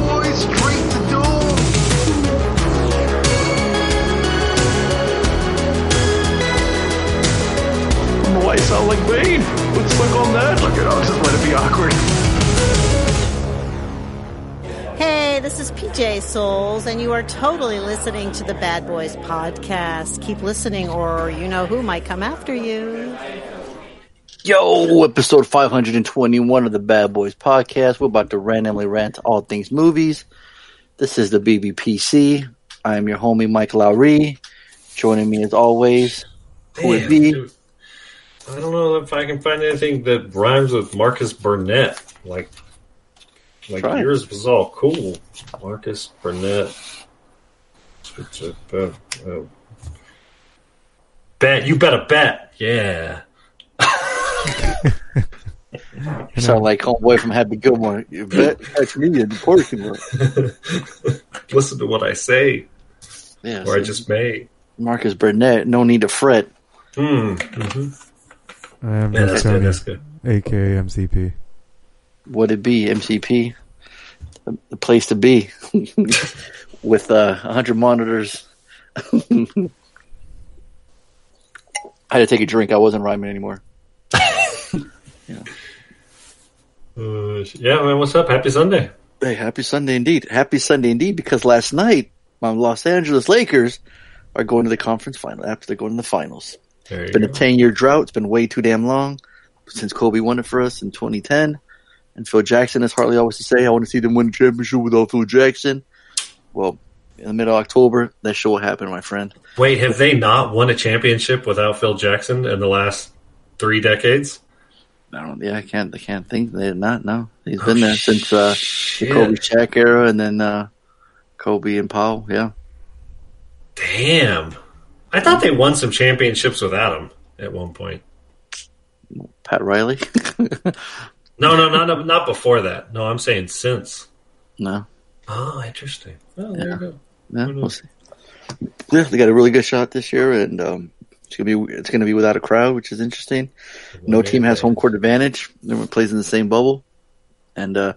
boy, straight to door. Why sound like Bane? Let's look on that. Look at us. Just let it be awkward. Hey, this is PJ Souls, and you are totally listening to the Bad Boys podcast. Keep listening, or you know who might come after you. Yo, episode 521 of the Bad Boys podcast. We're about to randomly rant all things movies. This is the BBPC. I am your homie, Mike Lowry. Joining me as always, with me. I don't know if I can find anything that rhymes with Marcus Burnett, Like right. Yours was all cool, Marcus Burnett. Oh. Bet you better bet, yeah. You sound like homeboy from Happy Gilmore. You bet catch me in the portion. Listen to what I say, yeah, or so I just may. Marcus Burnett, no need to fret. Mm-hmm. I am Tony, aka MCP. Would it be MCP, the place to be, with 100 monitors? I had to take a drink. I wasn't rhyming anymore. Yeah. Man, what's up? Happy Sunday. Hey, happy Sunday indeed. Happy Sunday indeed, because last night my Los Angeles Lakers are going to the conference final. After they're going to the finals. It's been a 10-year drought. It's been way too damn long since Kobe won it for us in 2010. And Phil Jackson, as Hartley always used to say, I want to see them win the championship without Phil Jackson. Well, in the middle of October, that shit will happen, my friend. Wait, have they not won a championship without Phil Jackson in the last 3 decades? I can't think they did not. No, he's been there since the Kobe-Shaq era, and then Kobe and Powell. Yeah. Damn, I thought they won some championships without him at one point. Pat Riley. No, not before that. No, I'm saying since. No. Oh, interesting. Oh, there you go. Yeah, we'll see. Yeah, they got a really good shot this year, and it's gonna be without a crowd, which is interesting. No team has home court advantage. Everyone plays in the same bubble. And I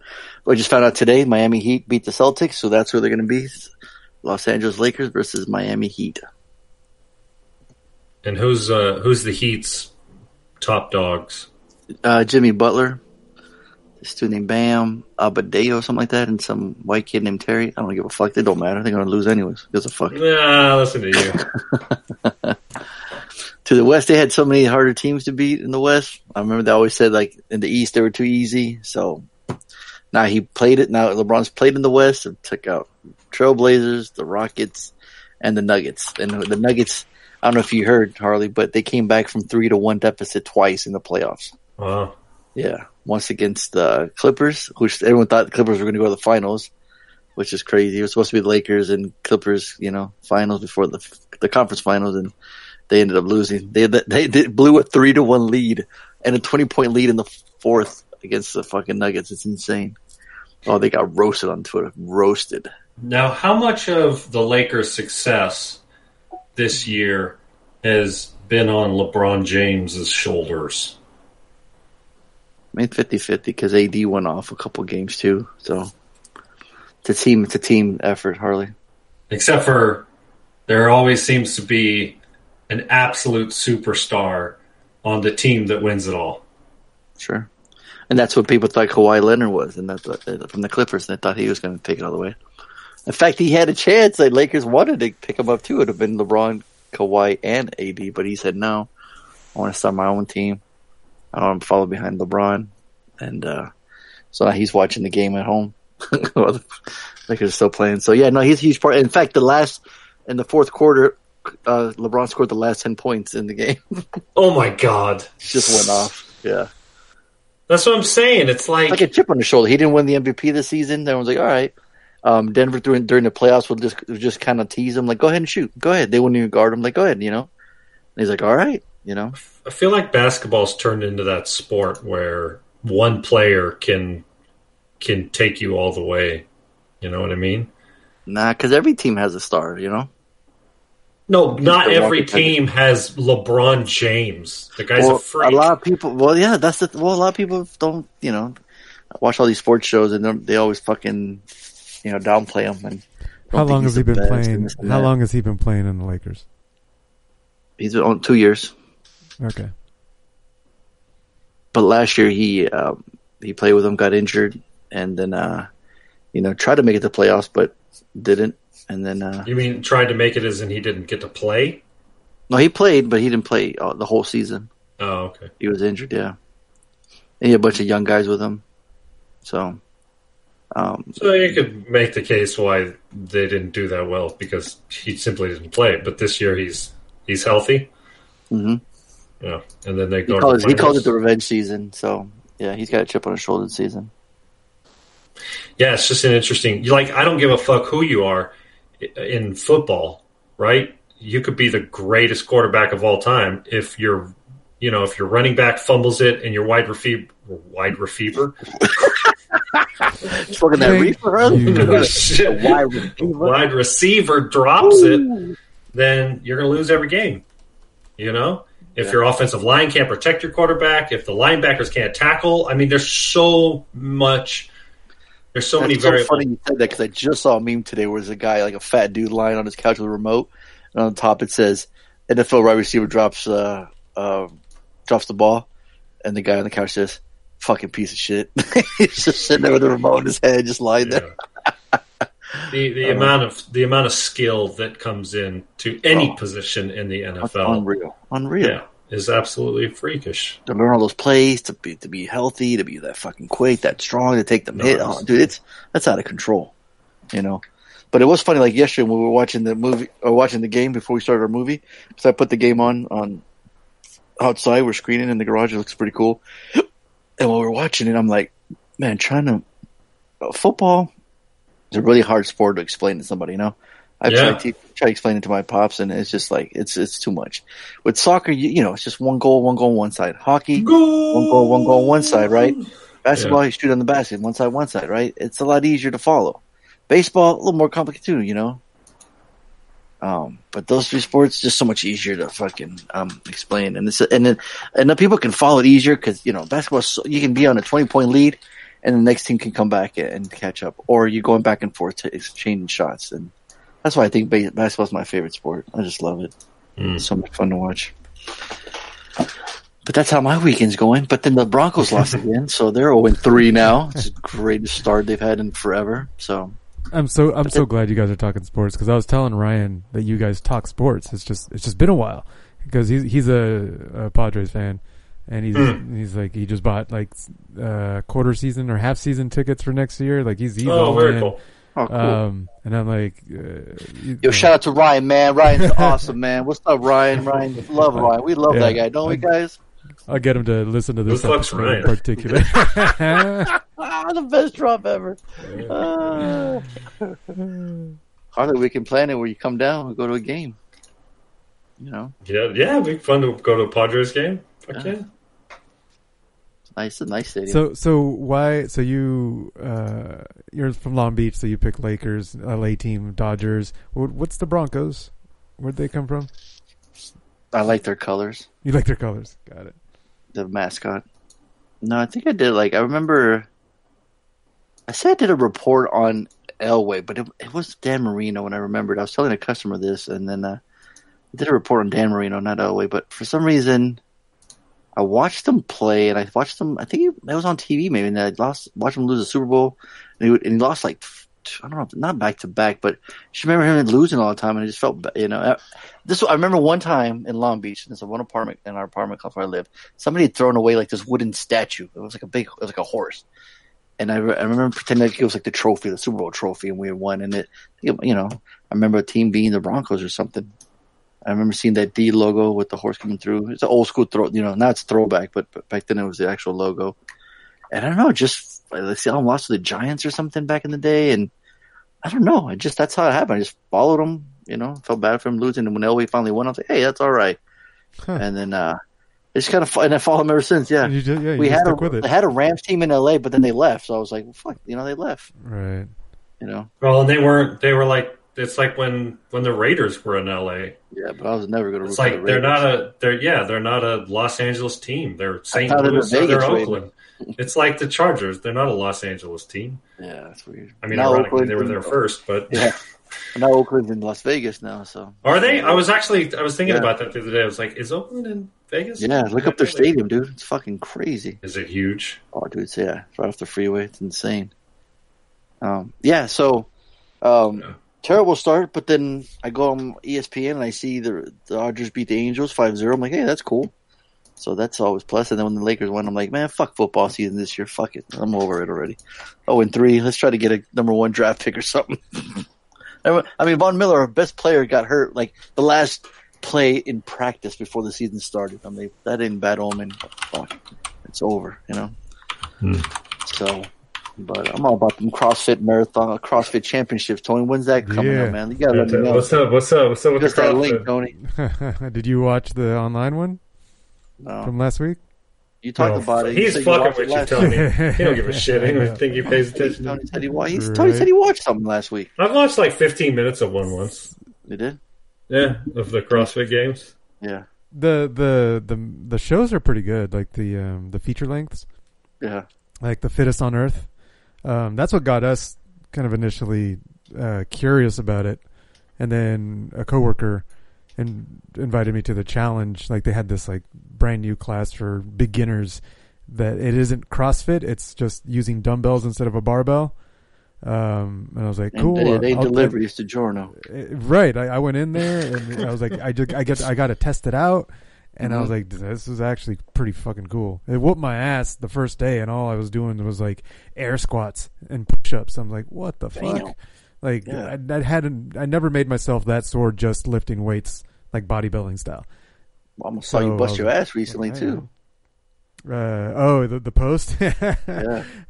just found out today, Miami Heat beat the Celtics, so that's where they're gonna be. Los Angeles Lakers versus Miami Heat. And who's the Heat's top dogs? Jimmy Butler, this dude named Bam Adebayo or something like that, and some white kid named Terry. I don't give a fuck. They don't matter. They're going to lose anyways. Who gives a fuck? Nah, listen to you. To the West, they had so many harder teams to beat in the West. I remember they always said, like, in the East, they were too easy. So now he played it. Now LeBron's played in the West and took out Trailblazers, the Rockets, and the Nuggets. And the Nuggets, I don't know if you heard, Harley, but they came back from 3-1 deficit twice in the playoffs. Wow. Yeah. Once against the Clippers, which everyone thought the Clippers were going to go to the finals, which is crazy. It was supposed to be the Lakers and Clippers, finals before the conference finals, and they ended up losing. They blew a 3-1 lead and a 20-point lead in the fourth against the fucking Nuggets. It's insane. Oh, they got roasted on Twitter. Roasted. Now, how much of the Lakers' success this year has been on LeBron James's shoulders? I mean, 50-50 because AD went off a couple games too. So it's a team effort, Harley. Except for there always seems to be an absolute superstar on the team that wins it all. Sure. And that's what people thought Kawhi Leonard was, and that's from the Clippers, and they thought he was going to take it all the way. In fact, he had a chance. The Lakers wanted to pick him up too. It would have been LeBron, Kawhi, and AD, but he said, no, I want to start my own team. I don't want to follow behind LeBron. And so now he's watching the game at home. Lakers are still playing. So, yeah, no, he's a huge part. In fact, in the fourth quarter, LeBron scored the last 10 points in the game. Oh, my God. Just went off. Yeah. That's what I'm saying. It's like a chip on his shoulder. He didn't win the MVP this season. Everyone's like, all right. Denver during the playoffs would just kind of tease him, like, go ahead and shoot. Go ahead. They wouldn't even guard him. Like, go ahead, you know. And he's like, all right, you know. I feel like basketball's turned into that sport where one player can take you all the way. You know what I mean? Nah, because every team has a star, you know? No, not every team has LeBron James. The guy's a freak. A lot of people – well, yeah, that's the – well, a lot of people don't, you know, watch all these sports shows and they always fucking – you know, downplay him. And how long has he been playing? How long has he been playing in the Lakers? He's been on 2 years. Okay. But last year he played with him, got injured, and then you know, tried to make it to playoffs, but didn't. And then you mean tried to make it as in he didn't get to play? No, he played, but he didn't play the whole season. Oh, okay. He was injured, yeah. And he had a bunch of young guys with him, so. So you could make the case why they didn't do that well because he simply didn't play. But this year he's healthy. Mm-hmm. Yeah, and then they go. He calls it the revenge season. So yeah, he's got a chip on his shoulder this season. Yeah, it's just an interesting. Like, I don't give a fuck who you are in football, right? You could be the greatest quarterback of all time if you're, you know, if your running back fumbles it and your wide receiver. Fucking that reefer, wide receiver drops it, then you're going to lose every game. You know, if your offensive line can't protect your quarterback, if the linebackers can't tackle, I mean, there's so many variables. So funny you said that because I just saw a meme today where there's a guy, like a fat dude, lying on his couch with a remote, and on top it says NFL wide receiver drops the ball, and the guy on the couch says, fucking piece of shit. He's just sitting there with a remote in his head, just lying there. the amount of skill that comes in to any position in the NFL, unreal, yeah, is absolutely freakish. To learn all those plays, to be healthy, to be that fucking quick, that strong, to take the hit, dude, that's out of control, you know. But it was funny, like yesterday when we were watching the movie or watching the game before we started our movie, because I put the game on outside. We're screening in the garage. It looks pretty cool. And while we're watching it, I'm like, man, football is a really hard sport to explain to somebody, you know? I've tried to explain it to my pops, and it's just like, it's too much. With soccer, you know, it's just one goal on one side. Hockey, one goal on one side, right? Basketball, you shoot on the basket, one side, right? It's a lot easier to follow. Baseball, a little more complicated too, you know? But those three sports just so much easier to fucking explain, and then people can follow it easier because, you know, basketball, you can be on a 20-point lead, and the next team can come back and catch up, or you're going back and forth to exchanging shots, and that's why I think basketball is my favorite sport. I just love it. It's so much fun to watch. But that's how my weekend's going. But then the Broncos lost again, so they're 0-3 now. It's the greatest start they've had in forever. So. I'm so glad you guys are talking sports because I was telling Ryan that you guys talk sports. It's just been a while because he's a Padres fan and he's like he just bought like quarter season or half season tickets for next year. Like he's all very in. Cool. Oh, cool. And I'm like, shout out to Ryan, man. Ryan's awesome, man. What's up, Ryan? Ryan, love Ryan. We love that guy, don't we, guys? I'll get him to listen to this episode in particular. The best drop ever. Hardly we can plan it where you come down and go to a game. You know? Yeah, it'd be fun to go to a Padres game. Fuck yeah. Nice stadium. So you you're from Long Beach, so you pick Lakers, LA team, Dodgers. What's the Broncos? Where'd they come from? I like their colors. You like their colors. Got it. The mascot. No, I think I did. Like, I remember I said I did a report on Elway, but it was Dan Marino when I remembered. I was telling a customer this, and then I did a report on Dan Marino, not Elway. But for some reason, I watched them play, and I watched them. I think it was on TV maybe, and I watched him lose the Super Bowl. And he lost, like, I don't know, not back-to-back, but I just remember him losing all the time, and I just felt, you know. I remember one time in Long Beach, there's one apartment in our apartment complex where I lived, somebody had thrown away, like, this wooden statue. It was like a horse. And I remember pretending like it was, like, the trophy, the Super Bowl trophy, and we had won. And it, you know, I remember a team being the Broncos or something. I remember seeing that D logo with the horse coming through. It's an old-school, you know, now it's throwback, but back then it was the actual logo. And I don't know, just, like, see, I lost to the Giants or something back in the day, and I don't know. That's how it happened. I just followed him, you know, felt bad for him losing. And when Elway finally won, I was like, hey, that's all right. Huh. And then it's kind of and I followed him ever since. Yeah, you did, yeah, we had a Rams team in LA, but then they left. So I was like, well, fuck, you know, they left. Right. You know. Well, and they were like, it's like when the Raiders were in LA. Yeah, but I was never going to. It's like they're not a Los Angeles team. They're St. Louis or they're Oakland. It's like the Chargers. They're not a Los Angeles team. Yeah, that's weird. I mean, now ironically, Oakland, they were there first, but yeah. Now Oakland's in Las Vegas now. So are they? I was thinking about that the other day. I was like, is Oakland in Vegas? Yeah, look up their stadium, dude. It's fucking crazy. Is it huge? Oh, dude, it's right off the freeway. It's insane. Terrible start, but then I go on ESPN and I see the Dodgers beat the Angels 5-0. I'm like, hey, that's cool. So that's always plus. And then when the Lakers won, I'm like, man, fuck football season this year. Fuck it. I'm over it already. 0-3. Let's try to get a number one draft pick or something. I mean, Von Miller, our best player, got hurt like the last play in practice before the season started. I'm like, that ain't bad omen. Fuck. It's over, you know? So, but I'm all about them CrossFit marathon, CrossFit championships. Tony, when's that coming up, man? You gotta let me know. What's up? What's up with just the CrossFit? That link, Tony. Did you watch the online one? No. From last week? You talked about it. He's fucking with you, Tony. He don't give a shit. I don't think he pays attention. Tony said he watched something last week. I've watched like 15 minutes of one once. You did? Yeah, of the CrossFit games. Yeah. The shows are pretty good. Like the feature lengths. Yeah. Like the Fittest on Earth. That's what got us kind of initially curious about it, and then a coworker invited me to the challenge. Like they had this like brand new class for beginners that it isn't CrossFit; it's just using dumbbells instead of a barbell. And I was like, "Cool." And they delivered us to Giorno, right? I went in there and I was like, I got to test it out." And I was like, this is actually pretty fucking cool. It whooped my ass the first day, and all I was doing was like air squats and push-ups. I'm like, what the fuck? Damn. Like, yeah. I never made myself that sore just lifting weights, like bodybuilding style. I almost saw you bust your ass recently, too. The post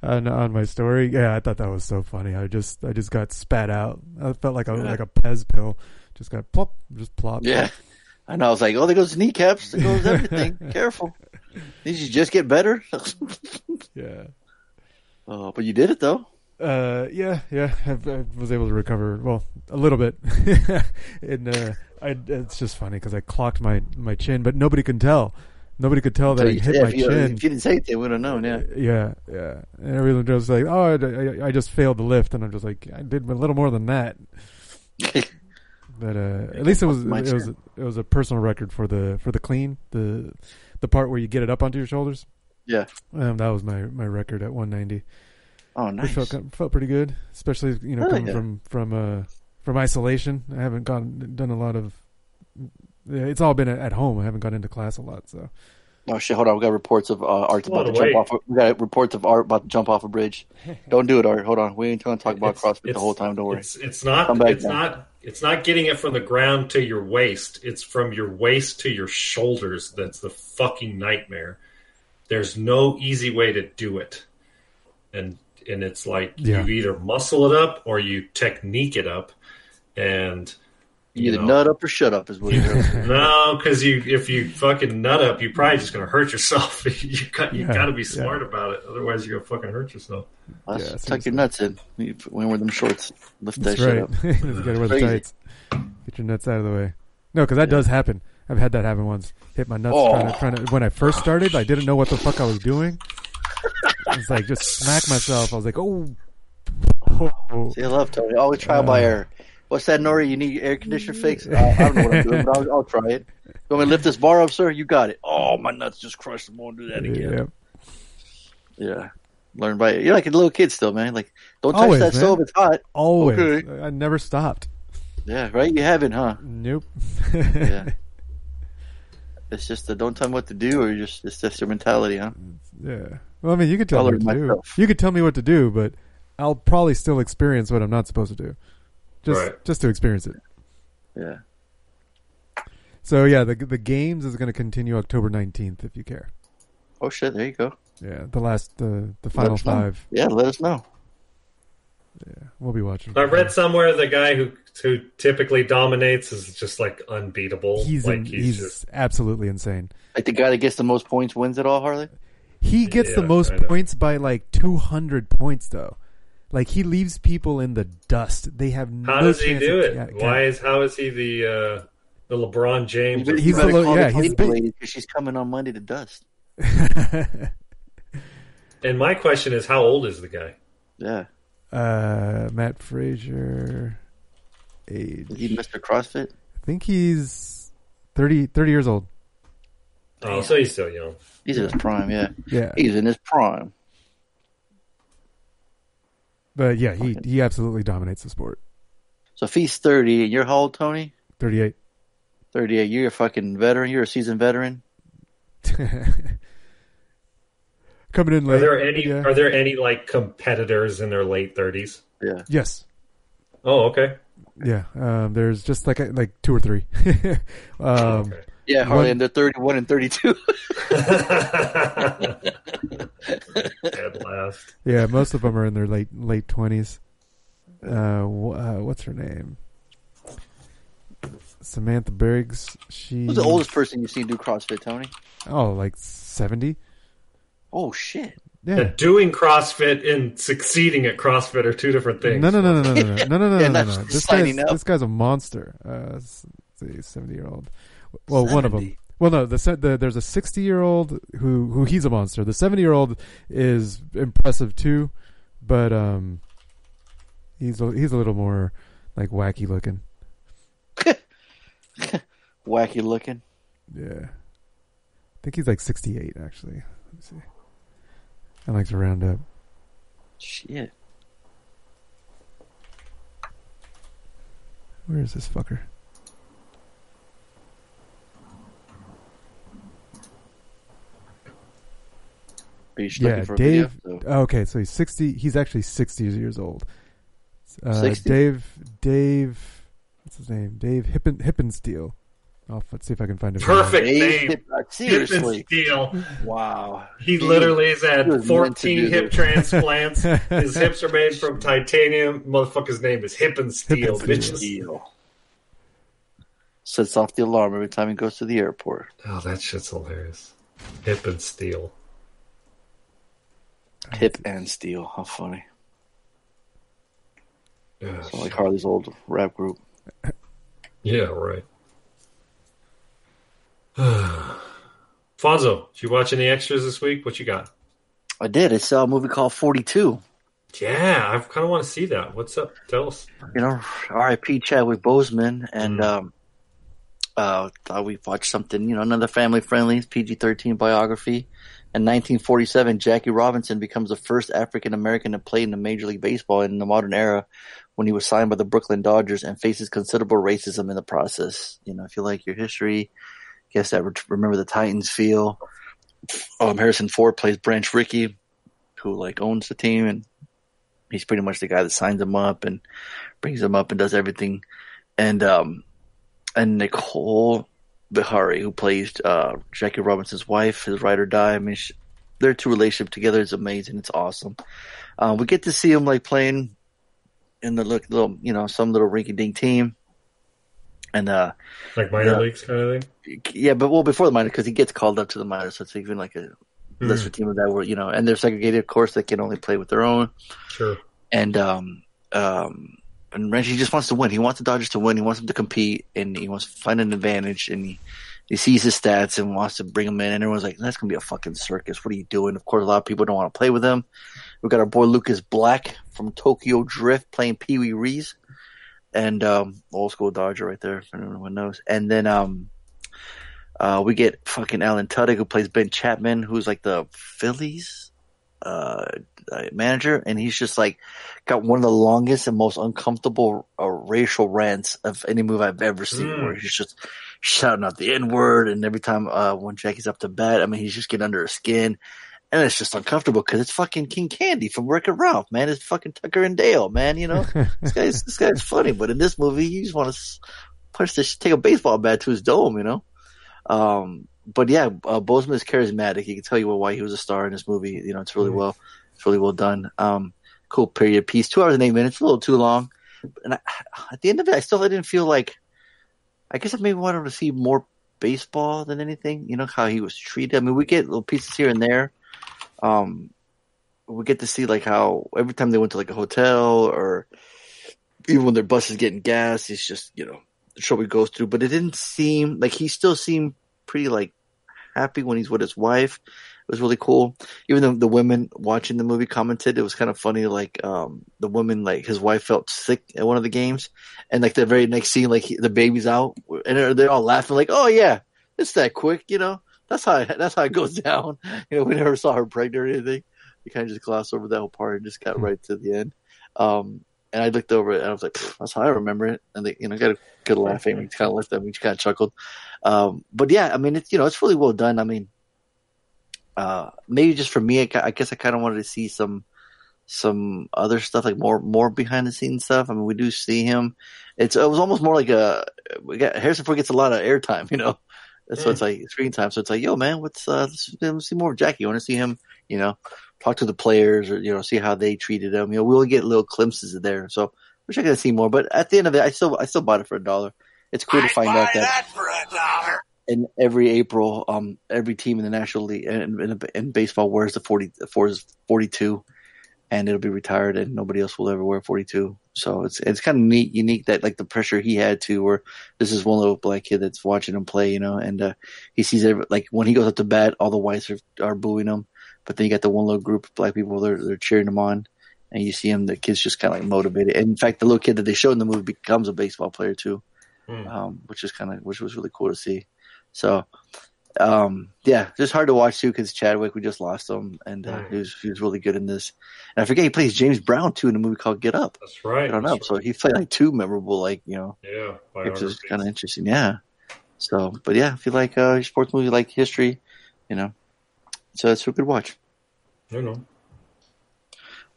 on my story. Yeah, I thought that was so funny. I just got spat out. I felt like like a Pez pill. Just got plop, just plop. Yeah. And I was like, oh, there goes kneecaps. There goes everything. Careful. Did you just get better? Yeah. Oh, but you did it, though. Yeah. I was able to recover, well, a little bit. And it's just funny because I clocked my chin, but nobody can tell. Nobody could tell that I hit my chin. If you didn't say it, they would have known, yeah. Yeah. And everyone was like, oh, I just failed the lift. And I'm just like, I did a little more than that. But at least it was a personal record for the clean, the part where you get it up onto your shoulders. Yeah, that was my record at 190. Oh, nice. Which felt pretty good, especially coming from isolation. I haven't done a lot of. It's all been at home. I haven't gone into class a lot, so. Oh shit! Hold on, we got reports of Art about to jump off. We got reports of Art about to jump off a bridge. Don't do it, Art. Hold on, we ain't going to talk about CrossFit the whole time. Don't worry. It's not getting it from the ground to your waist. It's from your waist to your shoulders. That's the fucking nightmare. There's no easy way to do it, and it's like you either muscle it up or you technique it up, and. You either nut up or shut up is what you're doing. No, because if you fucking nut up, you're probably just going to hurt yourself. you got to be smart about it. Otherwise, you're going to fucking hurt yourself. Well, tuck your nuts in. When wear them shorts. Lift that shit up. You got to wear the tights. Get your nuts out of the way. No, because that does happen. I've had that happen once. Hit my nuts trying to. When I first started, I didn't know what the fuck I was doing. It's like just smack myself. I was like, oh. See, I love Tony. Always trial by error. What's that, Nori? You need air conditioner fix? I don't know what I'm doing, but I'll try it. You want me to lift this bar up, sir? You got it. Oh, my nuts just crushed them. Won't do that again. Yeah. Learn by it. You're like a little kid still, man. Like, don't touch that stove. It's hot. Always. Okay. I never stopped. Yeah, right? You haven't, huh? Nope. Yeah. It's just don't tell me what to do, or it's just your mentality, huh? Yeah. Well, I mean, you could tell me what to do. You could tell me what to do, but I'll probably still experience what I'm not supposed to do. Just to experience it. Yeah. So, the games is going to continue October 19th, if you care. Oh, shit. There you go. Yeah, the final five. Yeah, let us know. Yeah, we'll be watching. I read somewhere the guy who typically dominates is just like unbeatable. He's absolutely insane. Like the guy that gets the most points wins it all, Harley? He gets the most points by like 200 points though. Like he leaves people in the dust. They have no chance. How does he do it? How is he the LeBron James? He's a he's big. She's coming on Monday to dust. And my question is, how old is the guy? Yeah. Matt Frazier age. Is he Mr. CrossFit? I think he's 30 years old. Oh, so he's still young. He's in his prime, yeah. He's in his prime. But yeah, he absolutely dominates the sport. So if he's 30, and you're how old, Tony? 38. 38. You're a fucking veteran. You're a seasoned veteran. Coming in late. Are there any like competitors in their late 30s? Yeah. Yes. Oh, okay. Yeah. There's just like two or three. Okay. Yeah, Harley, and they're 31 and 32. At last. Yeah, most of them are in their late 20s. What's her name? Samantha Briggs. Who's the oldest person you've seen do CrossFit, Tony? Oh, like 70. Oh, shit. Yeah. Yeah, doing CrossFit and succeeding at CrossFit are two different things. No. This guy's a monster. Let's see, 70-year-old. Well, 70. One of them. Well, no, there's a 60-year-old who he's a monster. The 70-year-old is impressive too, but he's a little more like wacky looking. Wacky looking. Yeah, I think he's like 68 actually. Let me see. I like to round up. Shit. Where is this fucker? Yeah, Dave. Okay, so he's 60. He's actually 60 years old. 60? Dave. What's his name? Dave Hip and Steel. Let's see if I can find him. Perfect name. Seriously. Hip and Steel. Wow. He literally has had 14 hip transplants. His hips are made from titanium. Motherfucker's name is Hip and Steel. Sets off the alarm every time he goes to the airport. Oh, that shit's hilarious. Hip and Steel. Hip and Steel. How funny. Yeah, so like Harley's old rap group. Yeah, right. Fonzo, you watching the extras this week? What you got? I did. It's a movie called 42. Yeah, I kind of want to see that. What's up? Tell us. You know, R.I.P. Chadwick Boseman. And we watched something, you know, another family-friendly PG-13 biography. In 1947, Jackie Robinson becomes the first African-American to play in the Major League Baseball in the modern era when he was signed by the Brooklyn Dodgers and faces considerable racism in the process. You know, if you like your history, I guess that remember the Titans feel. Harrison Ford plays Branch Rickey, who like owns the team, and he's pretty much the guy that signs him up and brings him up and does everything. And Nicole Beharie, who plays Jackie Robinson's wife, his ride or die. I mean, their two relationship together is amazing. It's awesome. We get to see him like playing in the little, you know, some little rinky-dink team, and like minor leagues kind of thing. Yeah, but well, before the minor, because he gets called up to the minor, so it's even like a lesser team of that. Where you know, and they're segregated, of course. They can only play with their own. Sure. And Reggie just wants to win. He wants the Dodgers to win. He wants them to compete, and he wants to find an advantage. And he sees his stats and wants to bring them in. And everyone's like, that's going to be a fucking circus. What are you doing? Of course, a lot of people don't want to play with him. We've got our boy Lucas Black from Tokyo Drift playing Pee Wee Reese. And old school Dodger right there, if anyone knows. And then we get fucking Alan Tudyk, who plays Ben Chapman, who's like the Phillies manager, and he's just like got one of the longest and most uncomfortable racial rants of any movie I've ever seen, where he's just shouting out the N-word, and every time when Jackie's up to bat, I mean, he's just getting under her skin, and it's just uncomfortable because it's fucking King Candy from Wreck It Ralph, man. It's fucking Tucker and Dale, man. You know, this guy's funny, but in this movie, you just want to punch this, take a baseball bat to his dome, you know. But yeah, Boseman is charismatic. He can tell you why he was a star in this movie. You know, it's really well done. cool period piece. 2 hours and 8 minutes, a little too long. And at the end of it, I didn't feel like – I guess I maybe wanted to see more baseball than anything, you know, how he was treated. I mean, we get little pieces here and there. We get to see, like, how every time they went to, like, a hotel or even when their bus is getting gas, it's just, you know, the trouble he goes through. But it didn't seem – like, he still seemed pretty, like, happy when he's with his wife. It was really cool. Even though the women watching the movie commented, it was kind of funny. Like, the woman, like his wife, felt sick at one of the games, and like the very next scene, like the baby's out, and they're all laughing, like, "Oh yeah, it's that quick," you know. That's how it goes down. You know, we never saw her pregnant or anything. We kind of just glossed over that whole part and just got right to the end. And I looked over it and I was like, "That's how I remember it." And they, you know, got a good laugh. And we kind of looked at me, just kind of chuckled. But yeah, I mean, it's, you know, it's really well done. I mean. Maybe just for me, I guess I kind of wanted to see some other stuff, like more behind the scenes stuff. I mean, we do see him. It was almost more like Harrison Ford gets a lot of airtime, you know. So it's like screen time. So it's like, yo, man, let's see more of Jackie. I want to see him, you know, talk to the players or, you know, see how they treated him. You know, we'll get little glimpses of there. So wish I could see more. But at the end of it, I still bought it for $1. It's cool to find out that for $1. And every April, every team in the National League in baseball wears the 42, and it'll be retired, and nobody else will ever wear 42. So it's kind of unique that like the pressure he had to, or this is one little black kid that's watching him play, you know, and he sees like when he goes up to bat, all the whites are booing him, but then you got the one little group of black people they're cheering him on, and you see him, the kid's just kind of like motivated. And in fact, the little kid that they showed in the movie becomes a baseball player too, which was really cool to see. So, yeah, just hard to watch too because Chadwick, we just lost him, and he was really good in this. And I forget he plays James Brown too in a movie called Get Up. That's right. I don't know. Right. So he played like two memorable, like, you know, which is kind of interesting. Yeah. So, but yeah, if you like sports movies, like history, you know, so it's a good watch. You know.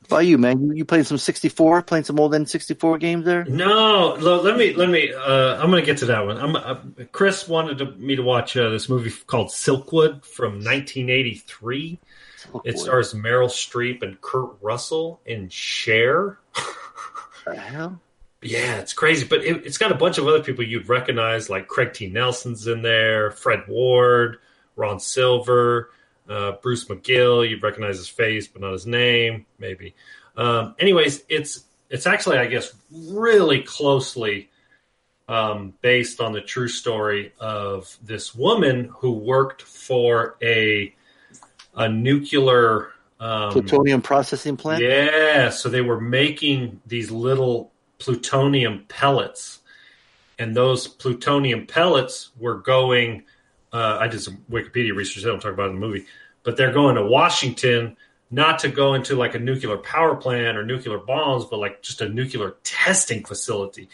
What about you, man? You played some 64, playing some old N64 games there? No, let me. I'm going to get to that one. Chris wanted me to watch this movie called Silkwood from 1983. Silkwood. It stars Meryl Streep and Kurt Russell and Cher. The hell? Yeah, it's crazy, but it's got a bunch of other people you'd recognize, like Craig T. Nelson's in there, Fred Ward, Ron Silver. Bruce McGill, you'd recognize his face, but not his name, maybe. Anyways, it's actually, I guess, really closely based on the true story of this woman who worked for a nuclear plutonium processing plant. Yeah, so they were making these little plutonium pellets, and those plutonium pellets were going. I did some Wikipedia research. I don't talk about it in the movie, but they're going to Washington not to go into like a nuclear power plant or nuclear bombs, but like just a nuclear testing facility.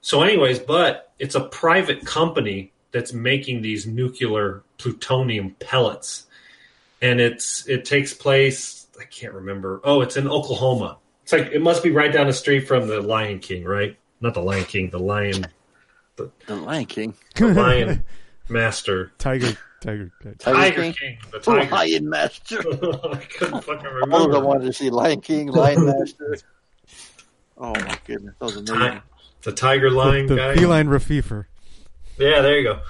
So anyways, but it's a private company that's making these nuclear plutonium pellets. And it takes place, I can't remember. Oh, it's in Oklahoma. It's like, it must be right down the street from the Lion King, right? Not the Lion King, the Lion King, the Lion Master. Tiger King. The Tiger. Lion Master. I couldn't fucking remember. All of them wanted to see Lion King, Lion Master. Oh, my goodness. That was amazing. The Tiger Lion guy. The Feline Rafifer. Yeah, there you go.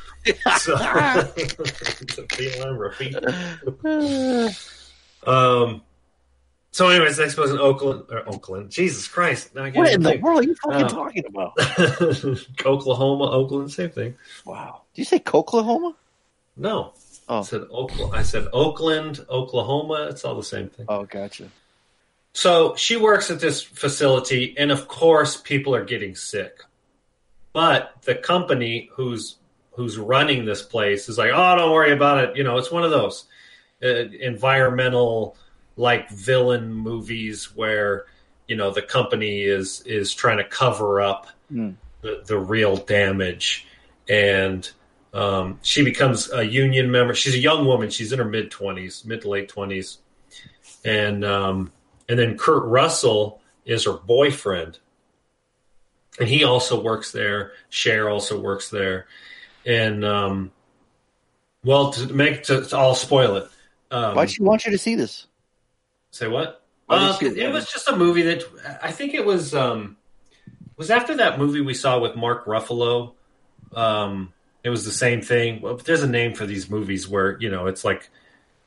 So, the Feline Rafifer. So anyways, next was in Oakland. Jesus Christ. What in the world are you fucking talking about? Oklahoma, Oakland, same thing. Wow. Did you say Coklahoma? No. Oh. I said Oakland, Oklahoma. It's all the same thing. Oh, gotcha. So she works at this facility, and of course people are getting sick. But the company who's running this place is like, oh, don't worry about it. You know, it's one of those environmental – like villain movies where, you know, the company is trying to cover up the real damage. And she becomes a union member. She's a young woman. She's in her mid to late 20s. And then Kurt Russell is her boyfriend. And he also works there. Cher also works there. And, I'll spoil it. Why'd she want you to see this? Say what? It was just a movie that I think it was after that movie we saw with Mark Ruffalo. It was the same thing. Well, there's a name for these movies where, you know, it's like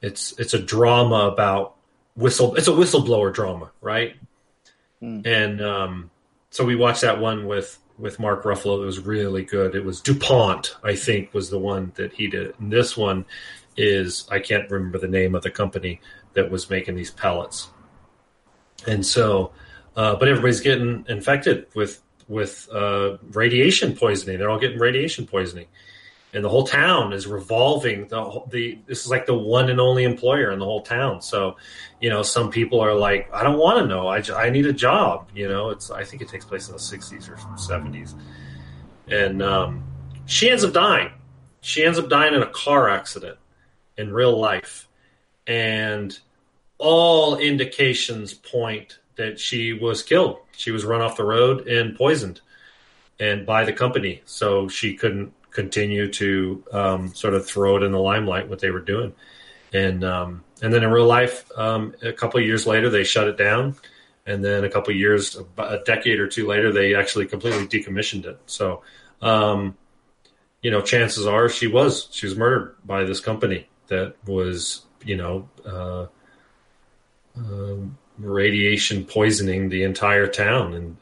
it's a drama about it's a whistleblower drama, right? Mm. And so we watched that one with Mark Ruffalo. It was really good. It was DuPont, I think, was the one that he did. And this one is, I can't remember the name of the company that was making these pellets. And so, but everybody's getting infected with radiation poisoning. They're all getting radiation poisoning. And the whole town is revolving. This is like the one and only employer in the whole town. So, you know, some people are like, I don't want to know. I need a job. You know, I think it takes place in the 60s or 70s. And she ends up dying. She ends up dying in a car accident in real life. And all indications point that she was killed. She was run off the road and poisoned, and by the company. So she couldn't continue to sort of throw it in the limelight what they were doing. And then in real life, a couple of years later, they shut it down. And then a couple of years, a decade or two later, they actually completely decommissioned it. So, you know, chances are she was murdered by this company that was, you know, radiation poisoning the entire town,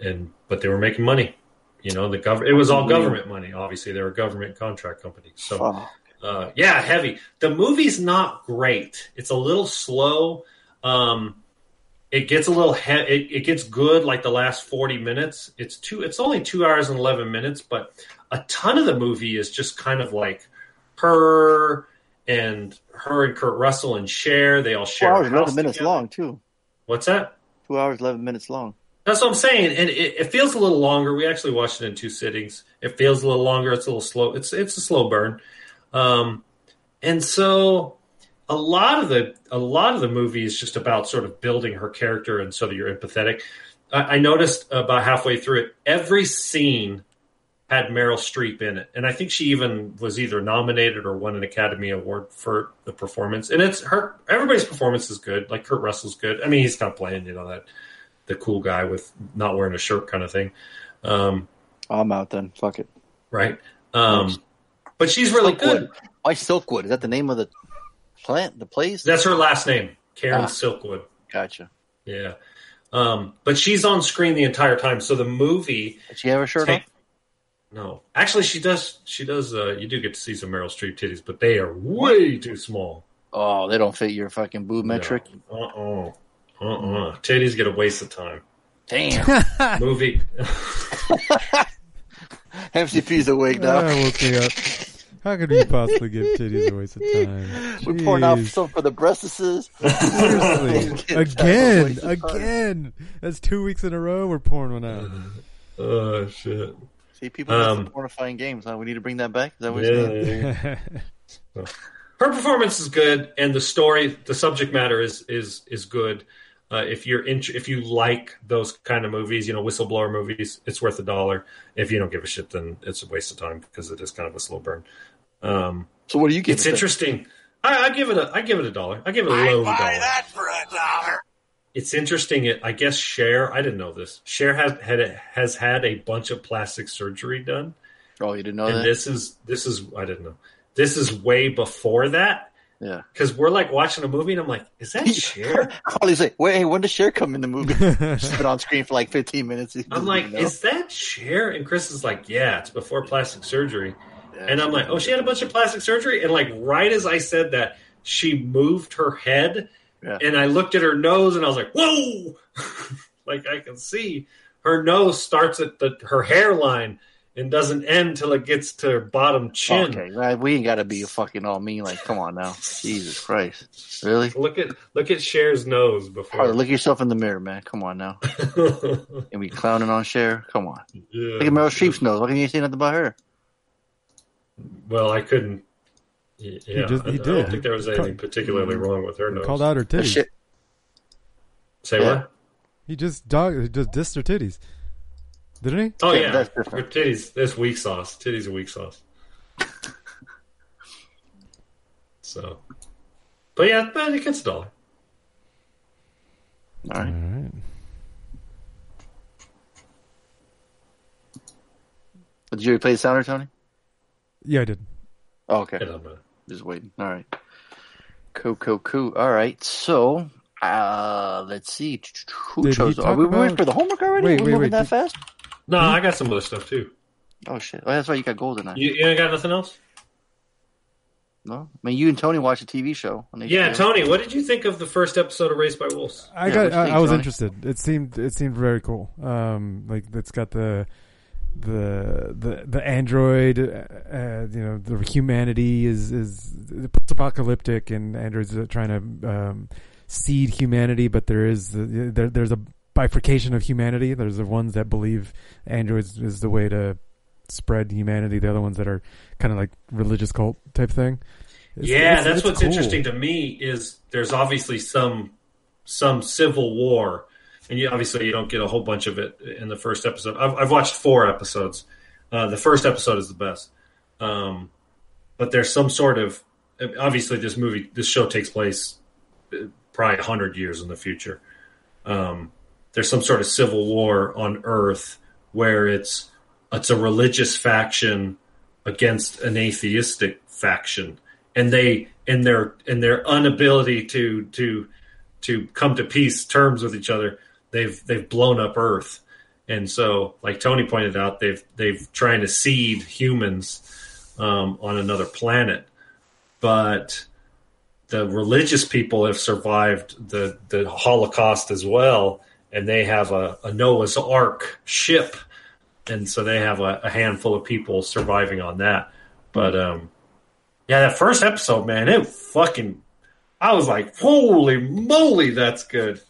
but they were making money. You know, it was all government money. Obviously, they were government contract companies. So, yeah, heavy. The movie's not great. It's a little slow. It gets a little it gets good like the last 40 minutes. It's only 2 hours and 11 minutes, but a ton of the movie is just kind of like her and Kurt Russell and Cher. They all share 2 hours, 11 minutes together. Long too. What's that? 2 hours, 11 minutes long. That's what I'm saying. And it feels a little longer. We actually watched it in two sittings. It feels a little longer. It's a little slow. It's a slow burn. And so a lot of the movie is just about sort of building her character, and sort of you're empathetic. I noticed about halfway through it, every scene had Meryl Streep in it. And I think she even was either nominated or won an Academy Award for the performance. And everybody's performance is good. Like Kurt Russell's good. I mean, he's kind of playing, you know, that the cool guy with not wearing a shirt kind of thing. I'm out then. Fuck it. Right. But she's really good. Why Silkwood? Is that the name of the plant, the place? That's her last name. Karen Silkwood. Gotcha. Yeah. But she's on screen the entire time. So the movie. Did she have a shirt on? No, actually, she does. You do get to see some Meryl Streep titties, but they are way too small. Oh, they don't fit your fucking boob metric. No. Titties get a waste of time. Damn. Movie. MCP's awake now. How could we possibly give titties a waste of time? Jeez. We're pouring out some for the breastises. Seriously, again. That's 2 weeks in a row. We're pouring one out. Oh shit. See, people have some horrifying games. Huh? We need to bring that back. Is that what you're saying? Her performance is good, and the story, the subject matter is good. If you like those kind of movies, you know, whistleblower movies, it's worth $1. If you don't give a shit, then it's a waste of time because it is kind of a slow burn. So what do you give? It's interesting. I give it $1. I give it a low $1. I buy that for $1. It's interesting. I guess Cher, I didn't know this. Cher has had a bunch of plastic surgery done. Oh, you didn't know that? And this is I didn't know. This is way before that. Yeah. Because we're like watching a movie and I'm like, is that Cher? Holly's like, wait, when does Cher come in the movie? She's been on screen for like 15 minutes. I'm like, is that Cher? And Chris is like, yeah, it's before plastic surgery. Yeah, and I'm like, she had a bunch of plastic surgery. And like right as I said that, she moved her head. Yeah. And I looked at her nose, and I was like, whoa! Like, I can see her nose starts at her hairline and doesn't end till it gets to her bottom chin. Okay, right? We ain't got to be fucking all mean. Like, come on now. Jesus Christ. Really? Look at Cher's nose before. All right, look yourself in the mirror, man. Come on now. And we clowning on Cher? Come on. Yeah. Look at Meryl Streep's nose. Why can't you say nothing about her? Well, I couldn't. Yeah, he did. I don't think there was anything particularly wrong with her nose. Called out her titties. Shit. Say what? He just dissed her titties, didn't he? Oh yeah, that's her titties. That's weak sauce. Titties are weak sauce. So, but yeah, it gets $1. All right. All right. Did you replay the sounder, Tony? Yeah, I did. Oh, okay. Just waiting. All right. Cool. All right. So, let's see. Who chose? Are we waiting for the homework already? Wait, Are we moving that fast? No, I got some other stuff, too. Oh, shit. Oh, that's why you got gold tonight. You ain't got nothing else? No? I mean, you and Tony watched a TV show. Yeah, Tony, what did you think of the first episode of Raised by Wolves? I was interested. It seemed very cool. Like, it's got the android, the humanity is apocalyptic, and androids are trying to seed humanity, but there's a bifurcation of humanity. There's the ones that believe androids is the way to spread humanity. The other ones that are kind of like religious cult type thing. That's what's cool. Interesting to me is there's obviously some civil war. And you don't get a whole bunch of it in the first episode. I've watched 4 episodes. The first episode is the best. But there's some sort of... Obviously, this show takes place probably 100 years in the future. There's some sort of civil war on Earth where it's a religious faction against an atheistic faction. And their inability to come to peace terms with each other, they've blown up Earth. And so, like Tony pointed out, they've trying to seed humans on another planet. But the religious people have survived the Holocaust as well, and they have a Noah's Ark ship. And so they have a handful of people surviving on that. But, that first episode, man, I was like, holy moly, that's good.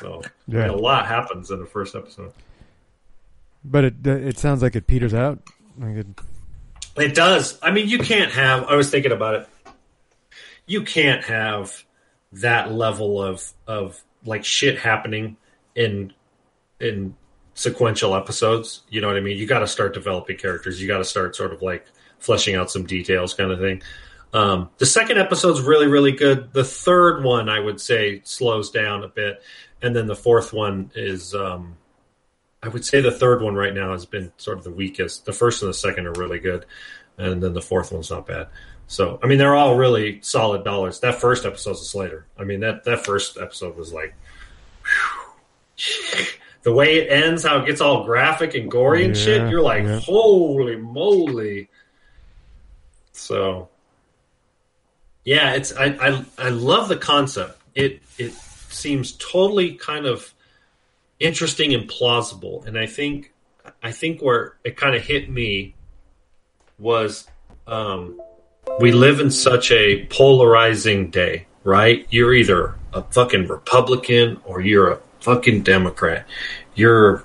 So yeah. A lot happens in the first episode. But it sounds like it peters out. It does. I mean, you can't have... I was thinking about it. You can't have that level of like shit happening in sequential episodes. You know what I mean? You got to start developing characters. You got to start sort of like fleshing out some details kind of thing. The second episode's really, really good. The third one, I would say, slows down a bit. And then the fourth one is, I would say the third one right now has been sort of the weakest. The first and the second are really good. And then the fourth one's not bad. So, I mean, they're all really solid dollars. That first episode's a slater. I mean, that first episode was like, whew. The way it ends, how it gets all graphic and gory and shit, you're like, holy moly. So... yeah, it's I love the concept. It seems totally kind of interesting and plausible. And I think where it kind of hit me was we live in such a polarizing day, right? You're either a fucking Republican or you're a fucking Democrat. You're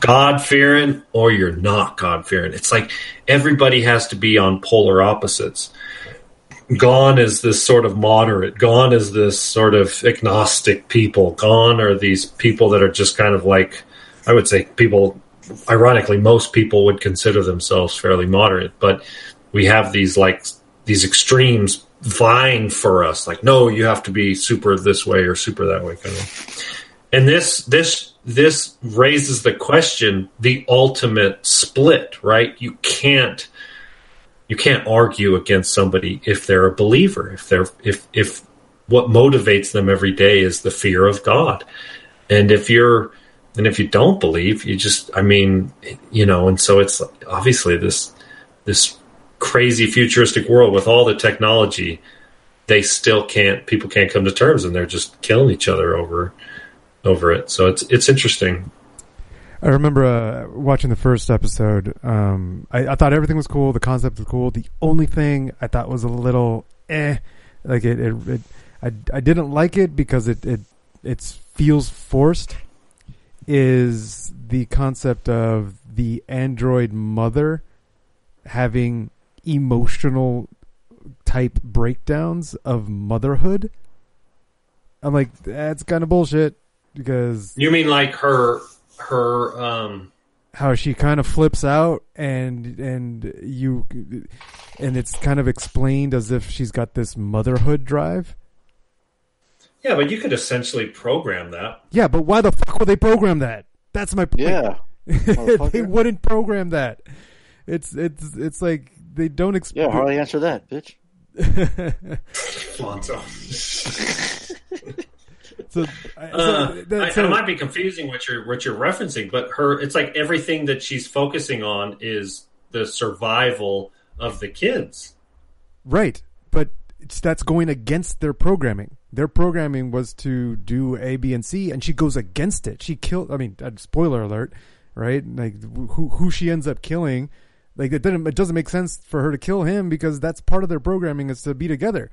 God-fearing or you're not God-fearing. It's like everybody has to be on polar opposites. Gone is this sort of moderate. Gone is this sort of agnostic people. Gone are these people that are just kind of like, I would say people, ironically, most people would consider themselves fairly moderate. But we have these like these extremes vying for us. Like, no, you have to be super this way or super that way kind of. And this raises the question: the ultimate split, right? You can't argue against somebody if they're a believer, if what motivates them every day is the fear of God. And if you don't believe, you just, I mean, you know, and so it's obviously this crazy futuristic world with all the technology, people can't come to terms and they're just killing each other over it. So it's interesting. I remember watching the first episode. I thought everything was cool. The concept was cool. The only thing I thought was a little like I didn't like it because it feels forced. Is the concept of the android mother having emotional type breakdowns of motherhood? I'm like, that's kind of bullshit because you mean like her how she kind of flips out and it's kind of explained as if she's got this motherhood drive. Yeah, but you could essentially program that. Yeah, but why the fuck would they program that? That's my point. Yeah. They wouldn't program that. It's like they don't expect. Yeah, hardly answer that, bitch. So I might be confusing what you're referencing, but it's like everything that she's focusing on is the survival of the kids. Right, but that's going against their programming. Their programming was to do A, B, and C, and she goes against it. She killed. I mean, spoiler alert, right? Like who she ends up killing. Like it doesn't make sense for her to kill him because that's part of their programming is to be together.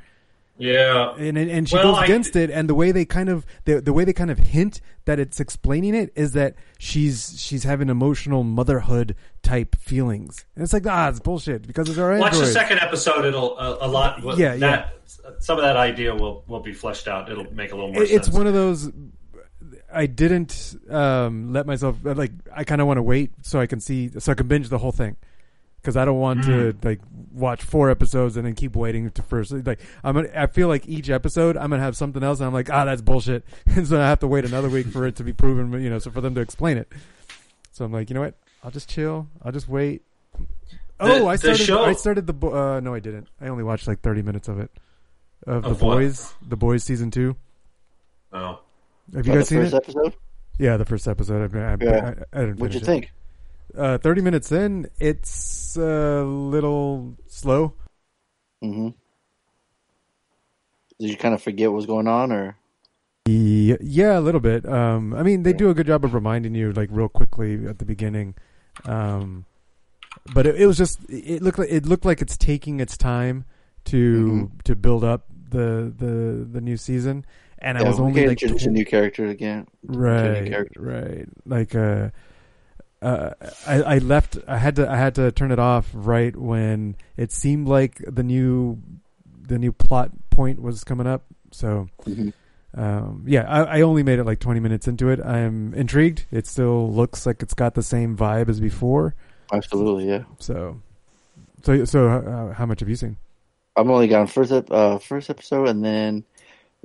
Yeah, and she goes against it. And the way they kind of hint that it's explaining it is that she's having emotional motherhood type feelings. And it's like it's bullshit because it's our watch the second episode. It'll a lot. Yeah, Some of that idea will be fleshed out. It'll make a little more sense. It's one of those. I didn't let myself I kind of want to wait so I can see so I can binge the whole thing. Because I don't want to watch 4 episodes and then keep waiting to first. I feel like each episode I'm gonna have something else, and I'm like, that's bullshit, and so I have to wait another week for it to be proven. So for them to explain it, so I'm like, you know what? I'll just chill. I'll just wait. I started the no, I didn't. I only watched 30 minutes of it. Of The Boys, The Boys season 2. Oh, have you guys seen it? Episode? Yeah, the first episode. I didn't finish. What'd you think? 30 minutes in, it's a little slow. Mm-hmm. Did you kind of forget what was going on, or? Yeah, a little bit. I mean, they do a good job of reminding you, real quickly at the beginning. But it was just it looked like it's taking its time to build up the new season, and I was only introduce a new character again. Right. I had to turn it off right when it seemed like the new plot point was coming up. So, I only made it 20 minutes into it. I'm intrigued. It still looks like it's got the same vibe as before. Absolutely, yeah. So, how much have you seen? I've only gotten first episode and then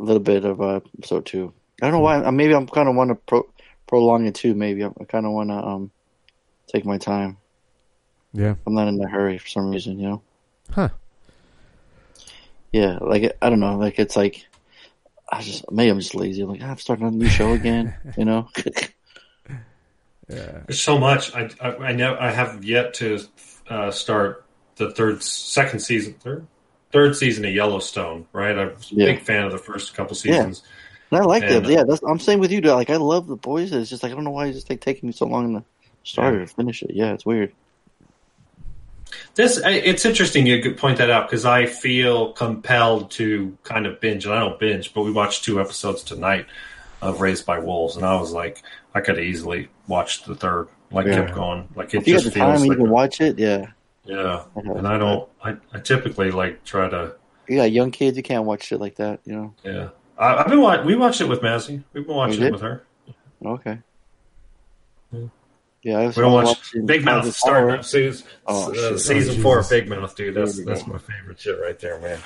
a little bit of episode 2. I don't know why. Maybe I'm kind of want to prolong it too. Maybe I kind of want to. Take my time. Yeah. I'm not in a hurry for some reason, Huh. Yeah, I don't know. It's maybe I'm just lazy. I'm starting a new show again, Yeah. There's so much. I have yet to start the third season of Yellowstone, right? I'm a big fan of the first couple seasons. Yeah. And I like that. Yeah, I'm saying with you, I love The Boys. It's just I don't know why it's just taking me so long to start and finish it. Yeah, it's weird. It's interesting you could point that out because I feel compelled to kind of binge, and I don't binge, but we watched 2 episodes tonight of Raised by Wolves, and I was like, I could easily watch the third. Kept going. It just feels time you can watch it. Yeah. Yeah, and I don't. I typically try to. Yeah, young kids, you can't watch shit like that. Yeah, I've been watching. We watched it with Mazzy. We've been watching it with her. Okay. Yeah. Yeah, we don't watch Big Mouth starting up season 4 of Big Mouth, dude. That's my favorite shit right there, man.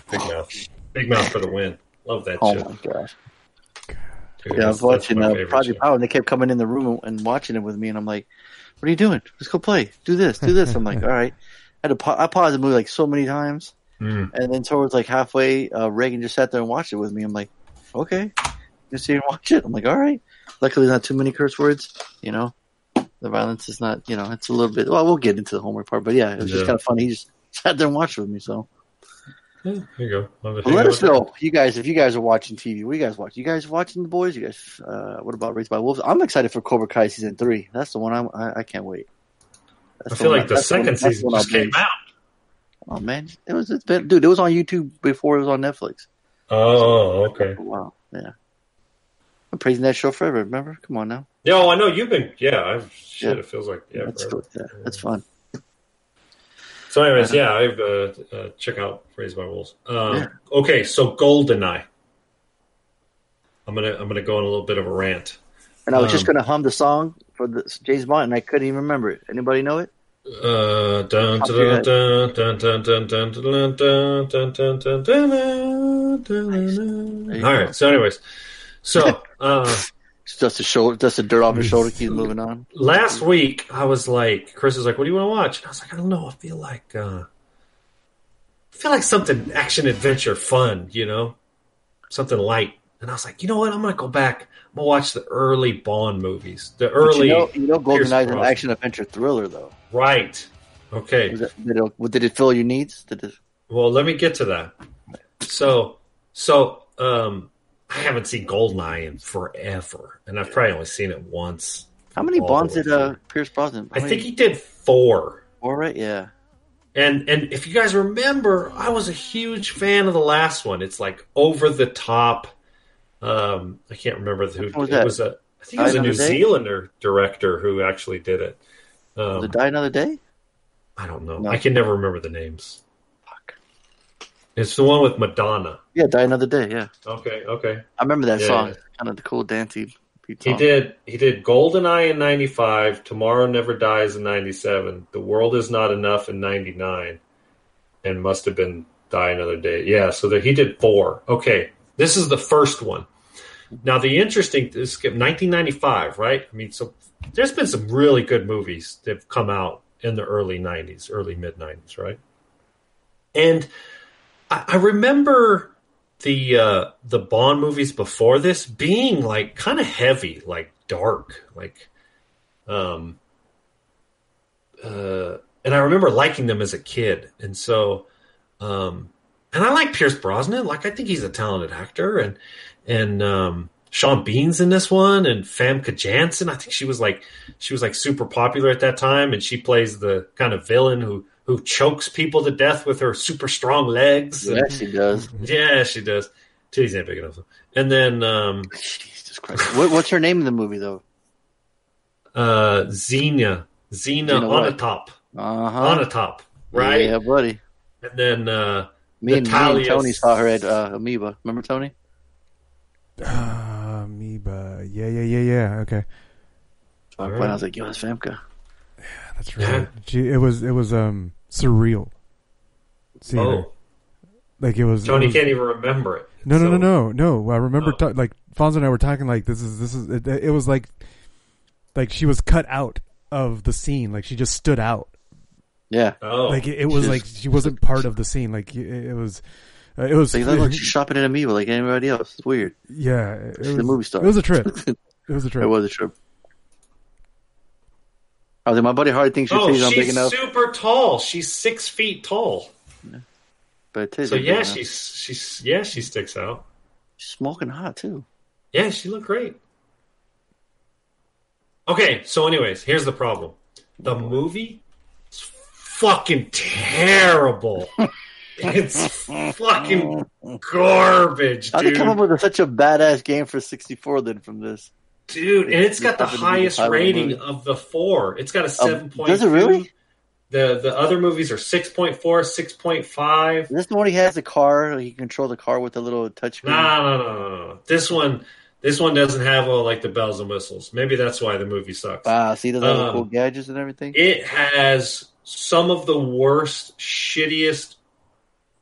Big Mouth for the win. Love that shit. Oh my gosh. Dude, I was watching Project Power, and they kept coming in the room and watching it with me, and I'm like, "What are you doing? Let's go play. Do this." I'm like, "All right." I paused the movie so many times, and then towards halfway, Reagan just sat there and watched it with me. I'm like, "Okay, just sit here and watch it." I'm like, "All right." Luckily, not too many curse words, The violence is not, it's a little bit. Well, we'll get into the homework part, but yeah, it was just kind of funny. He just sat there and watched with me, so. Yeah, there you go. Let us know, you guys, if you guys are watching TV. What do you guys watch? You guys watching The Boys? You guys, what about Raised by Wolves? I'm excited for Cobra Kai season 3. That's the one I can't wait. I feel like the second season just came out. Oh man, it was on YouTube before it was on Netflix. Oh, okay. Wow, yeah. I'm praising that show forever. Remember? Come on now. Yeah, I know you've been. Yeah, It feels like that's forever. Cool. Yeah, that's fun. So, anyways, I've check out Raised by Wolves. Okay, so Goldeneye. I'm gonna go on a little bit of a rant. And I was just gonna hum the song for the James Bond, and I couldn't even remember it. Anybody know it? All right. So, anyways. So, just to show, just the dirt off his shoulder, keep moving on. Last week, I was like, Chris was like, "What do you want to watch?" And I was like, "I don't know. I feel like something action adventure, fun, you know, something light." And I was like, "You know what? I'm gonna go back. I'm gonna watch the early Bond movies. The early, you know GoldenEye is an action adventure thriller, though, right? Okay. Did it fill your needs? Well, let me get to that. So, I haven't seen GoldenEye in forever, and I've probably only seen it once. How many Bonds did Pierce Brosnan? I think he did 4. 4, right? Yeah. And if you guys remember, I was a huge fan of the last one. It's like over the top. I can't remember who was it that? Was. I think it was a New Zealander director who actually did it. Was it Die Another Day? I don't know. No. I can never remember the names. Fuck. It's the one with Madonna. Yeah, Die Another Day, yeah. Okay. I remember that song. Yeah. Kind of the cool dancey beat song. He did GoldenEye in 95, Tomorrow Never Dies in 97, The World Is Not Enough in 99, and must have been Die Another Day. Yeah, so he did 4. Okay, this is the first one. Now, the interesting thing is 1995, right? I mean, so there's been some really good movies that have come out in the early 90s, early mid-90s, right? And I remember the Bond movies before this being, like, kind of heavy, like, dark. Like, and I remember liking them as a kid. And so, and I like Pierce Brosnan. Like, I think he's a talented actor. And Sean Bean's in this one, and Famke Janssen. I think she was super popular at that time, and she plays the kind of villain who chokes people to death with her super strong legs. Yeah, she does. Yeah, she does. Titties ain't big enough. And then Jesus Christ, what's her name in the movie though? Xena Onatopp. Uh-huh. Onatopp, right? Yeah, buddy. And then me and Tony saw her at Amoeba. Remember Tony? Amoeba. Yeah. Okay. So right. I was like, "Yo, that's Famke." Yeah, that's right. Gee, it was surreal. Seeing her. Like it was. Tony can't even remember it. No. I remember like Fonzo and I were talking like this is. It was like she was cut out of the scene. Like she just stood out. Yeah. Oh. Like it was like she wasn't part of the scene. Like it was. It was like she's shopping at Amoeba like anybody else. It's weird. Yeah, she's a movie star. It was a trip. Oh, my buddy Hardy thinks your titties aren't big enough. She's super tall. She's 6 feet tall. Yeah. But so yeah, she sticks out. She's smoking hot too. Yeah, she looked great. Okay, so anyways, here's the problem. The movie is fucking terrible. It's fucking garbage, dude. How did they come up with such a badass game for 64 then from this? Dude, and it's got the highest rating of the 4. It's got a 7.2. Does it really? The other movies are 6.4, 6.5. Is this the one he has a car? He controls the car with a little touchscreen? No. This one doesn't have all like the bells and whistles. Maybe that's why the movie sucks. Wow, see those cool gadgets and everything? It has some of the worst, shittiest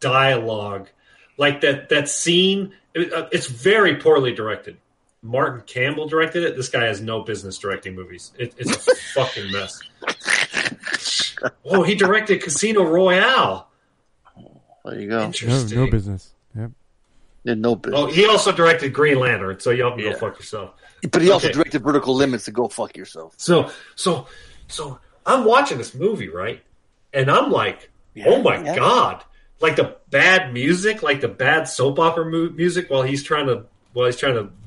dialogue, like that scene. It's very poorly directed. Martin Campbell directed it. This guy has no business directing movies. It's a fucking mess. Oh, he directed Casino Royale. There you go. Interesting. No business. Yep. Yeah, no business. Oh, he also directed Green Lantern, so y'all can go fuck yourself. But he also directed Vertical Limits, so go fuck yourself. So I'm watching this movie, right? And I'm like, oh my God. Like the bad music, like the bad soap opera music, while he's trying to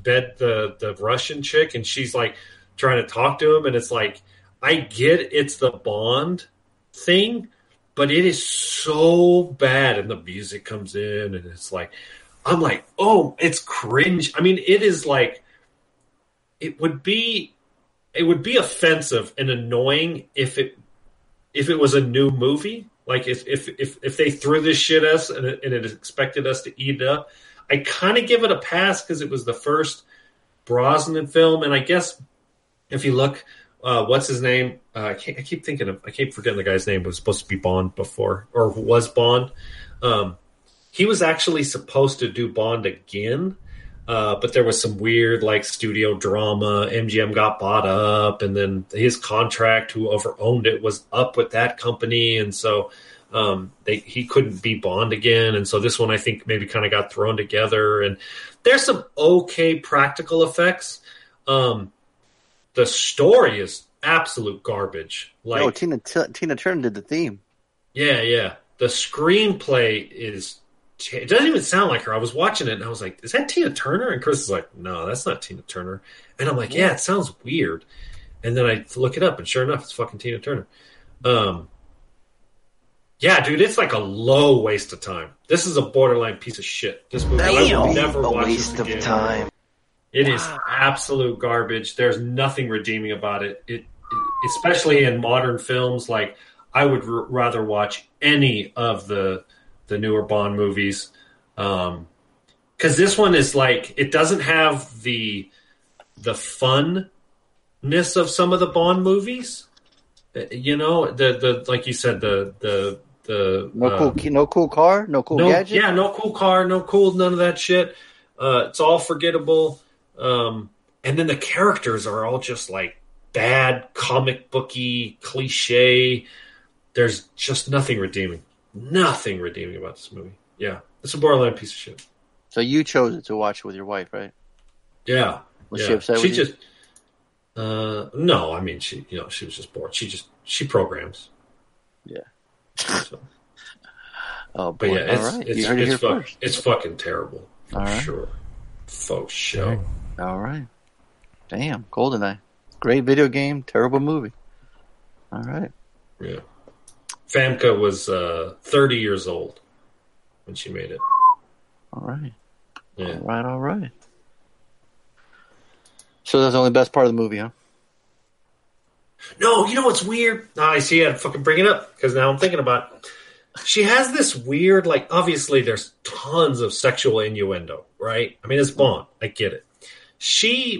bed the Russian chick, and she's like trying to talk to him, and it's like I get it's the Bond thing, but it is so bad, and the music comes in, and it's like I'm like, oh, it's cringe. I mean, it is like it would be offensive and annoying if it was a new movie. Like if they threw this shit at us and it expected us to eat it up, I kind of give it a pass because it was the first Brosnan film, and I guess if you look, what's his name? I keep forgetting the guy's name. It was supposed to be Bond before, or was Bond? He was actually supposed to do Bond again, But there was some weird, like, studio drama. MGM got bought up, and then his contract, whoever owned it, was up with that company. And so he couldn't be Bond again. And so this one, I think, maybe kind of got thrown together. And there's some okay practical effects. The story is absolute garbage. Like, oh, Tina Turner did the theme. Yeah, yeah. The screenplay is... It doesn't even sound like her. I was watching it and I was like, is that Tina Turner? And Chris is like, no, that's not Tina Turner. And I'm like, yeah, it sounds weird. And then I look it up and sure enough, it's fucking Tina Turner. Yeah, dude, it's like a low waste of time. This is a borderline piece of shit. This movie, I will never watch this again. A waste of time. It is absolute garbage. There's nothing redeeming about it. It especially in modern films, like I would rather watch any of the newer Bond movies. Cause this one is like, it doesn't have the funness of some of the Bond movies, you know, the, like you said, the no cool car, no cool gadget. Yeah. No cool car, no cool, none of that shit. It's all forgettable. And then the characters are all just like bad comic booky cliche. There's just nothing redeeming. Nothing redeeming about this movie. Yeah. It's a borderline piece of shit. So you chose it to watch with your wife, right? Yeah. Was she upset with you? No, I mean, she was just bored. She programs. Yeah. So. Oh, boy. But yeah, it's fucking terrible. For all right. Sure. Faux show. All right. Damn. GoldenEye. Great video game. Terrible movie. All right. Yeah. Famke was 30 years old when she made it. All right. Yeah. All right. So that's the only best part of the movie, huh? No, you know what's weird? I see I'd fucking bring it up because now I'm thinking about it. She has this weird, like, obviously there's tons of sexual innuendo, right? I mean, it's Bond. I get it.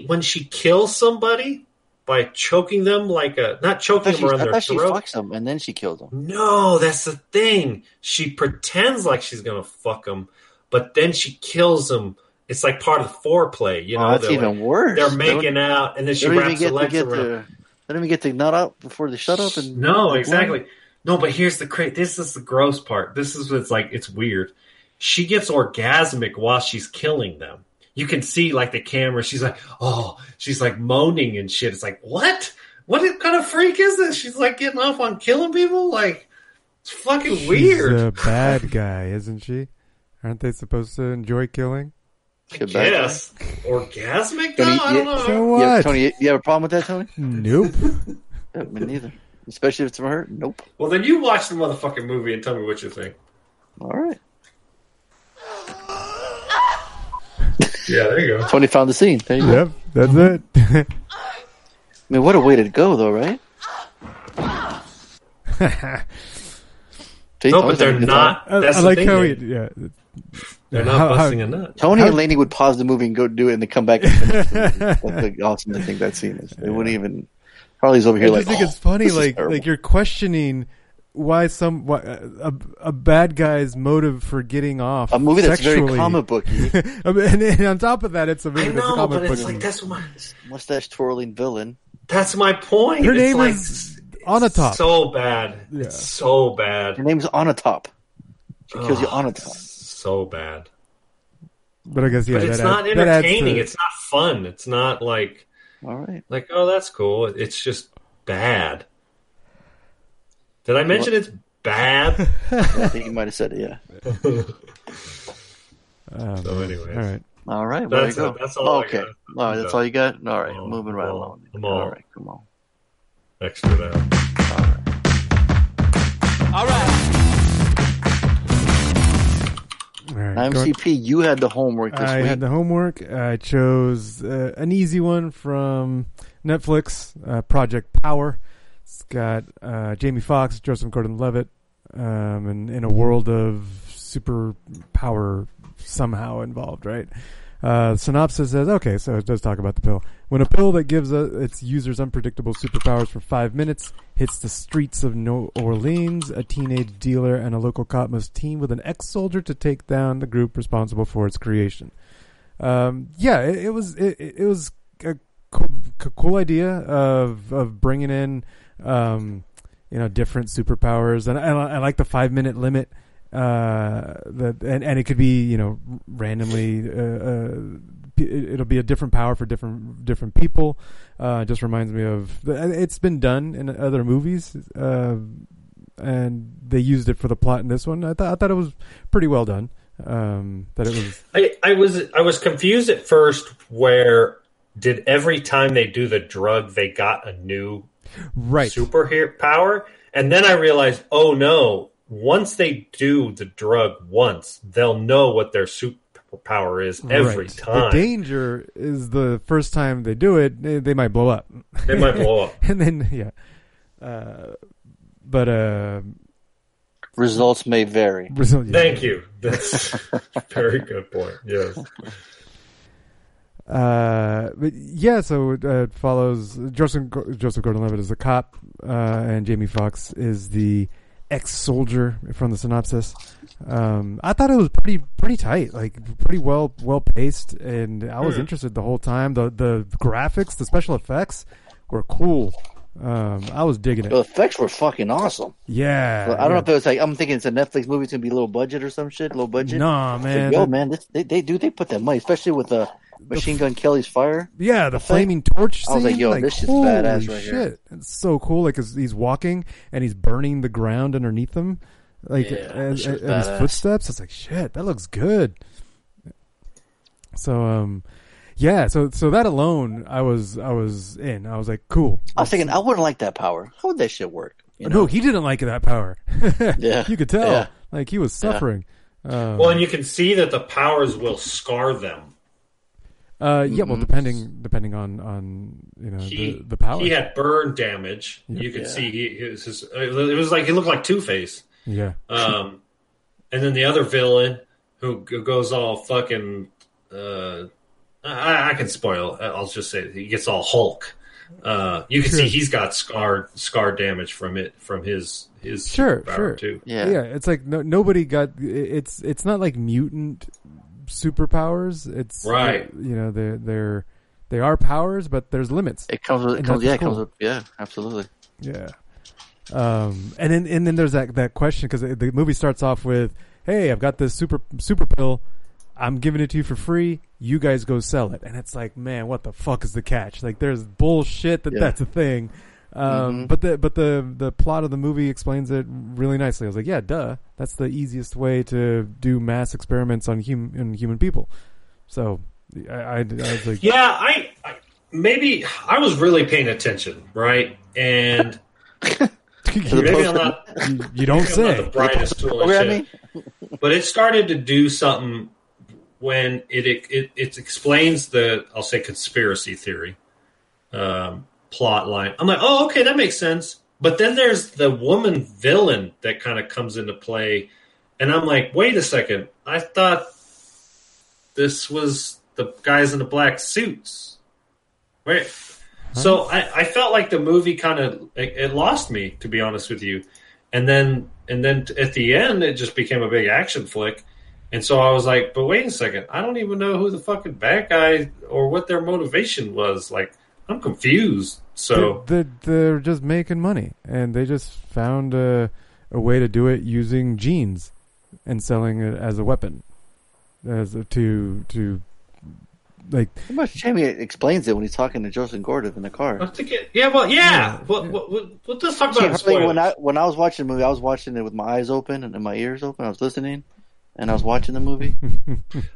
When she kills somebody... By choking them I thought she fucks them and then she killed them. No, that's the thing. She pretends like she's going to fuck them, but then she kills them. It's like part of the foreplay. You know, that's even worse. They're making out and then she wraps her legs around. They don't even get to nut up before they shut up. And no, exactly. Boy. No, but here's the crazy. This is the gross part. This is what's like. It's weird. She gets orgasmic while she's killing them. You can see, like, the camera. She's like, oh, she's, like, moaning and shit. It's like, what? What kind of freak is this? She's, like, getting off on killing people? Like, it's fucking weird. She's a bad guy, isn't she? Aren't they supposed to enjoy killing? Yes. Orgasmic? No, I don't know. So what? Tony, you have a problem with that, Tony? Nope. Me neither. Especially if it's from her? Nope. Well, then you watch the motherfucking movie and tell me what you think. All right. Yeah, there you go. Tony found the scene. There you go. Yep, that's it. I mean, what a way to go, though, right? No, but they're not. That's the thing. They're not busting a nut. Tony and Laney would pause the movie and go do it and then come back. That's the awesome thing that scene is. They wouldn't even. Harley's over here like, I think it's funny. Like you're questioning why a bad guy's motive for getting off. A movie that's sexually. Very comic booky. and on top of that, it's a movie that's comic booky. I know, but it's like, that's my... Mustache-twirling villain. That's my point. Her name is Onatop. It's so bad. Yeah. It's so bad. Her name's Onatop. She kills you Onatop. So bad. But I guess, yeah, but it's not entertaining. It's not fun. It's not like... All right. Like, oh, that's cool. It's just bad. Did I mention it's bad? I think you might have said it, yeah. So anyways. All right. That's, there you go. That's all okay. All right, that's all you got? All right, moving right along. All right, come on. Next to that. All right. MCP, you had the homework this week. I had the homework. I chose an easy one from Netflix, Project Power. It's got Jamie Foxx, Joseph Gordon-Levitt, and in a world of superpower somehow involved, right? Synopsis says, okay, so it does talk about the pill. When a pill that gives its users unpredictable superpowers for 5 minutes hits the streets of New Orleans, a teenage dealer and a local cop must team with an ex-soldier to take down the group responsible for its creation. It was a cool idea of bringing in different superpowers, and I like the 5-minute limit. It could be randomly. It'll be a different power for different people. It just reminds me of it's been done in other movies, and they used it for the plot in this one. I thought it was pretty well done. That it was. I was confused at first. Where did every time they do the drug, they got a new superpower, and then I realized, oh no. Once they do the drug once, they'll know what their superpower is every time. The danger is the first time they do it, they might blow up. And then, results may vary. Thank you. That's a very good point. Yes. So it follows Joseph Gordon-Levitt is the cop, and Jamie Foxx is the ex-soldier from the synopsis. I thought it was pretty tight, like pretty well paced, and I was interested the whole time. The graphics, the special effects were cool. I was digging it. The effects were fucking awesome. Yeah, I don't know if it was like I'm thinking it's a Netflix movie, it's gonna be low budget or some shit. Low budget. Nah, man. Yo, man, they put that money, especially with the Machine Gun Kelly's fire. Yeah, the flaming torch scene. I was like, yo, this shit's badass right here. It's so cool. Like, he's walking and he's burning the ground underneath him. Like, and his footsteps. It's like, shit, that looks good. So, so that alone, I was in. I was like, cool. I was thinking, I wouldn't like that power. How would that shit work? No, he didn't like that power. Yeah. You could tell. Yeah. Like, he was suffering. Yeah. And you can see that the powers will scar them. Depending on the power. He had burn damage. Yeah. You could see it was like he looked like Two-Face. Yeah. And then the other villain who goes all fucking I can spoil. I'll just say he gets all Hulk. You can see he's got scar damage from his power too. Yeah. Yeah, it's like nobody got it's not like mutant superpowers. It's they are powers, but there's limits. It comes with absolutely. Yeah. And then there's that question, because the movie starts off with, hey, I've got this super pill, I'm giving it to you for free, you guys go sell it. And it's like, man, what the fuck is the catch? Like, there's bullshit that's a thing. But the plot of the movie explains it really nicely. I was like, yeah, duh. That's the easiest way to do mass experiments on human people. So I was like, yeah, I was really paying attention, right? And maybe I'm not. You don't say. I'm not the brightest tool in shit. But it started to do something when it explains the, I'll say, conspiracy theory. Plot line. I'm like, oh, okay, that makes sense. But then there's the woman villain that kind of comes into play, and I'm like, wait a second, I thought this was the guys in the black suits. Right. So I felt like the movie kind of it lost me, to be honest with you. And then at the end, it just became a big action flick. And so I was like, but wait a second, I don't even know who the fucking bad guy or what their motivation was. Like, I'm confused. So they're just making money, and they just found a way to do it using genes and selling it as a weapon, to like. How much Jamie explains it when he's talking to Joseph Gordon in the car. I think let's talk about spoilers. When I was watching the movie, I was watching it with my eyes open and my ears open. I was listening. And I was watching the movie,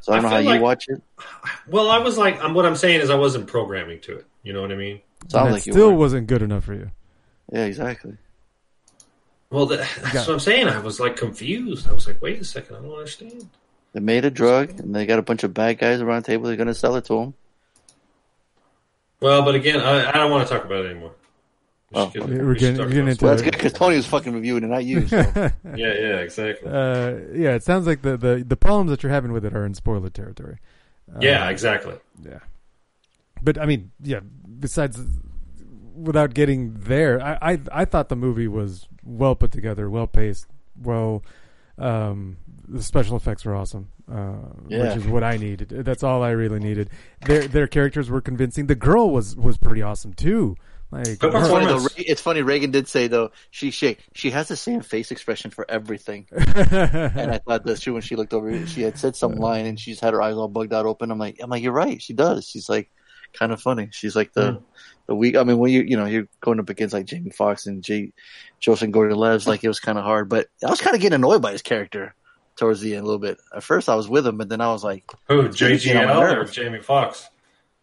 so I don't know how you watch it. Well, I was like, what I'm saying is I wasn't programming to it. You know what I mean? It still wasn't good enough for you. Yeah, exactly. Well, that's what I'm saying. I was like confused. I was like, wait a second, I don't understand. They made a drug, and they got a bunch of bad guys around the table. They're going to sell it to them. Well, but again, I don't want to talk about it anymore. We're getting into that's good, because Tony was fucking reviewing and not you. So. Exactly. It sounds like the problems that you're having with it are in spoiler territory. Exactly. Yeah. But I mean, besides, without getting there, I thought the movie was well put together, well paced, well The special effects were awesome, which is what I needed. That's all I really needed. Their characters were convincing. The girl was pretty awesome too. Like, it's funny. Reagan did say though she has the same face expression for everything, and I thought that's true. When she looked over, she had said some line, and she's had her eyes all bugged out open. I'm like, you're right. She does. She's like kind of funny. She's like the weak. I mean, when you're going up against like Jamie Foxx and Joseph Gordon-Levitt, like it was kind of hard. But I was kind of getting annoyed by his character towards the end a little bit. At first, I was with him, but then I was like, "Who? JGL or Jamie Fox?"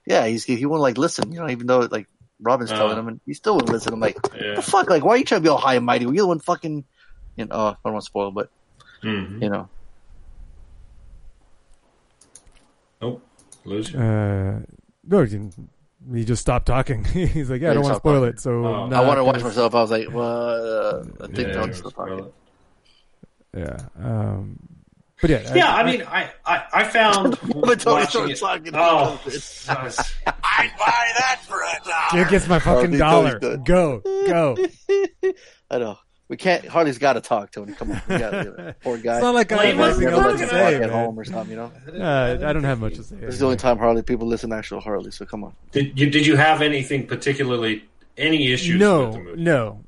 Yeah, he wouldn't like listen. You know, even though like. Robin's telling him, and he still wouldn't listen. I'm like, the fuck? Like, why are you trying to be all high and mighty? Well, you're the one fucking, you know. I don't want to spoil, but you know. Nope, lose. No, he just stopped talking. He's like, yeah, I don't want to spoil it. So I want to watch myself. I was like, well, I think I'm still talking. Yeah. But yeah, I mean, I found watching it. Oh, I'd buy that for $1. Dude gets my fucking $1. Go. I know. We can't. Harley's got to talk to him. Come on, we gotta do that. Poor guy. It's not like I have much to say at home or something, you know. I don't have much to say. This is the only time Harley people listen to actual Harley. So come on. Did you have anything particularly any issues? No, with the movie? No,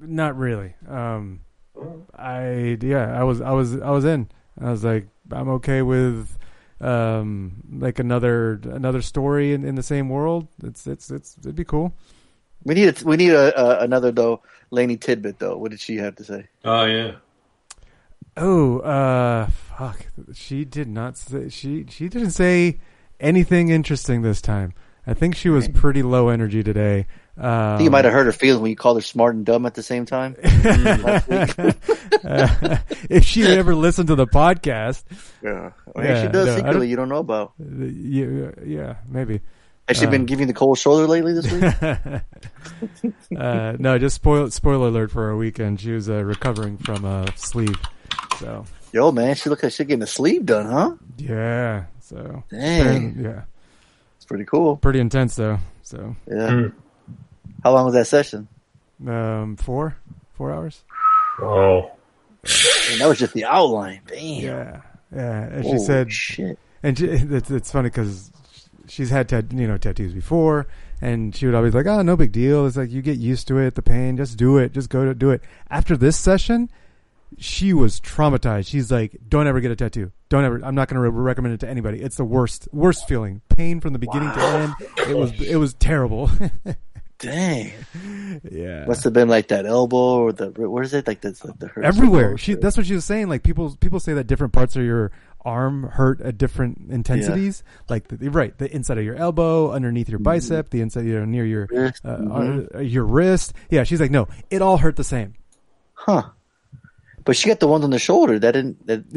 not really. I was in. I was like, I'm okay with like another story in the same world. It'd be cool. We need another though. Lainey tidbit though. What did she have to say? Oh yeah. Oh fuck. She didn't say anything interesting this time. I think she was pretty low energy today. I think you might have hurt her feelings when you called her smart and dumb at the same time. If she ever listened to the podcast. Yeah. Well, yeah she does secretly you don't know about. Yeah, maybe. Has she been giving the cold shoulder lately this week? No, just spoiler alert for our weekend. She was recovering from a sleeve. So. Yo, man, she looked like she getting a sleeve done, huh? Yeah. So. Dang. Yeah. It's pretty cool. Pretty intense, though. So. Yeah. Mm-hmm. How long was that session? 4 hours. Oh. And that was just the outline. Damn. Yeah. And she said, shit. And it's funny because she's had tattoos before, and she would always like, oh, no big deal. It's like you get used to it, the pain. Just do it. Just go to do it. After this session, she was traumatized. She's like, don't ever get a tattoo. Don't ever. I'm not going to recommend it to anybody. It's the worst feeling. Pain from the beginning to end. It was terrible. Dang. Yeah. Must have been like that elbow or where is it? Like that's like the hurt. Everywhere. That's what she was saying. Like people say that different parts of your arm hurt at different intensities. Yeah. Like the inside of your elbow, underneath your bicep, the inside, near your wrist. Your wrist. Yeah. She's like, no, it all hurt the same. Huh. But she got the ones on the shoulder that didn't.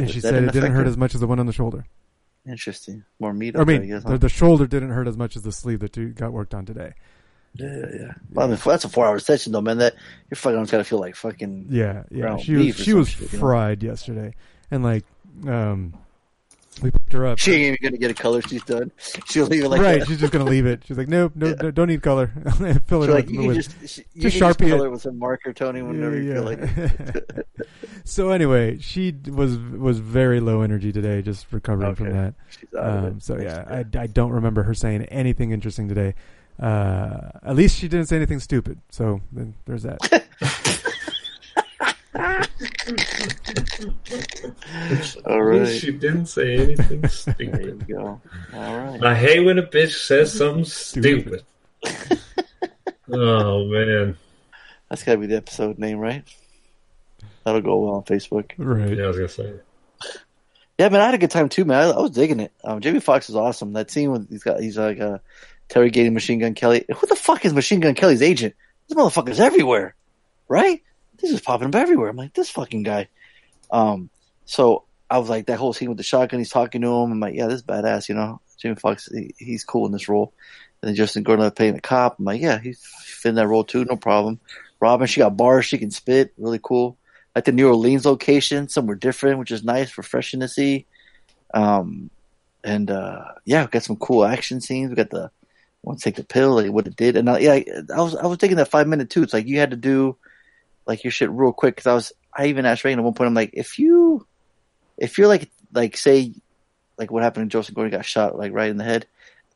She said it didn't hurt as much as the one on the shoulder. Interesting. More meat. I mean, the shoulder didn't hurt as much as the sleeve that you got worked on today. Yeah. Well, I mean, that's a 4-hour session, though, man. That your fucking arm's gotta feel like fucking She was fried yesterday, and like we picked her up. She ain't even gonna get a color. She's done. She'll leave it like that. She's just gonna leave it. She's like, no, don't need color. Fill it up. Like, you just sharpie color with some marker, Tony. Whenever you feel like it. So anyway, she was very low energy today, just recovering from that. She's out of it. So I don't remember her saying anything interesting today. At least she didn't say anything stupid. So then there's that. All right. At least she didn't say anything stupid. There you go. All right. I hate when a bitch says something stupid. Oh man, that's gotta be the episode name, right? That'll go well on Facebook, right? Yeah, I was gonna say. Yeah, man, I had a good time too, man. I was digging it. Jamie Foxx is awesome. That scene when he's like interrogating Machine Gun Kelly. Who the fuck is Machine Gun Kelly's agent? This motherfucker's everywhere, right? This is popping up everywhere. I'm like, this fucking guy. So I was like, that whole scene with the shotgun, he's talking to him. I'm like, yeah, this is badass, you know? Jamie Foxx, he's cool in this role. And then Justin Gordon-Levitt playing the cop. I'm like, yeah, he's fitting that role too, no problem. Robin, she got bars, she can spit, really cool. At the New Orleans location, somewhere different, which is nice, refreshing to see. And we got some cool action scenes. We got the want to take the pill, like what it did. And I was taking that 5 minute too. It's like you had to do like your shit real quick because I was I even asked Reagan at one point, I'm like, if you're like say, like what happened to Joseph Gordon, got shot like right in the head,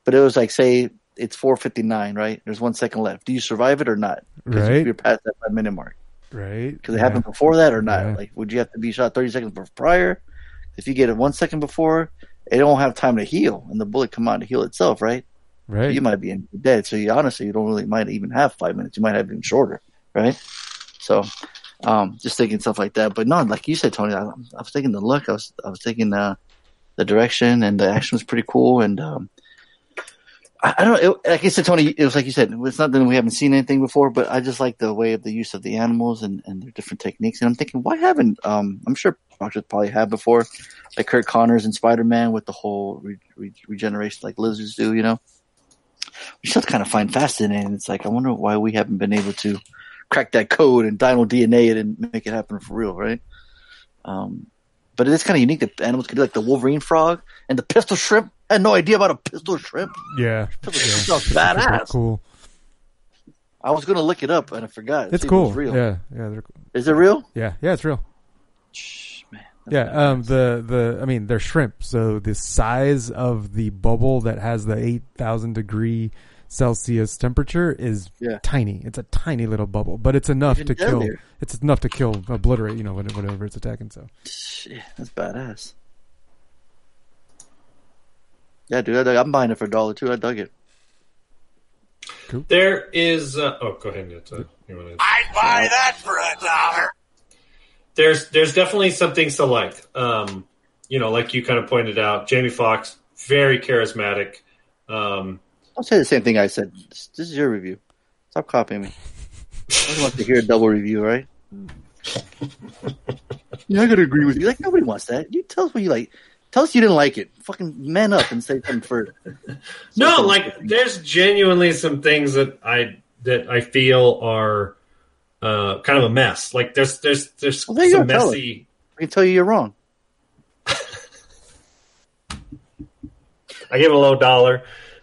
but it was like, say it's 4:59, right? There's 1 second left. Do you survive it or not? Because right. You're past that 5-minute mark. Right. Because it happened before that or not. Yeah. Like, would you have to be shot 30 seconds prior? If you get it 1 second before, it don't have time to heal, and the bullet come out to heal itself, right? Right. So you might be dead. So you honestly, you don't really might even have 5 minutes. You might have even shorter, right? So, just thinking stuff like that. But no, like you said, Tony, I was thinking the look. I was thinking the direction, and the action was pretty cool. And I don't know. Like you said, Tony, it was like you said, it's not that we haven't seen anything before, but I just like the way of the use of the animals and their different techniques. And I'm thinking, why haven't I'm sure doctors probably have before, like Kurt Connors and Spider-Man with the whole regeneration like lizards do, you know? Which still kind of find fascinating. It's like, I wonder why we haven't been able to crack that code and dino DNA it and make it happen for real, right? But it is kind of unique that animals could do, like the Wolverine frog and the pistol shrimp. I had no idea about a pistol shrimp. Yeah. Pistol shrimp is badass. Cool. I was going to look it up, and I forgot. It's cool. It's real. Yeah. Yeah. Is it real? Yeah. Yeah, it's real. Man, yeah. I mean, they're shrimp, so the size of the bubble that has the 8,000 degree Celsius temperature is tiny. It's a tiny little bubble, but it's enough to kill. It's enough to kill, obliterate, you know, whatever it's attacking. So, shit, that's badass. Yeah, dude, I'm buying it for $1 too. I dug it. Cool. There is, go ahead. I'd buy that for $1. There's definitely some things to like. You know, like you kind of pointed out, Jamie Foxx, very charismatic. I'll say the same thing I said. This is your review. Stop copying me. I don't want to hear a double review, right? Yeah, I gotta agree with you. Like, nobody wants that. You tell us what you like. Tell us you didn't like it. Fucking man up and say something further. No, like there's genuinely some things that I feel are kind of a mess. Like there's well, there some messy. I can tell you you're wrong. I gave it a low $1.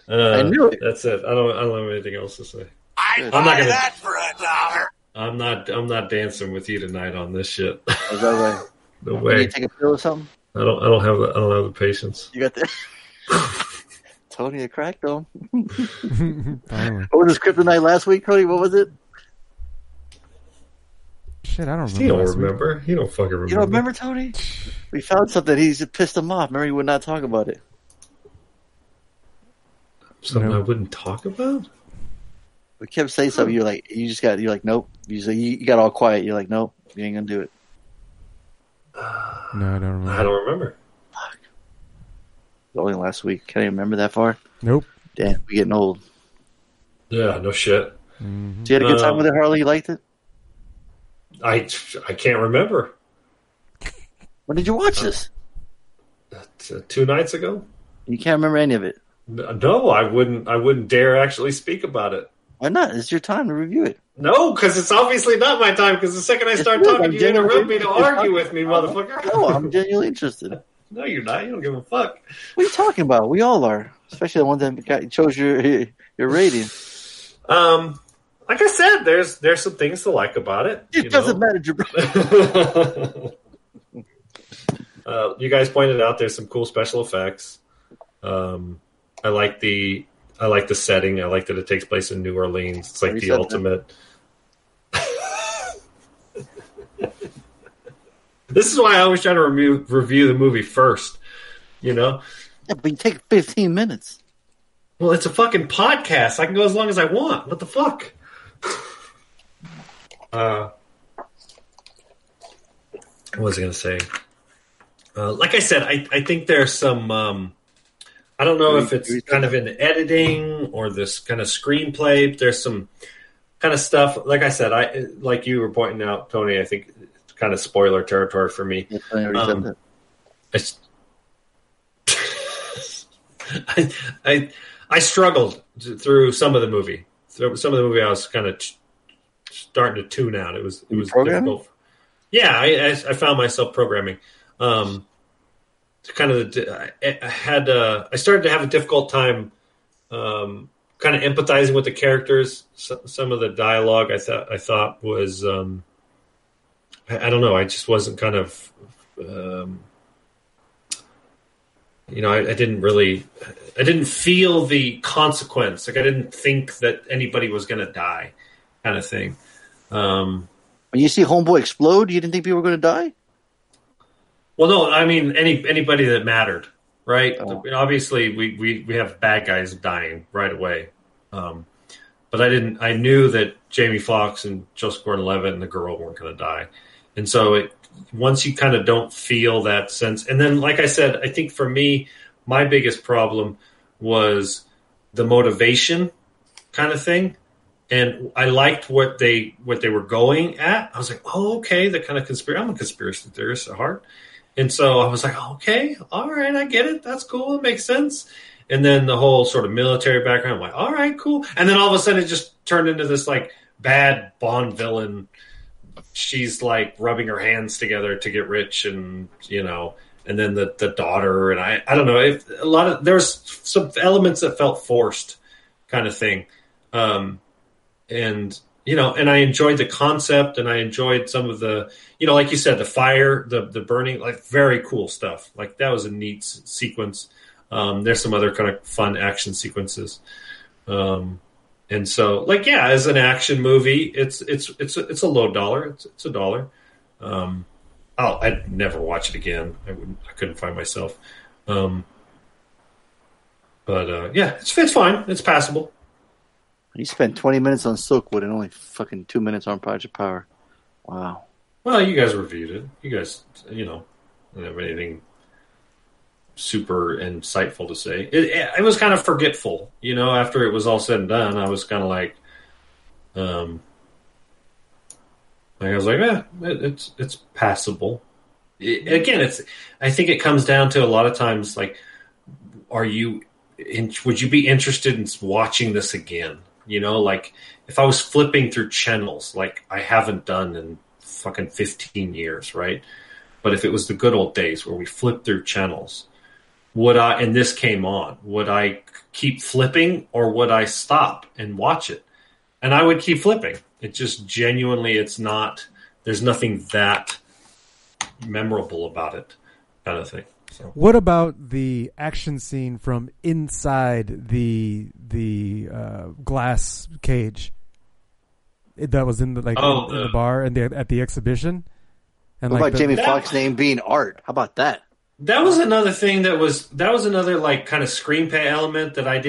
I knew it. That's it. I don't have anything else to say. I'd buy that for $1. I'm not dancing with you tonight on this shit. Is that right? No way. Can you take a pill or something? I don't have the patience. You got that? Tony, a crack though. What was Kryptonite last week, Tony? What was it? Shit, I don't remember. He don't remember. Week. He don't fucking remember. You don't remember, Tony? We found something. He just pissed him off. Mary would not talk about it. Something I wouldn't talk about? We kept saying something. You're like, nope. You got all quiet. You're like, nope. You ain't gonna do it. No, I don't remember. I don't remember. Fuck. It was only last week. Can I remember that far? Nope. Damn, we getting old. Yeah, no shit. Mm-hmm. So you had a good time with it, Harley? You liked it? I can't remember. When did you watch this? 2 nights ago. You can't remember any of it? No, I wouldn't dare actually speak about it. Why not? It's your time to review it. No, because it's obviously not my time. Because the second I start talking, you interrupt me to argue with me, motherfucker. No, I'm genuinely interested. No, you're not. You don't give a fuck. What are you talking about? We all are, especially the ones that chose your rating. Like I said, there's some things to like about it. It doesn't matter, Jabra. You guys pointed out there's some cool special effects. I like the setting. I like that it takes place in New Orleans. It's like the ultimate. This is why I always try to review the movie first, you know? Yeah, but you take 15 minutes. Well, it's a fucking podcast. I can go as long as I want. What the fuck? What was I going to say? Like I said, I think there's some... I don't know if it's kind of in the editing or this kind of screenplay. There's some kind of stuff. Like I said, like you were pointing out, Tony, I think it's kind of spoiler territory for me. Yeah, I struggled through some of the movie. Through some of the movie, I was kind of starting to tune out. It was difficult. Yeah, I found myself programming. I started to have a difficult time kind of empathizing with the characters. Some of the dialogue I thought was I don't know. I just wasn't kind of, I didn't really, I didn't feel the consequence. Like I didn't think that anybody was going to die kind of thing. When you see Homeboy explode, you didn't think people were going to die? Well, no, I mean, anybody that mattered, right? Oh. Obviously, we have bad guys dying right away. But I knew that Jamie Foxx and Joseph Gordon-Levitt and the girl weren't going to die. And so once you kind of don't feel that sense. And then, like I said, I think for me, my biggest problem was the motivation kind of thing. And I liked what they were going at. I was like, oh, okay, the kind of conspiracy. I'm a conspiracy theorist at heart. And so I was like, okay, all right, I get it. That's cool. It makes sense. And then the whole sort of military background, I'm like, all right, cool. And then all of a sudden it just turned into this like bad Bond villain. She's like rubbing her hands together to get rich and, and then the daughter. And I don't know. There's some elements that felt forced kind of thing. And I enjoyed the concept and I enjoyed some of the, like you said, the fire, the burning, like very cool stuff. Like that was a neat sequence. There's some other kind of fun action sequences. And so like, yeah, as an action movie, it's a low dollar. It's a dollar. I'd never watch it again. I couldn't find myself. But it's fine. It's passable. You spent 20 minutes on Silkwood and only fucking 2 minutes on Project Power. Wow. Well, you guys reviewed it. You guys, didn't have anything super insightful to say. It was kind of forgetful, after it was all said and done. I was kind of like, it's passable. I think it comes down to a lot of times, like, would you be interested in watching this again? Like if I was flipping through channels, like I haven't done in fucking 15 years, right? But if it was the good old days where we flipped through channels, would I keep flipping or would I stop and watch it? And I would keep flipping. It just genuinely, there's nothing that memorable about it kind of thing. So. What about the action scene from inside the glass cage that was in the bar and at the exhibition? And what about Jamie Foxx's name being Art? How about that? That was another thing that was another like kind of screenplay element that it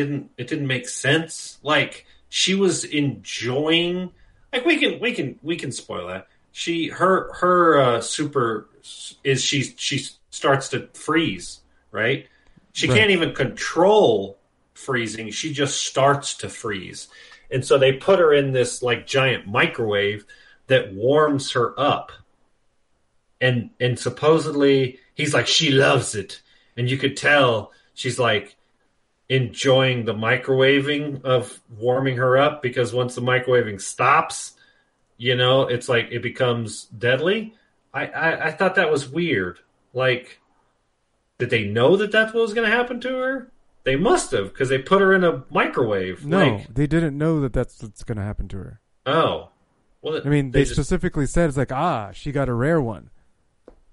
didn't make sense. Like she was enjoying, like we can spoil that. She starts to freeze, right? She can't even control freezing. She just starts to freeze. And so they put her in this like giant microwave that warms her up. And supposedly he's like, she loves it. And you could tell she's like enjoying the microwaving of warming her up, because once the microwaving stops, it's like it becomes deadly. I thought that was weird. Like, did they know that that's what was going to happen to her? They must have, because they put her in a microwave. No, they didn't know that that's what's going to happen to her. Oh. Well, they specifically said, it's like, she got a rare one.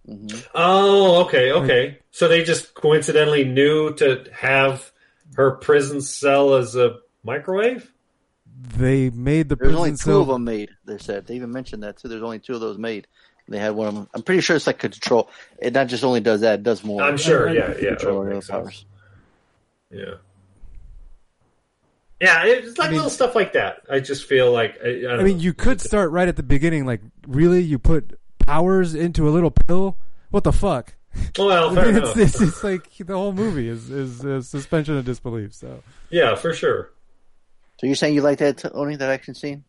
Mm-hmm. Oh, okay. Like, so they just coincidentally knew to have her prison cell as a microwave? They made the prison cell. There's only two of them made, they said. They even mentioned that, too. There's only two of those made. They had one of them. I'm pretty sure it's like control. It not just only does that, it does more. I'm sure, yeah. Control powers. Yeah. Yeah, it's like little stuff like that. I just feel like... I don't know. You could start right at the beginning, like, really? You put powers into a little pill? What the fuck? Well, fair enough. It's like the whole movie is suspension of disbelief, so... Yeah, for sure. So you're saying you like that, Tony, that action scene?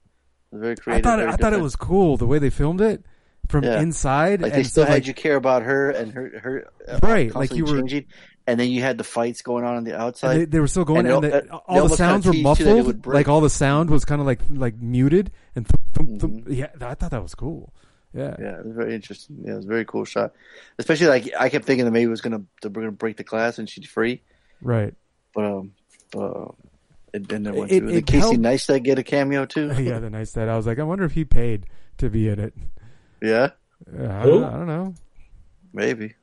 Very creative. I thought it was cool, the way they filmed it. From inside, like, and they still had you care about her and her right, like you were changing, and then you had the fights going on the outside. They were still going, and all the sounds were muffled. Like all the sound was kind of like muted, and yeah, I thought that was cool. Yeah, it was very interesting. Yeah, it was a very cool shot, especially like I kept thinking that maybe it was gonna break the glass and she'd free, right? But it didn't. Did Casey Neistat get a cameo too? Yeah, the Neistat. I was like, I wonder if he paid to be in it. Yeah, I don't know. Maybe.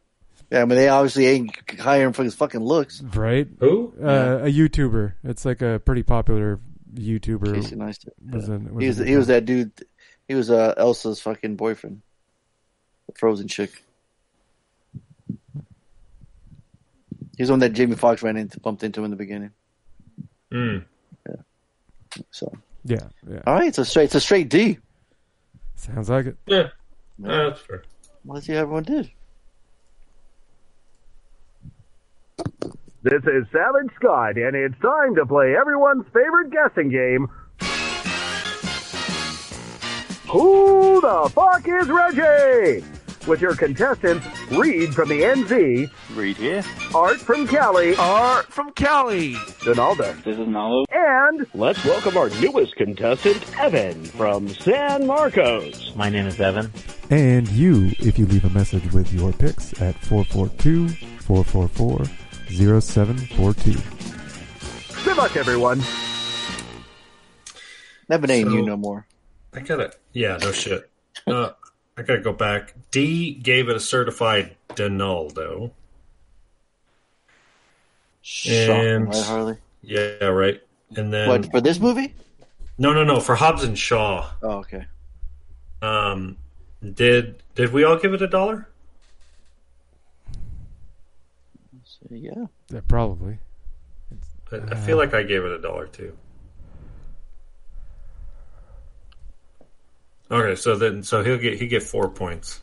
Yeah, I mean, they obviously ain't hiring for his fucking looks. Right? Who? A YouTuber. It's like a pretty popular YouTuber. Casey Neistat. He was that dude. He was Elsa's fucking boyfriend. The Frozen chick. He's the one that Jamie Foxx bumped into in the beginning. Mm. Yeah. So. Yeah. All right, it's a straight D. Sounds like it. Yeah. No, that's fair. Well, let's see how everyone did. This is Savage Scott, and it's time to play everyone's favorite guessing game. Who the fuck is Reggie? With your contestants, Reed from the NZ. Reed here. Art from Cali. Donaldo. This is Nalo. And let's welcome our newest contestant, Evan from San Marcos. My name is Evan. And you, if you leave a message with your picks at 442-444-0742. Good luck, everyone. Never ain't you no more. I gotta... Yeah, no shit. I gotta go back. D gave it a certified Donaldo. Shocking, right, Harley? Yeah, right. And then... What, for this movie? No, for Hobbs and Shaw. Oh, okay. Did we all give it $1? So, yeah, probably. I feel like I gave it $1 too. Okay, so he'll get 4 points.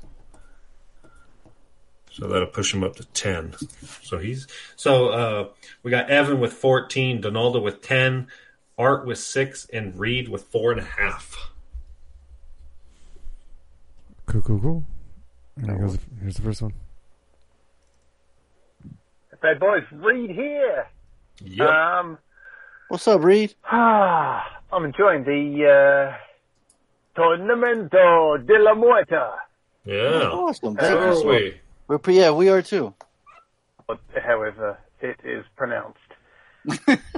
So that'll push him up to 10. So we got Evan with 14, Donaldo with 10, Art with 6, and Reed with 4.5. Cool. Here's the first one. Bad boys, Reed here. Yep. What's up, Reed? I'm enjoying the Tornamento de la Muerta. Yeah. Oh, awesome. So we are too. However it is pronounced.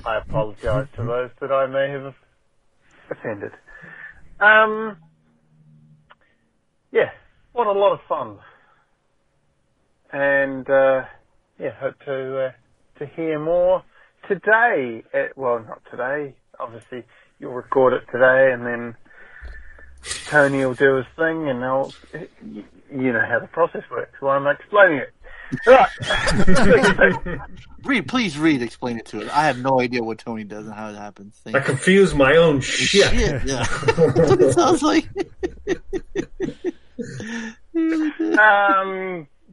I apologize to those that I may have offended. Yeah, what a lot of fun. And... hope to hear more today. Not today. Obviously, you'll record it today, and then Tony will do his thing, and you know how the process works. Why am I explaining it? Right. Reed, explain it to us. I have no idea what Tony does and how it happens. Thank you. I confuse my own shit. Yeah. That's what it sounds like.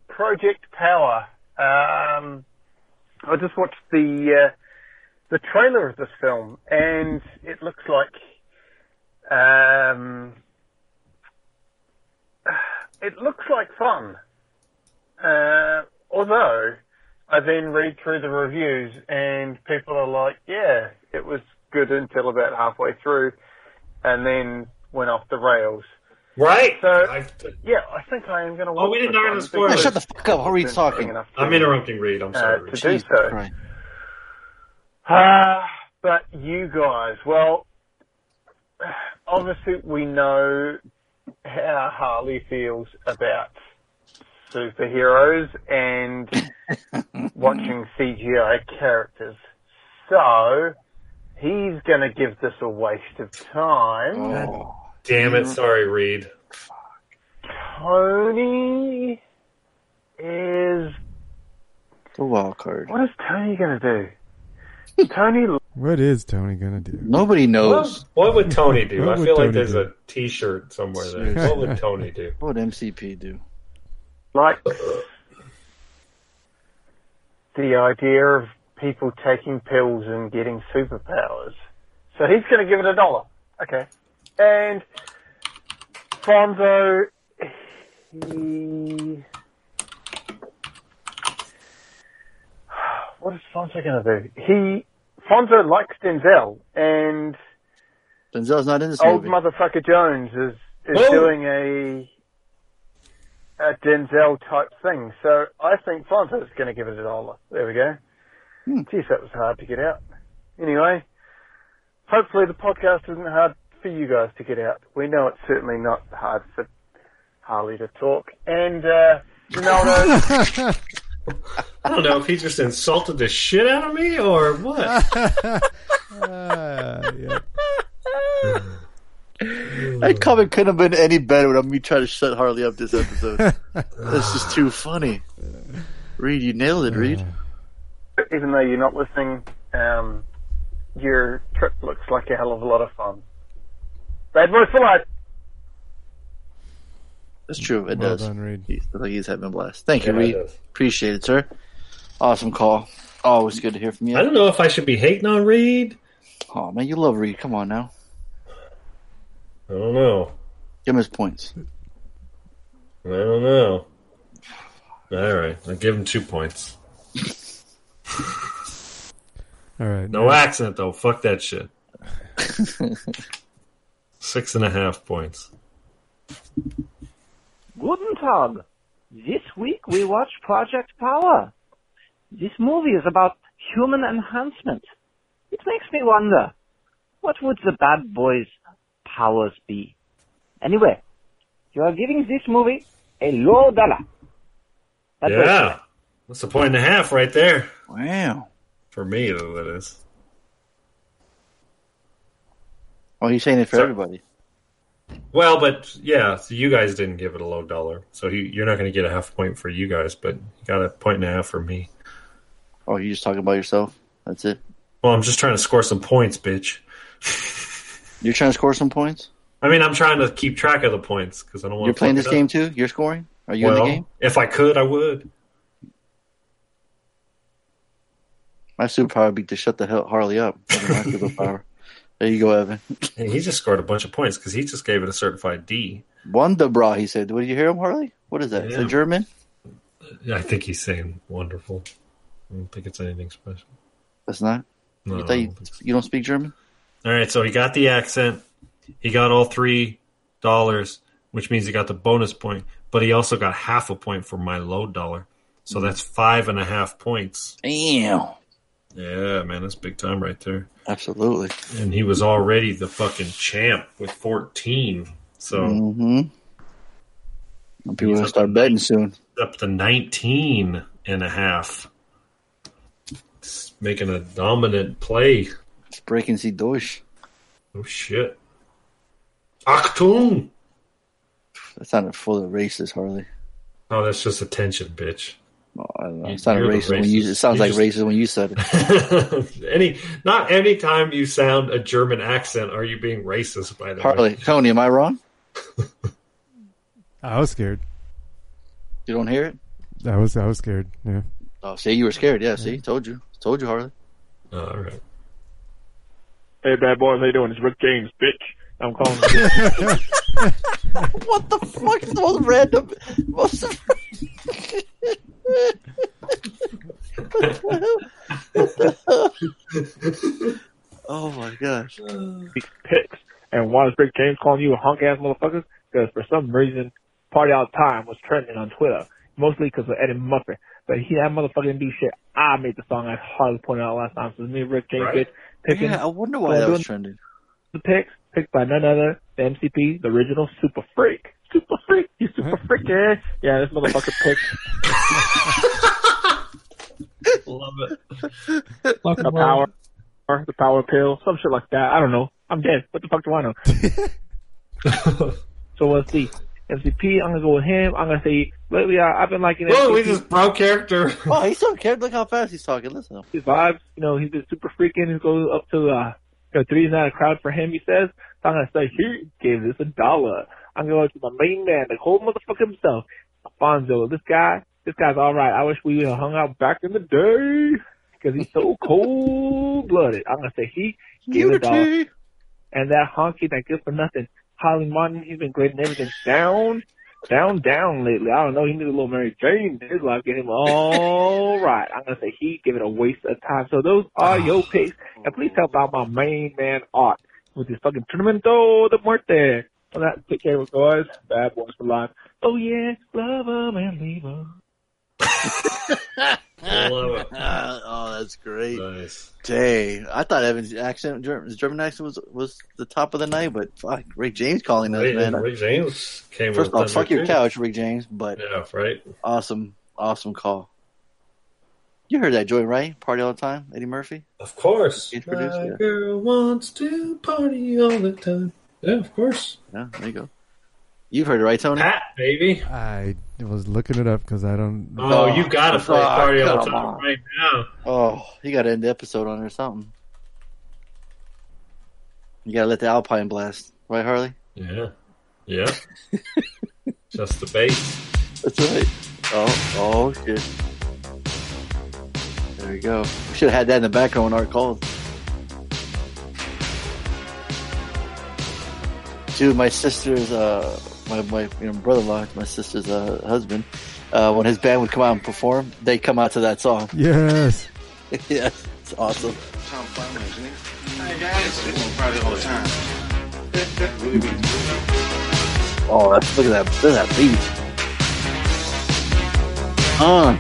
Project Power. I just watched the trailer of this film, and it looks like fun. Although I then read through the reviews, and people are like, "Yeah, it was good until about halfway through, and then went off the rails." Right. So, I think I am going to watch it. Oh, we didn't iron the spoilers. Shut the fuck up. Reed's talking. I'm interrupting Reed. I'm sorry, Reed. To do so. But you guys, well, obviously we know how Harley feels about superheroes and watching CGI characters. So he's going to give this a waste of time. Oh. Damn it, sorry, Reed. Tony is... the wild card. What is Tony going to do? What is Tony going to do? Nobody knows. What would Tony do? I feel like there's a t-shirt somewhere there. What would Tony do? What would MCP do? Like the idea of people taking pills and getting superpowers. So he's going to give it $1. Okay. And Fonzo, what is Fonzo going to do? Fonzo likes Denzel, and Denzel's not in this movie. Old motherfucker Jones is doing a Denzel type thing. So I think Fonzo's going to give it $1. There we go. Jeez, that was hard to get out. Anyway, hopefully the podcast isn't hard for you guys to get out. We know it's certainly not hard for Harley to talk. And Ronaldo. I don't know if he just insulted the shit out of me or what. Yeah. That comment couldn't have been any better without me trying to shut Harley up this episode. This is too funny. Reed, you nailed it, Reed. Even though you're not listening, your trip looks like a hell of a lot of fun. Bad boy for life. That's true. It does. Done, Reed. He's having a blast. Thank you, Reed. Appreciate it, sir. Awesome call. Always good to hear from you. I don't know if I should be hating on Reed. Oh, man, you love Reed. Come on now. I don't know. Give him his points. I don't know. All right. I'll give him 2 points. All right. No accent, though. Fuck that shit. 6.5 points. Guten Tag. This week we watch Project Power. This movie is about human enhancement. It makes me wonder, what would the bad boys' powers be? Anyway, you are giving this movie a low dollar. That's that's a 1.5 points right there. Wow. For me, though, that is. Oh, he's saying it for everybody. Well, but yeah, so you guys didn't give it a low dollar, so you're not going to get a 0.5 points for you guys, but you got a 1.5 points for me. Oh, you're just talking about yourself? That's it? Well, I'm just trying to score some points, bitch. You're trying to score some points? I mean, I'm trying to keep track of the points because I don't want. You're playing this game too? You're scoring? Are you in the game? If I could, I would. My superpower would be to shut the hell Harley up. There you go, Evan. Hey, he just scored a bunch of points because he just gave it a certified D. Wunderbra, he said. What, did you hear him, Harley? What is that? Yeah. Is it German? I think he's saying wonderful. I don't think it's anything special. That's not? No, you don't speak German? All right, so he got the accent. He got all $3, which means he got the bonus point, but he also got 0.5 points for my low dollar. So that's 5.5 points. Damn. Yeah, man, that's big time right there. Absolutely. And he was already the fucking champ with 14. So people will start betting soon. Up to 19.5. It's making a dominant play. Breaking Sie durch. Oh, shit. Achtung! That sounded full of racist, Harley. Oh, that's just attention, bitch. Oh, I don't know. It sounded racist when you, racist when you said it. Not any time you sound a German accent are you being racist, by the way. Harley, Tony, am I wrong? I was scared. You don't hear it? I was scared, yeah. Oh, see, you were scared, yeah, see? Told you. Told you, Harley. Oh, all right. Hey, bad boys, how you doing? It's Rick James, bitch. I'm calling you. What the fuck is the most random... What the hell? Oh, my gosh. Picks. And why is Rick James calling you a hunk-ass motherfucker? Because for some reason, Party Out Time was trending on Twitter. Mostly because of Eddie Murphy. But that motherfucker didn't do shit. I made the song I hardly pointed out last time. So it's me, Rick James, bitch. Picking, I wonder why that was trending. The picks picked by none other than MCP, the original super freak. Super freak, you super freak, yeah. Yeah, this motherfucker picked. Love it. Love the power, the power pill, some shit like that. I don't know. I'm dead. What the fuck do I know? So let's see. MCP, I'm gonna go with him. I'm gonna say lately I've been liking. Whoa, MCP. We just broke character. Oh, he's so character. Look how fast he's talking. Listen, his vibes. You know, he's been super freaking. He goes up to 3's not a crowd for him. He says, so I'm gonna say he gave this $1. I'm gonna go to my main man, the whole motherfucker himself, Alfonso. This guy's all right. I wish we would have hung out back in the day because he's so cold blooded. I'm gonna say he gave $1. And that honky, that good for nothing. Holly Martin, he's been grading everything down lately. I don't know. He needs a little Mary Jane in his life. Get him all right. I'm going to say he give it a waste of time. So those are your picks. And please help out my main man, Art, with this fucking Tournamento de Muerte. Well, that take care of guys. Bad boys for life. Oh, yeah. Love them and leave them. Love it. Oh, that's great. Nice. Dang. I thought Evan's accent, his German accent was the top of the night, but fuck, Rick James calling us, man. Rick James came first with off, fuck your couch, Rick James. But yeah, right. Awesome call. You heard that joint, right? Party all the time, Eddie Murphy? Of course. My girl wants to party all the time. Yeah, of course. Yeah, there you go. You've heard it, right, Tony? Pat, baby. I was looking it up because I don't. Oh, you got to play party all the time right now. Oh, you got to end the episode on it or something. You got to let the Alpine blast. Right, Harley? Yeah. Just the bass. That's right. Oh, shit. There we go. We should have had that in the background when Art called. Dude, my sister's, my brother-in-law, my sister's husband, when his band would come out and perform, they come out to that song. Yes. Yes, it's awesome. Tom Flyman, isn't it? Hey, guys. It's party all the time. Oh, look at that. Look at that beat. All right,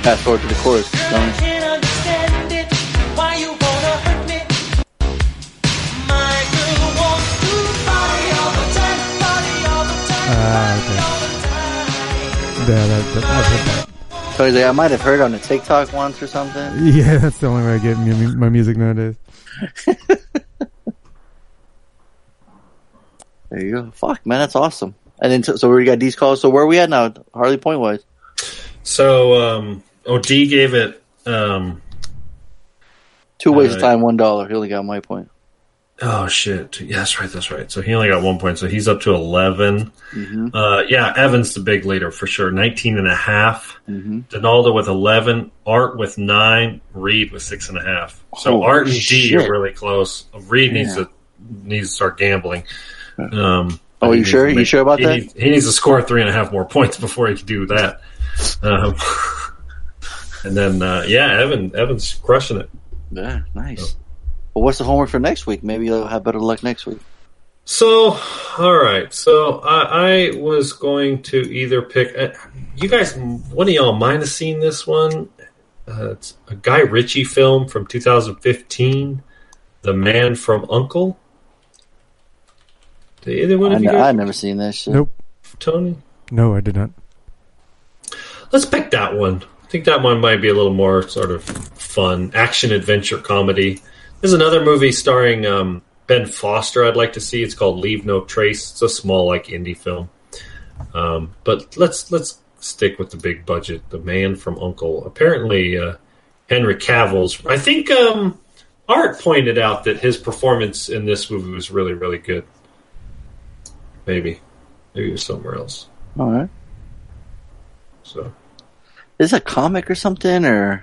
fast forward to the chorus. Girl, I can't understand it. Why you wanna hurt me? My girl wants to party all the time, party all the time, party all the time. Yeah, that's so like, I might have heard on the TikTok once or something. Yeah, that's the only way I get my music nowadays. There you go. Fuck, man, that's awesome. And then so we got these calls. So where are we at now, Harley, point-wise? So, D gave it 2 ways time, $1. He only got my point. Oh, shit. Yeah, that's right. So he only got 1 point, so he's up to 11. Mm-hmm. Evan's the big leader for sure, 19.5. Mm-hmm. Donaldo with 11, Art with 9, Reed with 6.5. So holy Art and shit. D are really close. Reed needs to start gambling. Oh, are you sure? You sure about that? He needs to score 3.5 more points before he can do that. And then, Evan's crushing it. Yeah, nice. So. Well, what's the homework for next week? Maybe you'll have better luck next week. So, all right. So I was going to either pick you guys. One of y'all might have seen this one. It's a Guy Ritchie film from 2015, "The Man from U.N.C.L.E." Did either one of you? I've never seen that shit. Nope. Tony? No, I did not. Let's pick that one. I think that one might be a little more sort of fun. Action-adventure comedy. There's another movie starring Ben Foster I'd like to see. It's called Leave No Trace. It's a small, indie film. But let's stick with the big budget. The Man from U.N.C.L.E. Apparently, Henry Cavill's... I think Art pointed out that his performance in this movie was really, really good. Maybe it was somewhere else. All right. So... Is it a comic or something, or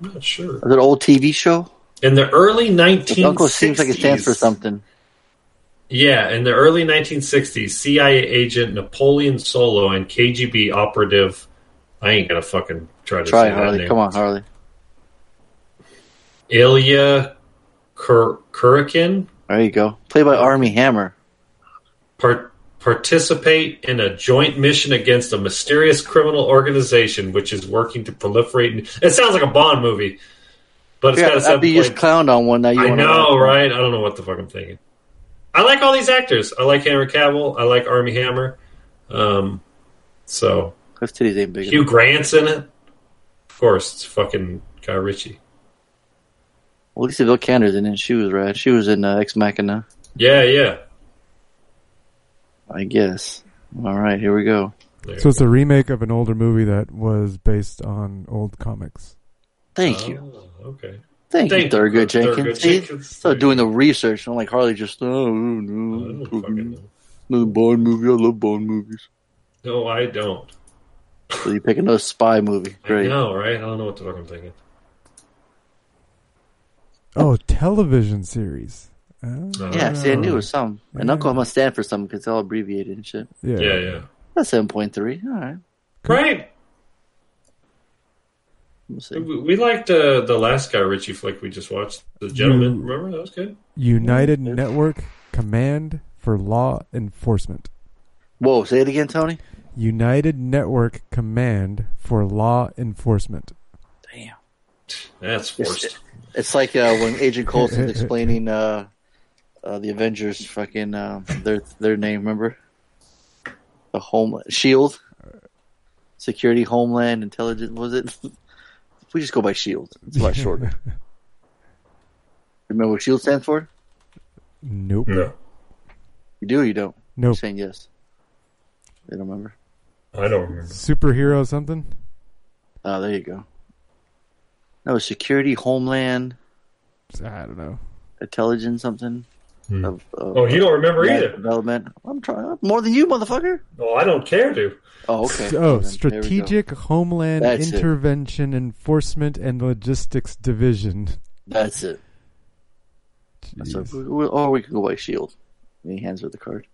I'm not sure. Is it an old TV show? In the early 1960s, Uncle seems like it stands for something. Yeah, in the early 1960s, CIA agent Napoleon Solo and KGB operative. I ain't gonna fucking try to say Harley. That name. Come on, Harley. Ilya Kurikin. There you go. Played by Armie Hammer. Participate in a joint mission against a mysterious criminal organization which is working to proliferate. It sounds like a Bond movie, but it's got a 7 point. You just clowned on one. Now you. I know, right? I don't know what the fuck I'm thinking. I like all these actors. I like Henry Cavill. I like Armie Hammer. So those titties ain't big. Hugh Grant's in it. Of course, it's fucking Guy Ritchie. Well, at least Bill Cantor's in it. She was rad. She was in Ex Machina. Yeah. I guess. All right, here we go. So it's a remake of an older movie that was based on old comics. Thank you. Okay. Thank you, Thurgood Jenkins. So doing the research. I'm like Harley just, another Bond movie. I love Bond movies. No, I don't. So you pick another spy movie. Great. I know, right? I don't know what the fuck I'm thinking. Oh, television series. Yeah, see, I knew it was something. And Uncle must stand for something because it's all abbreviated and shit. Yeah. That's 7.3. All right. Great. We'll see. We liked the last Guy Ritchie flick we just watched, The Gentleman. Remember? That was good. United Network Command for Law Enforcement. Whoa, say it again, Tony. United Network Command for Law Enforcement. Damn. That's forced. It's like when Agent Coulson's explaining the Avengers fucking their name, remember? The Shield. Security, Homeland, Intelligence, was it? We just go by SHIELD. It's a lot shorter. Remember what SHIELD stands for? Nope. No. You do or you don't? Nope. You're saying yes. They don't remember? I don't remember. Superhero something? Oh, there you go. No, Security, Homeland. I don't know. Intelligence something. Of you don't remember either. Development. I'm trying more than you, motherfucker. No, I don't care to. Oh, okay. So, Strategic Homeland That's Intervention it. Enforcement and Logistics Division. That's it. So, or we could go by SHIELD. Any hands with the card.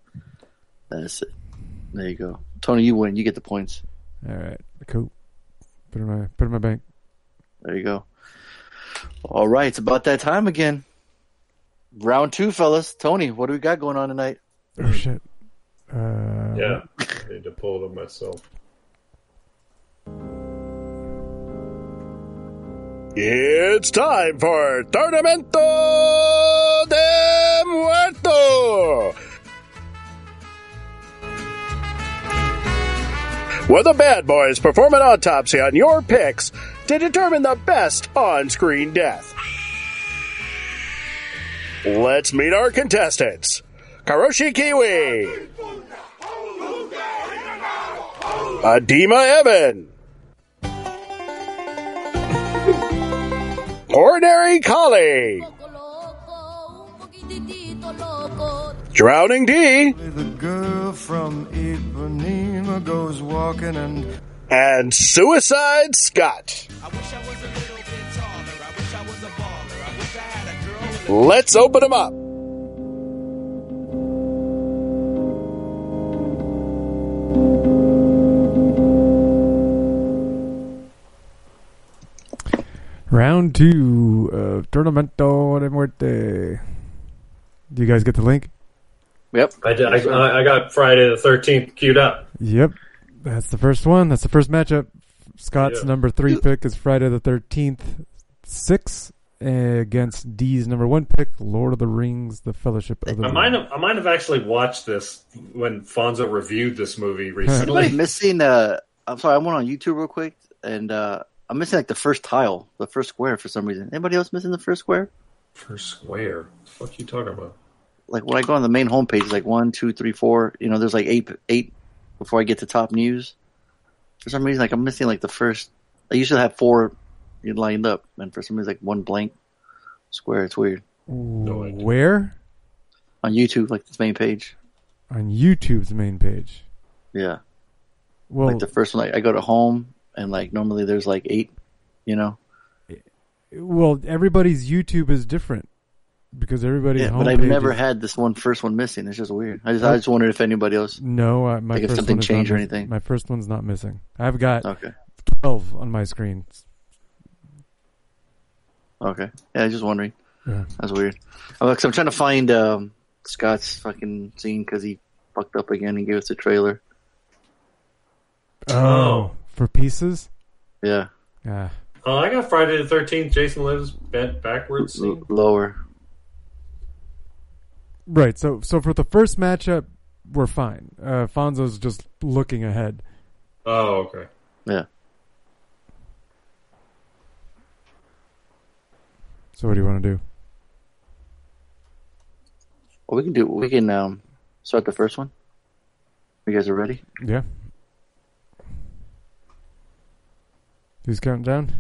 That's it. There you go, Tony. You win. You get the points. All right. Cool. Put in my bank. There you go. All right. It's about that time again. Round two, fellas. Tony, what do we got going on tonight? Oh, shit. Yeah, I need to pull it up myself. It's time for Tornamento de Muerto! Where the bad boys perform an autopsy on your picks to determine the best on-screen death. Let's meet our contestants. Karoshi Kiwi. Adema Evan. Ordinary Collie. Drowning D. The girl from Ipanema goes walking and Suicide Scott. Let's open them up. Round two of Tornamento de Muerte. Do you guys get the link? Yep. I got Friday the 13th queued up. Yep. That's the first one. That's the first matchup. Scott's number 3 pick is Friday the 13th, 6. Against D's number 1 pick, Lord of the Rings, The Fellowship of the Ring. I might have actually watched this when Fonzo reviewed this movie recently. I'm missing, I'm sorry, I went on YouTube real quick, and I'm missing like the first tile, the first square for some reason. Anybody else missing the first square? First square? What the fuck are you talking about? Like when I go on the main homepage, like 1, 2, 3, 4, you know, there's like eight before I get to top news. For some reason, like I'm missing like the first, I usually have 4 you lined up, and for some reason, like one blank square. It's weird. Where? On YouTube, like the main page. On YouTube's main page. Yeah. Well, like the first one, like, I go to home, and like normally there's like 8. You know. Well, everybody's YouTube is different because everybody's home. But I've never had this first one missing. It's just weird. I just wondered if anybody else. No, my like first if something one changed or anything. My first one's not missing. I've got 12 on my screen. Okay. Yeah, I was just wondering. Yeah. That's weird. I'm trying to find Scott's fucking scene because he fucked up again and gave us a trailer. Oh. For Pieces? Yeah. Yeah. I got Friday the 13th, Jason Lives, bent backwards scene. Lower. Right. So for the first matchup, we're fine. Fonzo's just looking ahead. Oh, okay. Yeah. So what do you want to do? Well, we can start the first one. You guys are ready? Yeah. Who's counting down?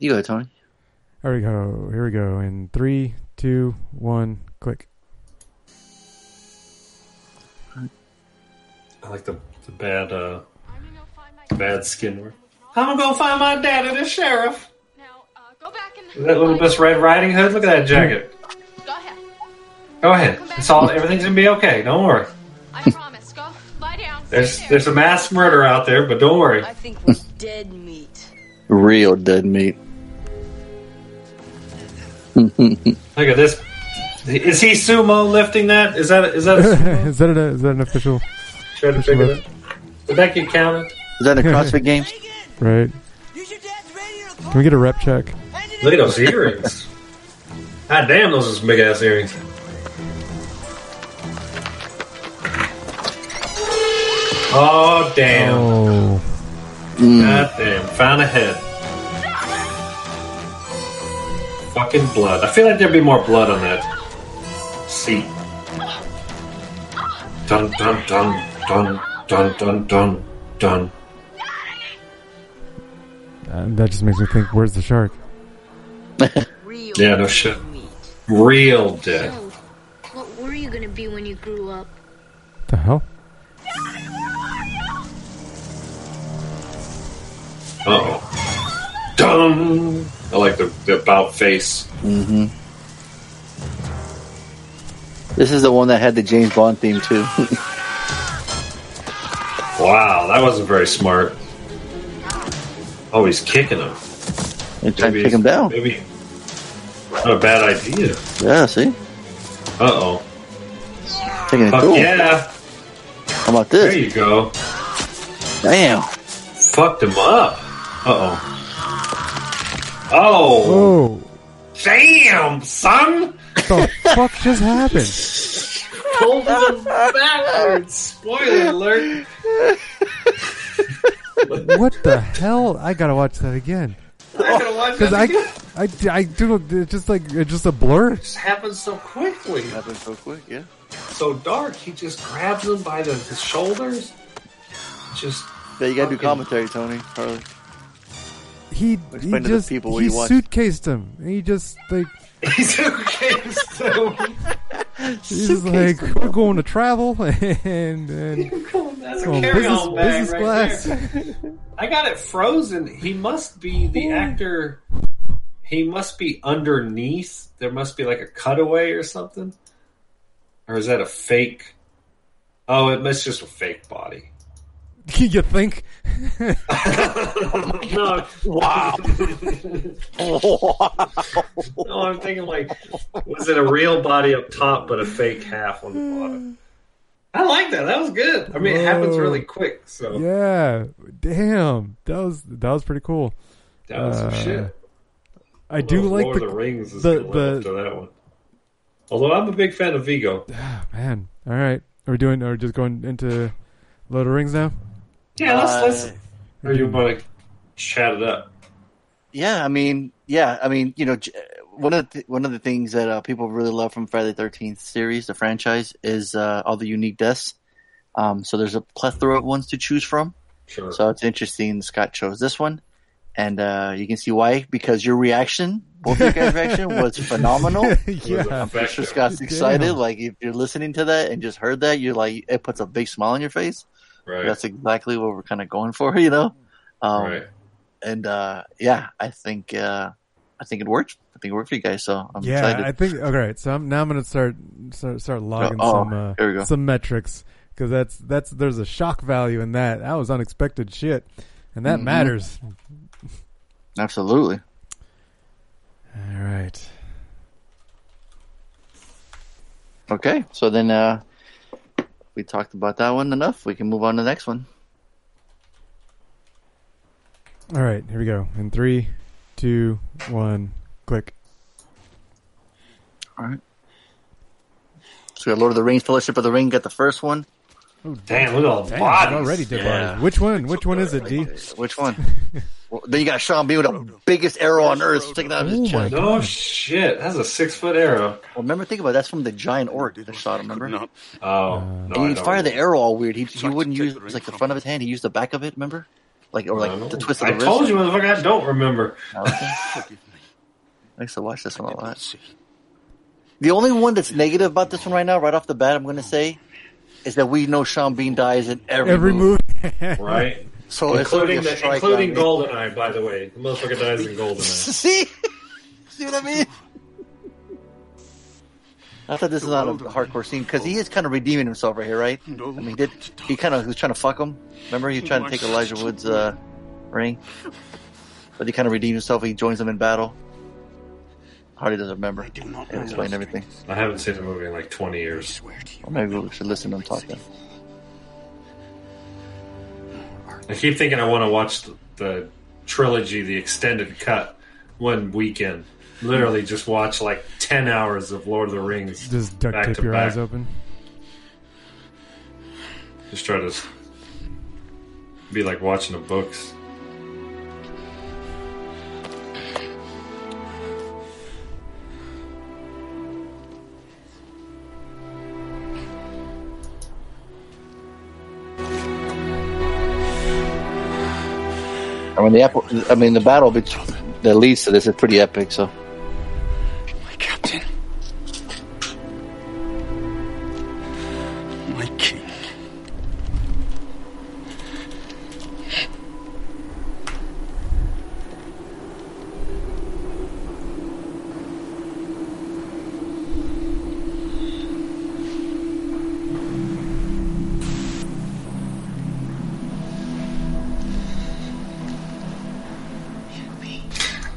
You go, Tony. There we go. Here we go. In 3, 2, 1, click. I like the bad bad skin work. I'm gonna go find my daddy, the sheriff. Go back in that Little Miss Red Riding Hood? Look at that jacket. Go ahead. It's all. Everything's gonna be okay. Don't worry. I promise. Go lie down. There's a mass murder out there, but don't worry. I think we're dead meat. Real dead meat. Look at this. Is he sumo lifting that? Is that an official? Trying to figure it out. Did that get counted? Is that a CrossFit Games? Right. Can we get a rep check? Look at those earrings. God damn, those are some big ass earrings. Oh damn! Oh. God damn! Found a head. Fucking blood. I feel like there'd be more blood on that seat. Dun dun dun dun dun dun dun dun. That just makes me think. Where's the shark? Yeah, no shit. Real dead. So, what were you gonna be when you grew up? The hell? Uh-oh. Dun! I like the about face. Mm-hmm. This is the one that had the James Bond theme, too. Wow, that wasn't very smart. Oh, he's kicking him. They're trying to kick him down. Maybe. Not a bad idea. Yeah, see? Uh-oh. Taking it cool. Yeah. How about this? There you go. Damn. Fucked him up. Uh-oh. Oh. Whoa. Damn, son. The fuck just happened? Pulled him backwards. Spoiler alert. What the hell? I gotta watch that again. I gotta watch that again? I dude, it's just a blur. It just happens so quickly. It happens so quick, yeah. So dark, he just grabs him by his shoulders. Just... Yeah, you gotta do commentary, Tony. Harley. He suitcased him. He just like he suitcased him. He's like, we're going to travel and that's a carry-on bag right class. There. I got it frozen. He must be the actor. He must be underneath. There must be like a cutaway or something, or is that a fake? Oh, it's just a fake body. You think? No. Wow. No, I'm thinking like, was it a real body up top but a fake half on the bottom? I like that. That was good. I mean, it happens really quick. So yeah. Damn. That was pretty cool. That was some shit. I do like Lord of the Rings is going after that one. Although I'm a big fan of Vigo. Man. All right. Are we just going into Lord of the Rings now? Yeah, let's. Or you want to chat it up? Yeah, I mean, you know, one of the things that people really love from Friday the 13th series, the franchise, is all the unique deaths. So there's a plethora of ones to choose from. Sure. So it's interesting. Scott chose this one, and you can see why, because your reaction, both of you guys' reaction, was phenomenal. Yeah, I'm sure Scott's excited. Damn. Like if you're listening to that and just heard that, you're like, it puts a big smile on your face. Right. That's exactly what we're kind of going for, you know. Right. And yeah, I think it worked. I think it worked for you guys. So I'm excited. I think. All right. So now I'm going to start logging some metrics, because there's a shock value in that. That was unexpected shit, and that matters. Absolutely. All right. Okay. So then. We talked about that one enough. We can move on to the next one. All right, here we go. In 3, 2, 1, click. All right. So we got Lord of the Rings, Fellowship of the Ring. Got the first one. Oh, damn, look at all the bodies. Already did bodies. Which one is it, D? Which one? Well, then you got Sean B with the biggest arrow on earth sticking out of his chest. Oh, shit. That's a 6-foot arrow. Well, remember, think about it. That's from the giant orc that shot him, remember? No, he'd fire the arrow all weird. He wouldn't use like the front of his hand. He used the back of it, remember? The twist of the wrist. I told you, motherfucker, I don't remember. I used to watch this one a lot. The only one that's negative about this one right now, right off the bat, I'm going to say, is that we know Sean Bean dies in every movie. Right. So including Goldeneye, by the way. The motherfucker dies in Goldeneye. See what I mean? I thought this is not a hardcore scene, because he is kind of redeeming himself right here, right? I mean, he kind of was trying to fuck him. Remember, he was trying to take Elijah Wood's ring? But he kind of redeemed himself. He joins them in battle. Hardly doesn't remember. They explain everything. I haven't seen the movie in like 20 years. Or maybe we should listen to him talk then. I keep thinking I want to watch the trilogy, the extended cut, one weekend. Literally just watch like 10 hours of Lord of the Rings. Just duct tape your eyes open. Just try to be like watching the books. I mean, the battle that leads to this is pretty epic, so. My captain. My king.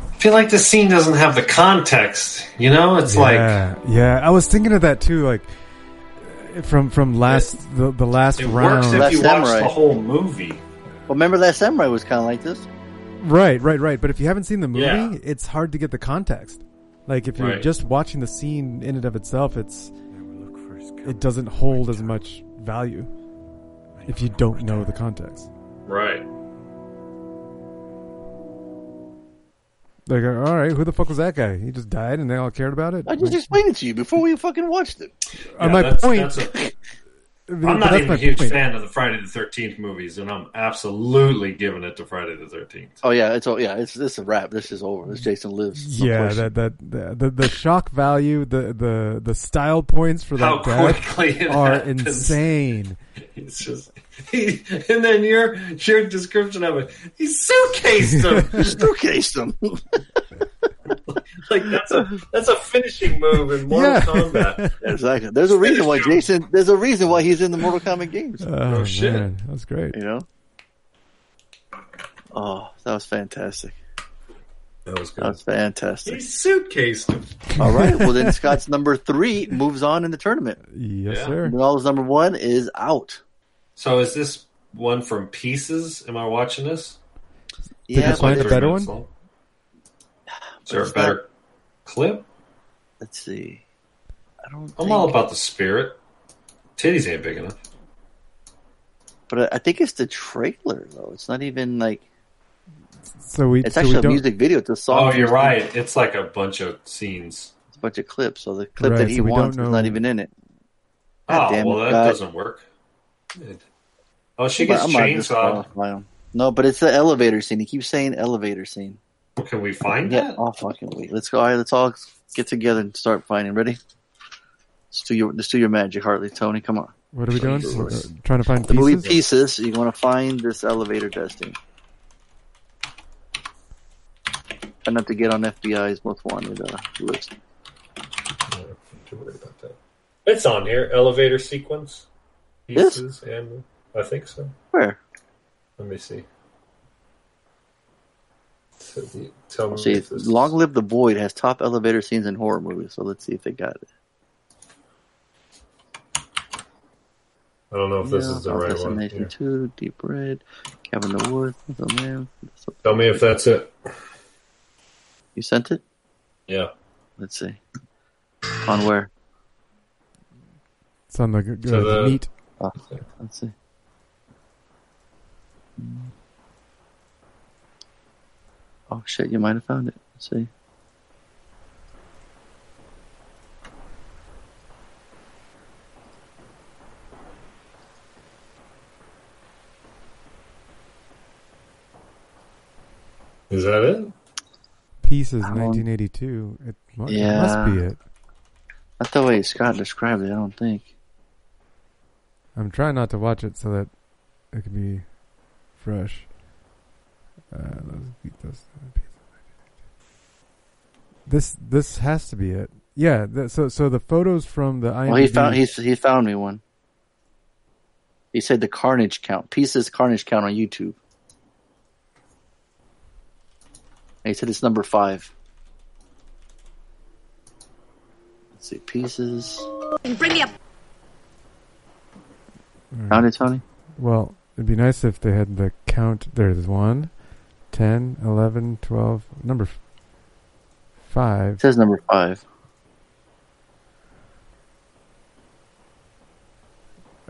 I feel like this scene doesn't have the context, you know? It's I was thinking of that too, like from the last round. It works if you watch the whole movie. Well, remember Last Samurai was kind of like this, right? But if you haven't seen the movie, it's hard to get the context. Like if you're just watching the scene in and of itself, it doesn't hold as much value if you don't know the context, right? Like, all right, who the fuck was that guy? He just died and they all cared about it? I just explained it to you before we fucking watched it. Yeah, I'm not even a huge fan of the Friday the 13th movies, and I'm absolutely giving it to Friday the 13th. Oh, yeah, it's a wrap. This is over. This Jason lives. Yeah, the shock value, the style points for that death are insane. It's just... and then your description of it, he suitcased him. Like that's a finishing move in Mortal Kombat. Exactly. There's a reason why Jason. There's a reason why he's in the Mortal Kombat games. Oh shit, man. That was great. You know. Oh, that was fantastic. That was good. That was fantastic. He suitcased him. All right. Well, then Scott's number 3 moves on in the tournament. Yes, sir. Manal's number 1 is out. So is this one from Pieces? Am I watching this? Did you find a better one? Is there a better clip? Let's see. I'm all about the spirit. Titties ain't big enough. But I think it's the trailer, though. It's not even like... It's actually a music video. It's a song. Oh, you're right. It's like a bunch of scenes. It's a bunch of clips. So the clip that he wants is not even in it. Oh, well, that doesn't work. Oh, she gets chainsawed. No, but it's the elevator scene. He keeps saying elevator scene. Can we find that? Oh, fucking wait. Let's go. All right, let's all get together and start finding. Ready? Let's do your magic, Hartley. Tony, come on. What are we doing? Trying to find the movie Pieces. You want to find this elevator testing. Enough to get on FBI's most wanted list. Don't worry about that. It's on here. Elevator sequence. Pieces, yes. And I think so. Where? Let me see. Tell me if this Long Live the Void has top elevator scenes in horror movies, so let's see if they got it. I don't know if this is the right one. Nation 2, Deep Red, Cabin in the Woods, Tell me if that's it. You sent it? Yeah. Let's see. On where? It's on the meat. Oh, let's see. Oh shit! You might have found it. Let's see. Is that it? Pieces, 1982. It must be it. Not the way Scott described it. I don't think. I'm trying not to watch it so that it can be fresh. This has to be it. Yeah. So the photos from the IMDb. Well, he found me one. He said the Carnage Count. Pieces Carnage Count on YouTube. He said it's number 5. Let's see, pieces. Bring me up. Found it, Tony? Well, it'd be nice if they had the count. There's 1, 10, 11, 12, number 5. It says number 5.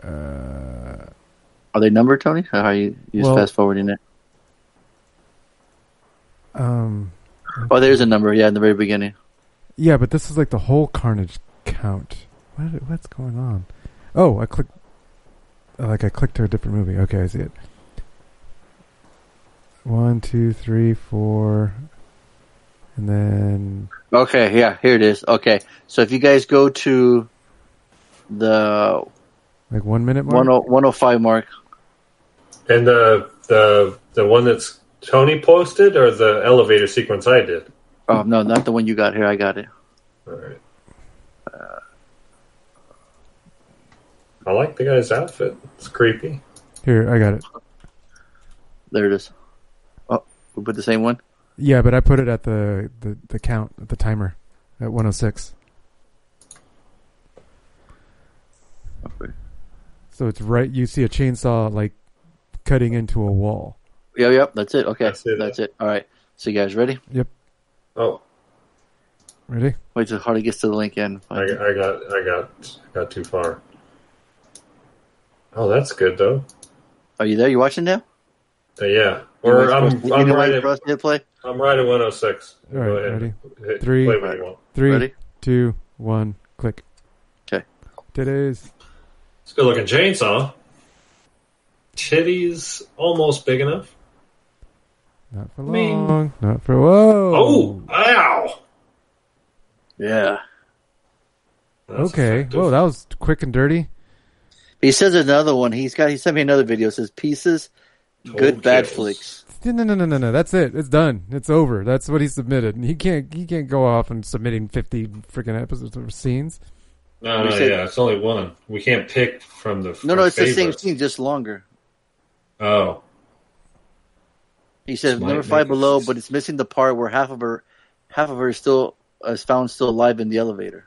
Are they numbered, Tony? Or are you just fast forwarding it? Oh, there's a number, yeah, in the very beginning. Yeah, but this is like the whole Carnage count. What's going on? Oh, I clicked to a different movie. Okay, I see it. 1, 2, 3, 4, and then. Okay, yeah, here it is. Okay, so if you guys go to the. Like 1 minute mark? 105 mark. And the one that's Tony posted or the elevator sequence I did? Oh, no, not the one you got here. I got it. All right. I like the guy's outfit. It's creepy. Here, I got it. There it is. Oh, we put the same one? Yeah, but I put it at the count, at the timer, at 106. Okay. So it's right. You see a chainsaw like cutting into a wall. Yep. That's it. Okay, that's it. All right. So you guys ready? Yep. Oh, ready? Wait till Hardy gets to the link in. I got too far. Oh, that's good though. Are you there? You watching now? Yeah. Or I'm right at. I'm right at 106. All right. Go ahead. Ready? Play what you want. 3, 2, 1. Click. Okay. Today's. It's a good-looking chainsaw. Titties almost big enough. Not for long. Not for... Whoa! Oh! Ow! Yeah. That's okay. Effective. Whoa, that was quick and dirty. He says another one. He sent me another video. It says, pieces, Told good, kills. Bad flicks. No. That's it. It's done. It's over. That's what he submitted. And he can't go off and submitting 50 freaking episodes of scenes. No, it's only one. We can't pick from the it's favorites. The same scene, just longer. Oh. He says number 5 below, but it's missing the part where half of her is still is found still alive in the elevator.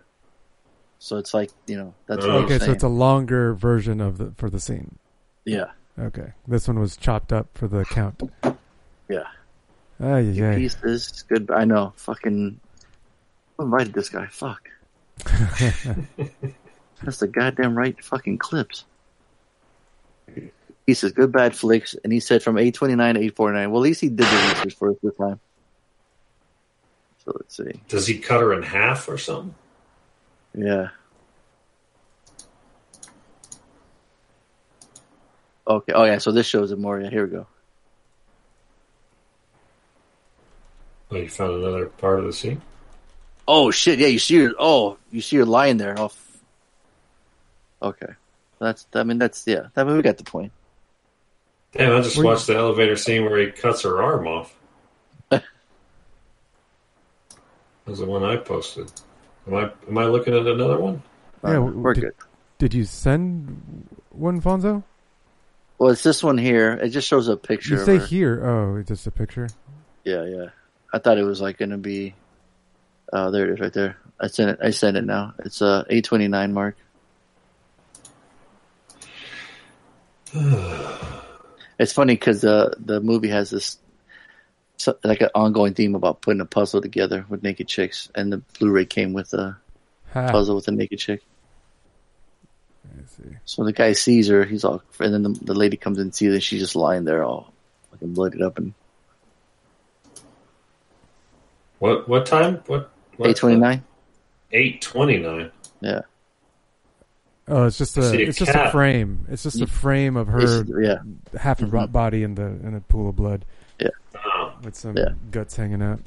So it's like, that's what okay, so it's a longer version of the scene. Yeah. Okay. This one was chopped up for the count. Yeah. Yeah. Pieces, good. I know. Fucking who invited this guy? Fuck. That's the goddamn right fucking clips. He says good bad flicks, and he said from 829 to 849. Well, at least he did the research for us this time. So let's see. Does he cut her in half or something? Yeah. Okay. Oh yeah. So this shows it more. Yeah. Here we go. Oh, you found another part of the scene. Oh shit! Yeah, you see her lying there. Okay, that's I mean, we got the point. Damn! I just watched the elevator scene where he cuts her arm off. That was the one I posted. Am I looking at another one? Yeah, we're good. Did you send one, Fonzo? Well, it's this one here. It just shows a picture. You say here? Oh, it's just a picture. Yeah. I thought it was like going to be. There it is, right there. I sent it now. It's 829 mark. It's funny because the movie has this like an ongoing theme about putting a puzzle together with naked chicks, and the Blu-ray came with a puzzle with a naked chick. I see. So the guy sees her, he's all, and then the lady comes and sees her. She's just lying there, all fucking blooded up and. What time? What 8:29. 8:29. Yeah. Oh, it's just a frame. It's just a frame of her half of her body in a pool of blood. Yeah. With some guts hanging out.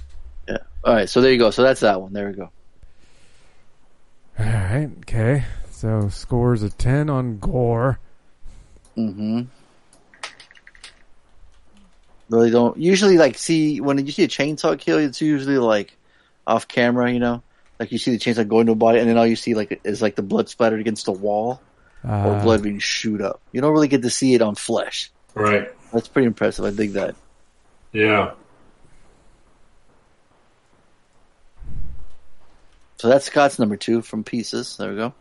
Yeah. All right. So there you go. So that's that one. There we go. All right. Okay. So scores of 10 on gore. Mm-hmm. Really don't usually like see when you see a chainsaw kill. It's usually like off camera, Like you see the chainsaw go into a body, and then all you see like is like the blood splattered against the wall or blood being shoot up. You don't really get to see it on flesh. Right. That's pretty impressive. I dig that. Yeah. So that's Scott's number two from Pieces. There we go.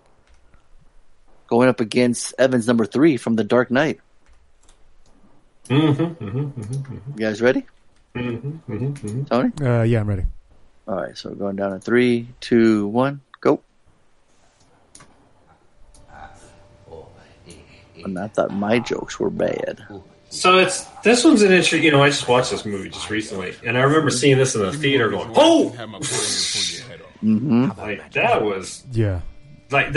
Going up against Evan's number three from The Dark Knight. You guys ready? Tony? Yeah, I'm ready. All right, so we're going down to 3, 2, 1, go. And I thought my jokes were bad. So it's this one's an interesting. You know, I just watched this movie just recently, and I remember seeing this in the theater, going, "Oh!" Like that was like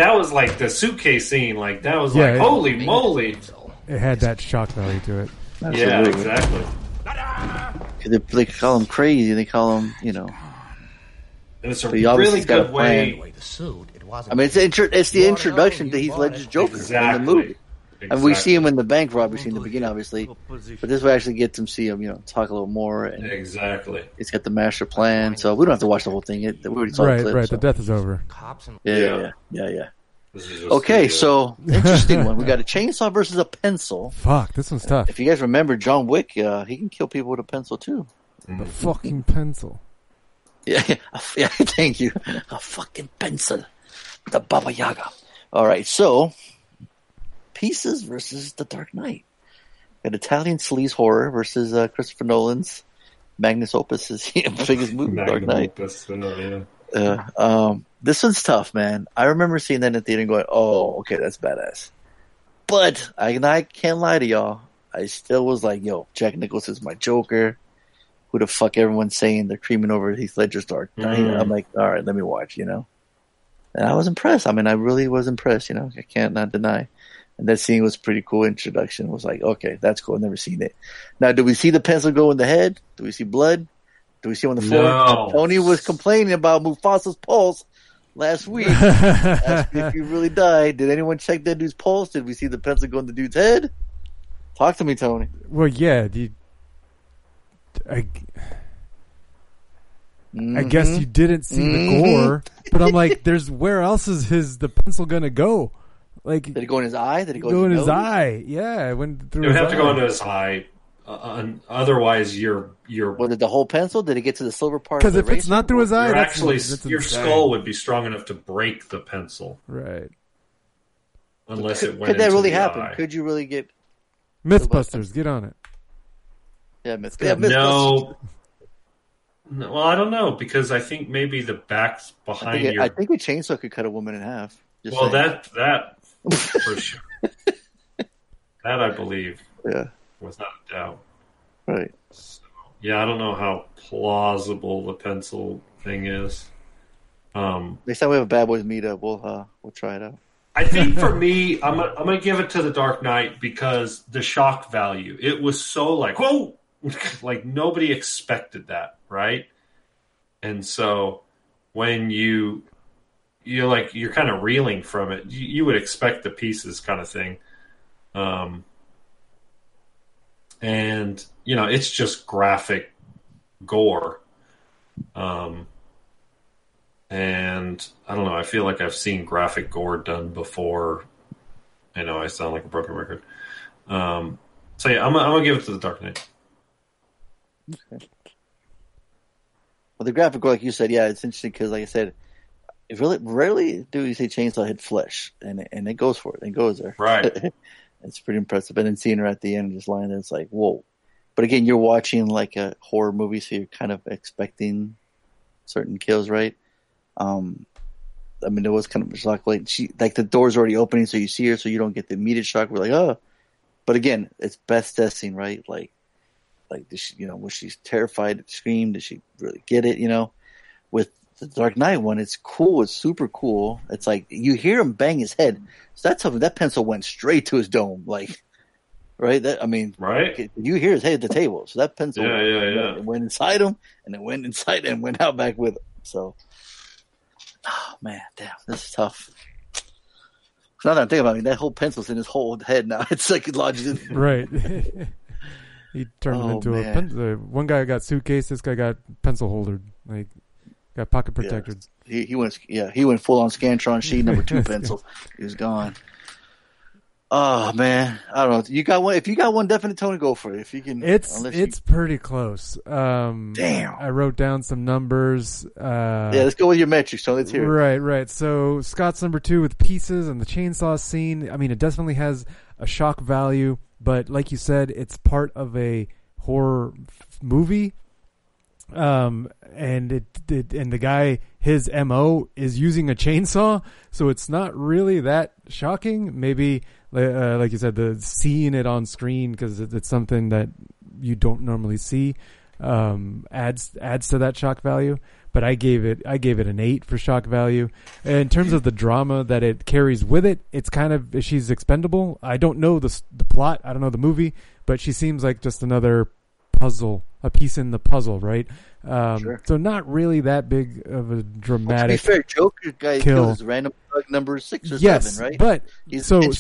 the suitcase scene. Like that was like holy moly! It had that shock value to it. Absolutely. Yeah, exactly. They call him crazy. They call him, you know. And it's a really good way. I mean, it's the introduction to Heath Ledger's Joker in the movie. Exactly. And we see him in the bank robbery scene in the beginning, obviously. But this way actually gets him see him, you know, talk a little more. And exactly. It's got the master plan, so we don't have to watch the whole thing. We already saw the clip. Right. So. The death is over. Yeah. Okay, so interesting one. We got a chainsaw versus a pencil. Fuck, this one's tough. If you guys remember John Wick, he can kill people with a pencil too. The fucking pencil. Yeah. Thank you. A fucking pencil. The Baba Yaga. All right, so. Pieces versus The Dark Knight. An Italian sleaze horror versus Christopher Nolan's magnus opus, his biggest movie, Dark Knight. This one's tough, man. I remember seeing that in the theater and going, oh, okay, that's badass. But I can't lie to y'all. I still was like, yo, Jack Nicholson's my Joker. Who the fuck everyone's saying they're creaming over Heath Ledger's Dark Knight? Mm-hmm. I'm like, all right, let me watch, you know. And I was impressed. I mean, I really was impressed, you know. I can't not deny. And that scene was pretty cool. Introduction was like, okay, that's cool. I've never seen it. Now, do we see the pencil go in the head? Do we see blood? Do we see on the floor? No. Tony was complaining about Mufasa's pulse last week. Asked if he really died. Did anyone check that dude's pulse? Did we see the pencil go in the dude's head? Talk to me, Tony. Well, yeah. I guess you didn't see the gore, but I'm like, there's where else is the pencil going to go? Like, did it go in his eye? Did it go in his eye? Yeah, it went through. It would have to go into his eye. Otherwise, you're. Well, did the whole pencil? Did it get to the silver part? Because if it's not through his eye, that's your skull would be strong enough to break the pencil, right? Unless it went. Could that really happen? Could you really get MythBusters? Get on it. Yeah, MythBusters. No. Well, I don't know because I think maybe the backs behind you. I think a chainsaw could cut a woman in half. That for sure. That I believe, without a doubt. Right. So, I don't know how plausible the pencil thing is. Next time we have a Bad Boys meetup, we'll try it out. I think for me, I'm gonna give it to The Dark Knight because the shock value. It was so like whoa, like nobody expected that, right? And so when you're kind of reeling from it. You would expect the pieces kind of thing. And, you know, it's just graphic gore. And I don't know. I feel like I've seen graphic gore done before. I know I sound like a broken record. I'm going to give it to The Dark Knight. Okay. Well, the graphic gore, like you said, it's interesting because, like I said, really, rarely do you see chainsaw hit flesh, and it goes for it. It goes there. Right. It's pretty impressive. And then seeing her at the end just lying there, it's like, whoa. But again, you're watching like a horror movie, so you're kind of expecting certain kills, right? I mean, there was kind of a shock. Like the door's already opening, so you see her, so you don't get the immediate shock. We're like, oh. But again, it's best testing, right? Like did she, you know, was she terrified, screamed? Did she really get it, you know? With The Dark Knight one, it's cool. It's super cool. It's like you hear him bang his head. So that's how that pencil went straight to his dome, like right. You hear his head at the table. So that pencil, it went inside him, and it went inside and went out back with him. So, oh man, damn, this is tough. Now that I'm thinking about it, that whole pencil's in his whole head now. It's like it lodges in there. Right. He turned it into a pencil. One guy got suitcase. This guy got pencil holder. Like. Got pocket protected. Yeah. He went full on Scantron sheet number 2 pencil. He was gone. Oh man, I don't know. You got one. If you got one definite, Tony, go for it. If you can, it's pretty close. Damn. I wrote down some numbers. Yeah, let's go with your metrics, Tony. Let's hear it. Right. So Scott's number two with pieces and the chainsaw scene. I mean, it definitely has a shock value, but like you said, it's part of a horror movie. And the guy, his MO is using a chainsaw, so it's not really that shocking. Maybe, like you said, the seeing it on screen, because it's something that you don't normally see, adds to that shock value. But I gave it an 8 for shock value. In terms of the drama that it carries with it, it's kind of, she's expendable. I don't know the plot. I don't know the movie, but she seems like just another puzzle, a piece in the puzzle, right? Sure. So not really that big of a dramatic. Well, to be fair, Joker guy kills random thug number 6 or 7, right? But right,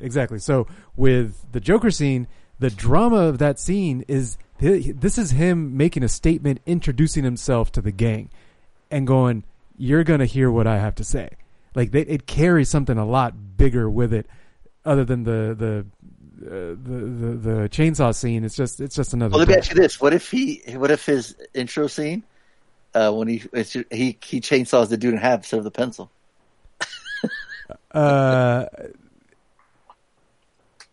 exactly. So with the Joker scene, the drama of that scene is this is him making a statement, introducing himself to the gang, and going, "You're gonna hear what I have to say." Like it carries something a lot bigger with it, other than the chainsaw scene. It's just another. Well, let me ask you this: What if his intro scene, when he chainsaws the dude in half instead of the pencil?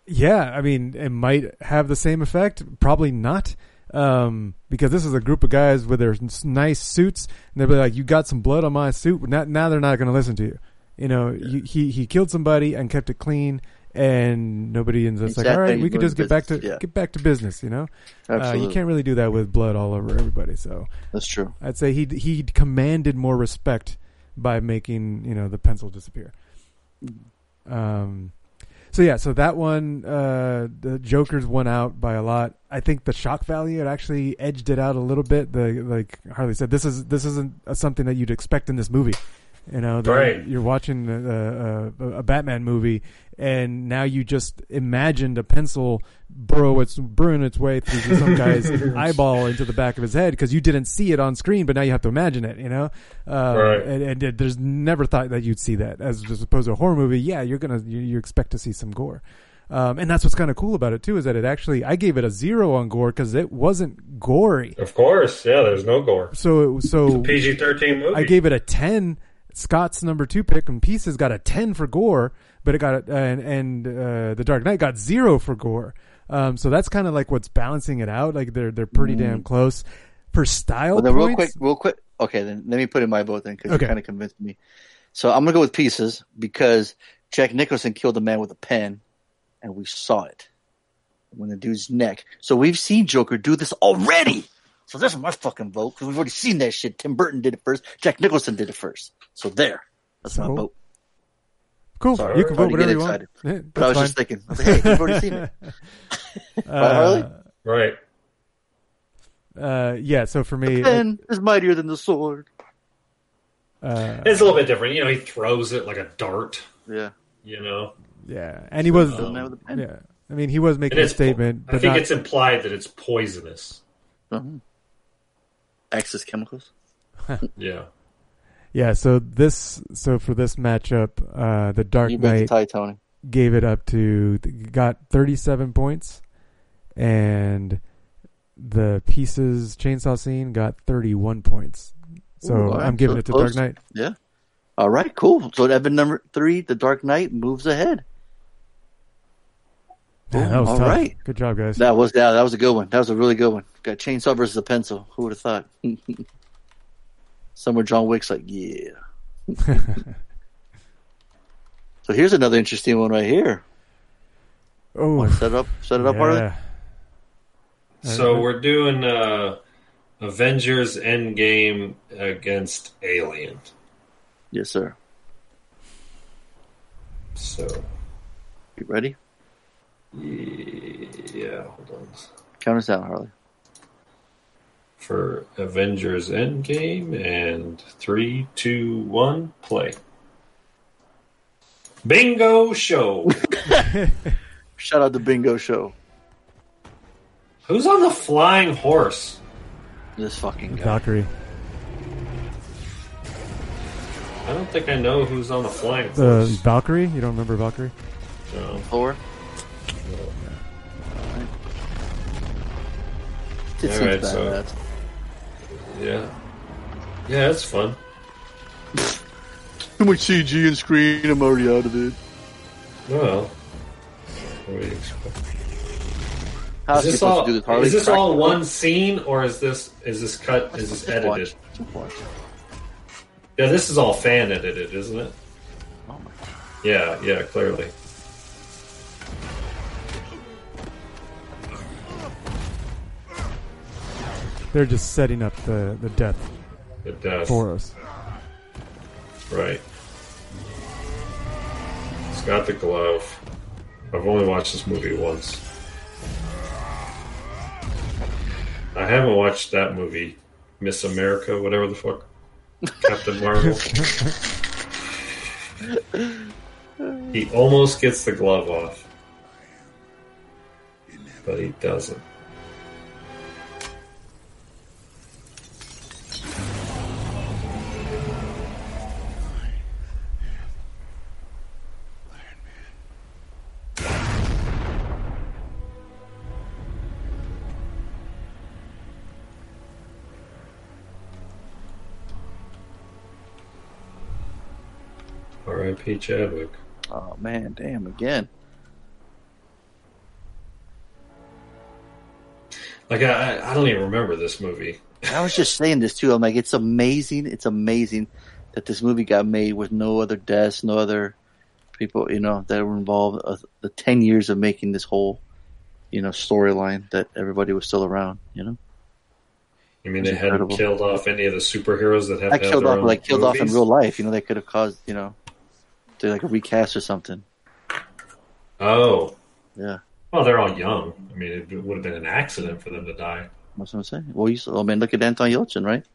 Yeah, I mean, it might have the same effect. Probably not, because this is a group of guys with their nice suits, and they'll be like, "You got some blood on my suit." Now they're not going to listen to you. You know, yeah. He killed somebody and kept it clean. And nobody ends up like, all right, we can just get back to business, you know? You can't really do that with blood all over everybody. So that's true. I'd say he commanded more respect by making, you know, the pencil disappear. So that one, the Joker's won out by a lot. I think the shock value, it actually edged it out a little bit. Like Harley said, this isn't something that you'd expect in this movie. You know, right. You're watching a Batman movie, and now you just imagined a pencil burrowing its way through some guy's eyeball into the back of his head because you didn't see it on screen, but now you have to imagine it. You know, right. And there's never thought that you'd see that as opposed to a horror movie. Yeah, you expect to see some gore, and that's what's kind of cool about it too, is that it actually, I gave it a 0 on gore because it wasn't gory. Of course, yeah, there's no gore. So it's a PG-13 movie. I gave it a 10. Scott's number 2 pick and Pieces got a 10 for gore, but it got The Dark Knight got 0 for gore. So that's kind of like what's balancing it out. Like they're pretty damn close for style. Well, then real quick. Okay, then let me put in my vote then because you kind of convinced me. So I'm gonna go with Pieces because Jack Nicholson killed a man with a pen, and we saw it when the dude's neck. So we've seen Joker do this already. So that's my fucking vote because we've already seen that shit. Tim Burton did it first. Jack Nicholson did it first. So there. That's my vote. Cool. Sorry, you can vote whatever you want. Yeah, but I was just thinking. I was like, hey, you've already seen it. Right. Yeah, so for me... The pen is mightier than the sword. It's a little bit different. You know, he throws it like a dart. Yeah. You know? Yeah. And he was... yeah. I mean, he was making a statement. But I think it's implied that it's poisonous. Mm-hmm. Excess chemicals. yeah. So for this matchup, the Dark Knight gave it up to got 37 points, and the Pieces chainsaw scene got 31 points. So I'm giving it to Dark Knight. Yeah. All right. Cool. So at number 3, the Dark Knight moves ahead. Yeah, that was all tough. Right. Good job, guys. That was a good one. That was a really good one. Got chainsaw versus a pencil. Who would have thought? Somewhere John Wick's like, yeah. So here's another interesting one right here. Oh, want to set it up, Harley. So we're doing Avengers Endgame against Alien. Yes, sir. So, you ready? Yeah, hold on. Count us down, Harley. For Avengers Endgame, and 3, 2, 1, play. Bingo Show! Shout out to Bingo Show. Who's on the flying horse? This fucking guy. Valkyrie. I don't think I know who's on the flying force. Valkyrie? You don't remember Valkyrie? No. Thor? No. Alright. Alright, so... Yeah. Yeah, that's fun. Too much CG and screen. I'm already out of it. Well... What do you expect? Is this all one scene, or is this cut? Is this edited? Yeah, this is all fan edited, isn't it? Oh my God. Yeah, clearly. They're just setting up the death. The death for us. Right. He's got the glove. I've only watched this movie once. I haven't watched that movie, Miss America, whatever the fuck, Captain Marvel. He almost gets the glove off, but he doesn't. P. Chadwick. Oh man, damn again. Like I don't even remember this movie. I was just saying this too. I'm like, it's amazing. It's amazing that this movie got made with no other deaths, no other people, you know, that were involved. The 10 years of making this whole, you know, storyline that everybody was still around. You know. I mean, they hadn't killed off any of the superheroes that have killed off, like killed off in real life. You know, they could have caused, you know. To like a recast or something. Oh. Yeah. Well, they're all young. I mean, it would have been an accident for them to die. That's what I'm saying. Well, you saw, I mean, look at Anton Yelchin, right?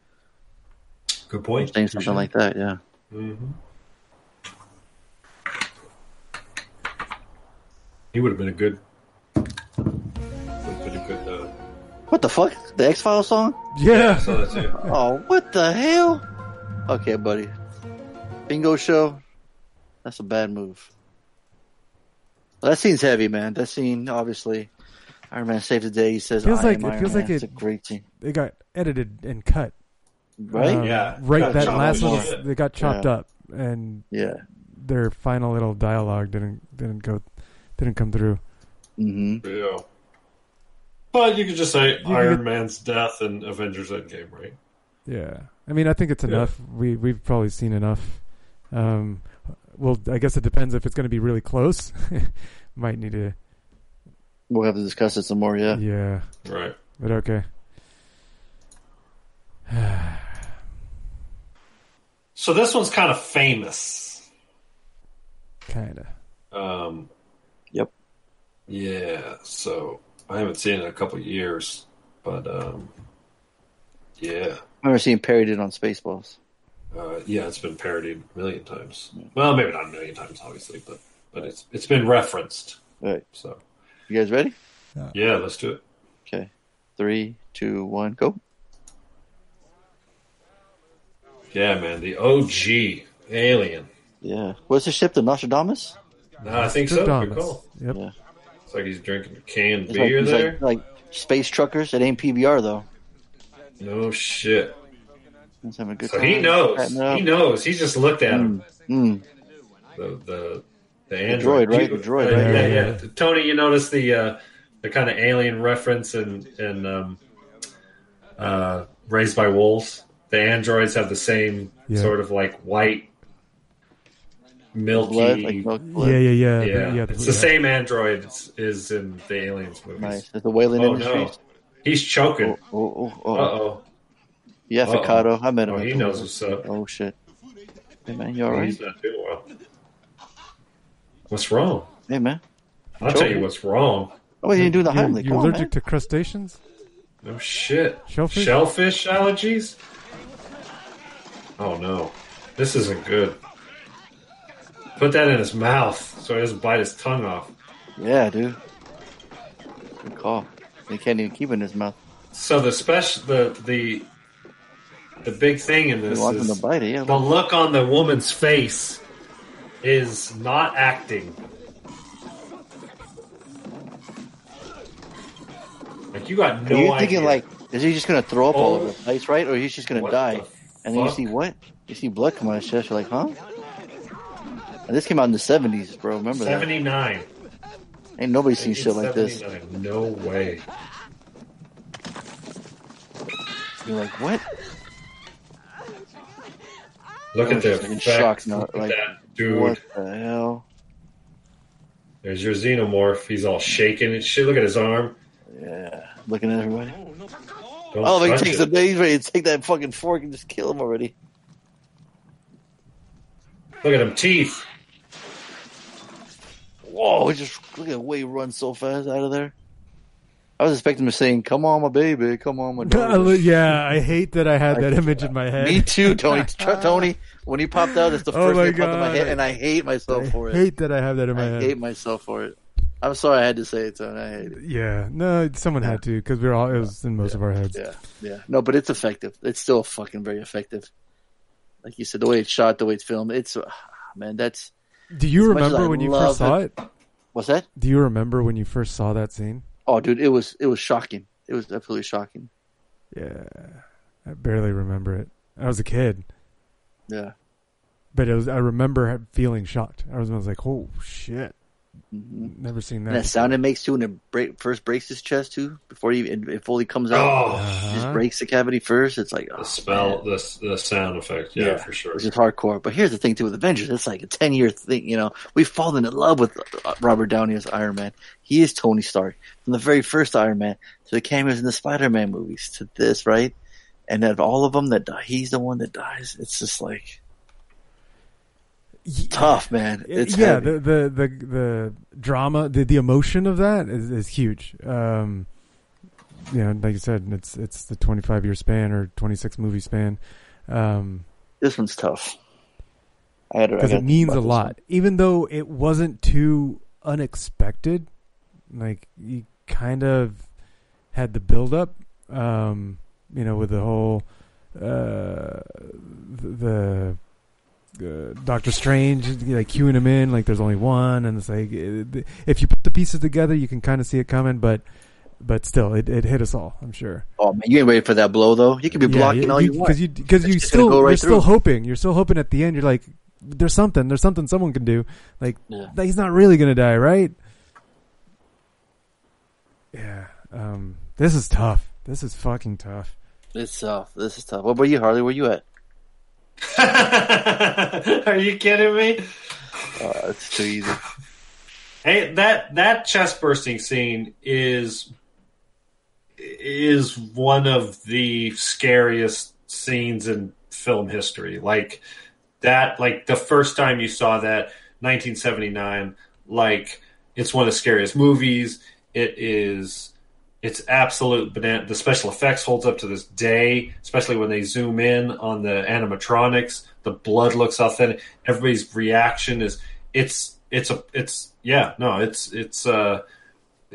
Good point. Saying something like that, yeah. Mm-hmm. He would have been a good... What the fuck? The X-Files song? Yeah. I saw that too. Oh, what the hell? Okay, buddy. Bingo show. That's a bad move. Well, that scene's heavy, man. That scene, obviously, Iron Man saved the day. He says, "It feels like it's a great scene." They got edited and cut, right? Yeah, right. That last one, they got chopped up, and their final little dialogue didn't come through. Mm-hmm. Yeah, but you could just say Iron Man's death and Avengers Endgame, right? Yeah, I mean, I think it's enough. Yeah. We've probably seen enough. Well, I guess it depends if it's going to be really close. Might need to... We'll have to discuss it some more, yeah. Yeah. Right. But okay. So this one's kind of famous. Kind of. Yep. Yeah, so I haven't seen it in a couple of years, but yeah. I remember seeing parodied on Spaceballs. Yeah, it's been parodied a million times. Well, maybe not a million times, obviously, but it's been referenced. All right. So, you guys ready? Yeah, let's do it. Okay, 3, 2, 1, go. Yeah, man, the OG Alien. Yeah, what's the ship? The Nostradamus? No, I think so. Good call. Yep. Yeah. It's like he's drinking canned beer there. Like space truckers. It ain't PBR though. No shit. A good so time. He knows. He knows. He just looked at him. Mm. The android, right? The droid, right? Yeah. Tony, you noticed the kind of alien reference in Raised by Wolves. The androids have the same sort of like white, milky. Blood, like blood. Yeah. It's the same android is in the Aliens movies. Nice. The Wayland Industries. No. He's choking. Oh. Uh-oh. Yeah, Ficado. I met him. Oh, he knows what's up. Oh, shit. Hey, man, you all right? He's not doing well. What's wrong? Hey, man. I'll tell you what's wrong. Oh, you didn't do the Heimlich. You allergic to crustaceans? No shit. Shellfish allergies? Oh, no. This isn't good. Put that in his mouth so he doesn't bite his tongue off. Yeah, dude. Good call. They can't even keep it in his mouth. So the special... The the big thing in this is the look on the woman's face is not acting. Like, you got no idea. You're thinking, like, is he just going to throw up all over the place, right? Or he's just going to die. And then you see what? You see blood come on his chest. You're like, huh? And this came out in the 70s, bro. Remember that? 79. Ain't nobody seen shit like this. No way. You're like, what? Look at this. Look at that, dude. What the hell? There's your xenomorph. He's all shaking and shit. Look at his arm. Yeah. Looking at everybody. Oh, he takes he's ready to take that fucking fork and just kill him already. Look at him teeth. Whoa! Just look at the way he runs so fast out of there. I was expecting him saying, "Come on, my baby, come on, my daughter." Yeah, I hate that I had that image in my head. Me too, Tony. Tony, when he popped out, it's the first thing that popped in my head, and I hate myself for it. I hate that I have that in my head. I hate myself for it. I'm sorry I had to say it, Tony. I hate it. Yeah, no, someone had to because it was in most of our heads. Yeah, yeah. No, but it's effective. It's still fucking very effective. Like you said, the way it's shot, the way it's filmed, it's man, that's. Do you remember when you first saw it? What's that? Do you remember when you first saw that scene? Oh, dude, it was shocking. It was absolutely shocking. Yeah, I barely remember it. I was a kid. Yeah, but it was. I remember feeling shocked. I was like, "Oh shit!" Mm-hmm. Never seen that. And that sound it makes too, and it first breaks his chest too before it fully comes out. It just breaks the cavity first. It's like the smell, the sound effect. Yeah, for sure. It's just hardcore. But here's the thing too with Avengers. It's like a 10-year thing. You know, we've fallen in love with Robert Downey as Iron Man. He is Tony Stark from the very first Iron Man to the cameos in the Spider-Man movies to this, right? And out of all of them, he's the one that dies. It's just like. Tough, man. It's heavy. The drama, the emotion of that is huge. You know, like you said, it's the 25-year span or 26-movie span. This one's tough. Because it means a lot, even though it wasn't too unexpected. Like you kind of had the build-up. You know, with the whole Doctor Strange, like cueing him in, like there's only one, and it's like if you put the pieces together, you can kind of see it coming. But still, it hit us all, I'm sure. Oh man, you ain't ready for that blow though. You could be blocking all you want because you still you're still hoping. You're still hoping at the end. You're like, there's something someone can do. Like he's not really gonna die, right? Yeah. This is tough. This is fucking tough. It's tough. This is tough. What about you, Harley? Where you at? Are you kidding me? It's too easy. Hey, that chest bursting scene is one of the scariest scenes in film history. Like that, like the first time you saw that, 1979. Like it's one of the scariest movies. It is. It's absolute banana. The special effects holds up to this day, especially when they zoom in on the animatronics. The blood looks authentic. Everybody's reaction is it's going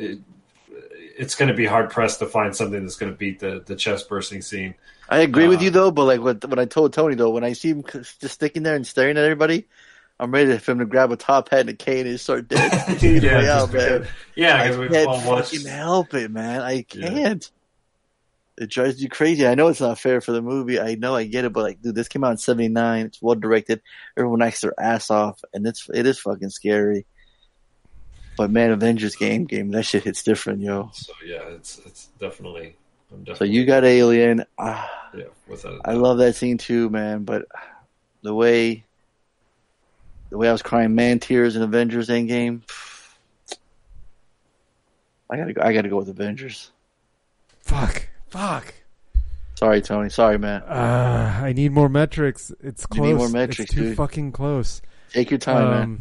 to be hard pressed to find something that's going to beat the chest bursting scene. I agree with you though, but like when I told Tony though, when I see him just sticking there and staring at everybody, I'm ready for him to grab a top hat and a cane and start dancing. Because we all watched. I can't help it, man. I can't. Yeah. It drives you crazy. I know it's not fair for the movie. I know, I get it, but like, dude, this came out in '79. It's well directed. Everyone acts their ass off, and it is fucking scary. But man, Avengers game, that shit hits different, yo. So yeah, it's definitely. So you got Alien. Yeah, without. I love that scene too, man. But the way I was crying man tears in Avengers Endgame, I gotta go with Avengers. Fuck. Sorry, Tony. Sorry, man. I need more metrics. It's close. You need more metrics, it's too dude. Fucking close. Take your time, man.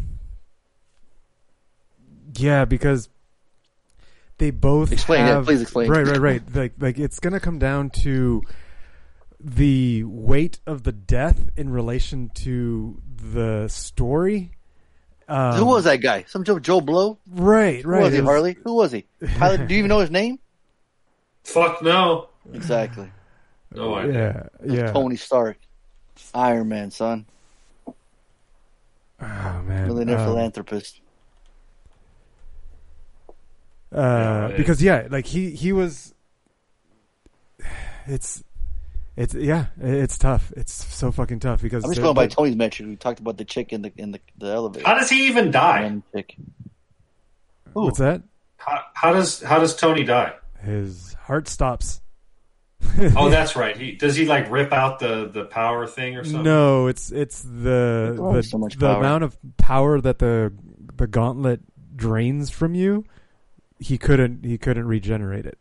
Yeah, because they both explain. Yeah, please explain. Right. Like it's gonna come down to the weight of the death in relation to the story. Who was that guy? Some Joe Blow? Right. Who was he, Harley? Who was he? Pilot, do you even know his name? Fuck no. Exactly. No idea. Yeah. Tony Stark. Iron Man, son. Oh, man. Millionaire philanthropist. Because, yeah, like, he was... It's tough. It's so fucking tough because I'm just going by Tony's metric. We talked about the chick in the elevator. How does he even die? What's that? How does Tony die? His heart stops. Oh, that's right. Does he like rip out the power thing or something? No, it's the amount of power that the gauntlet drains from you. He couldn't regenerate it.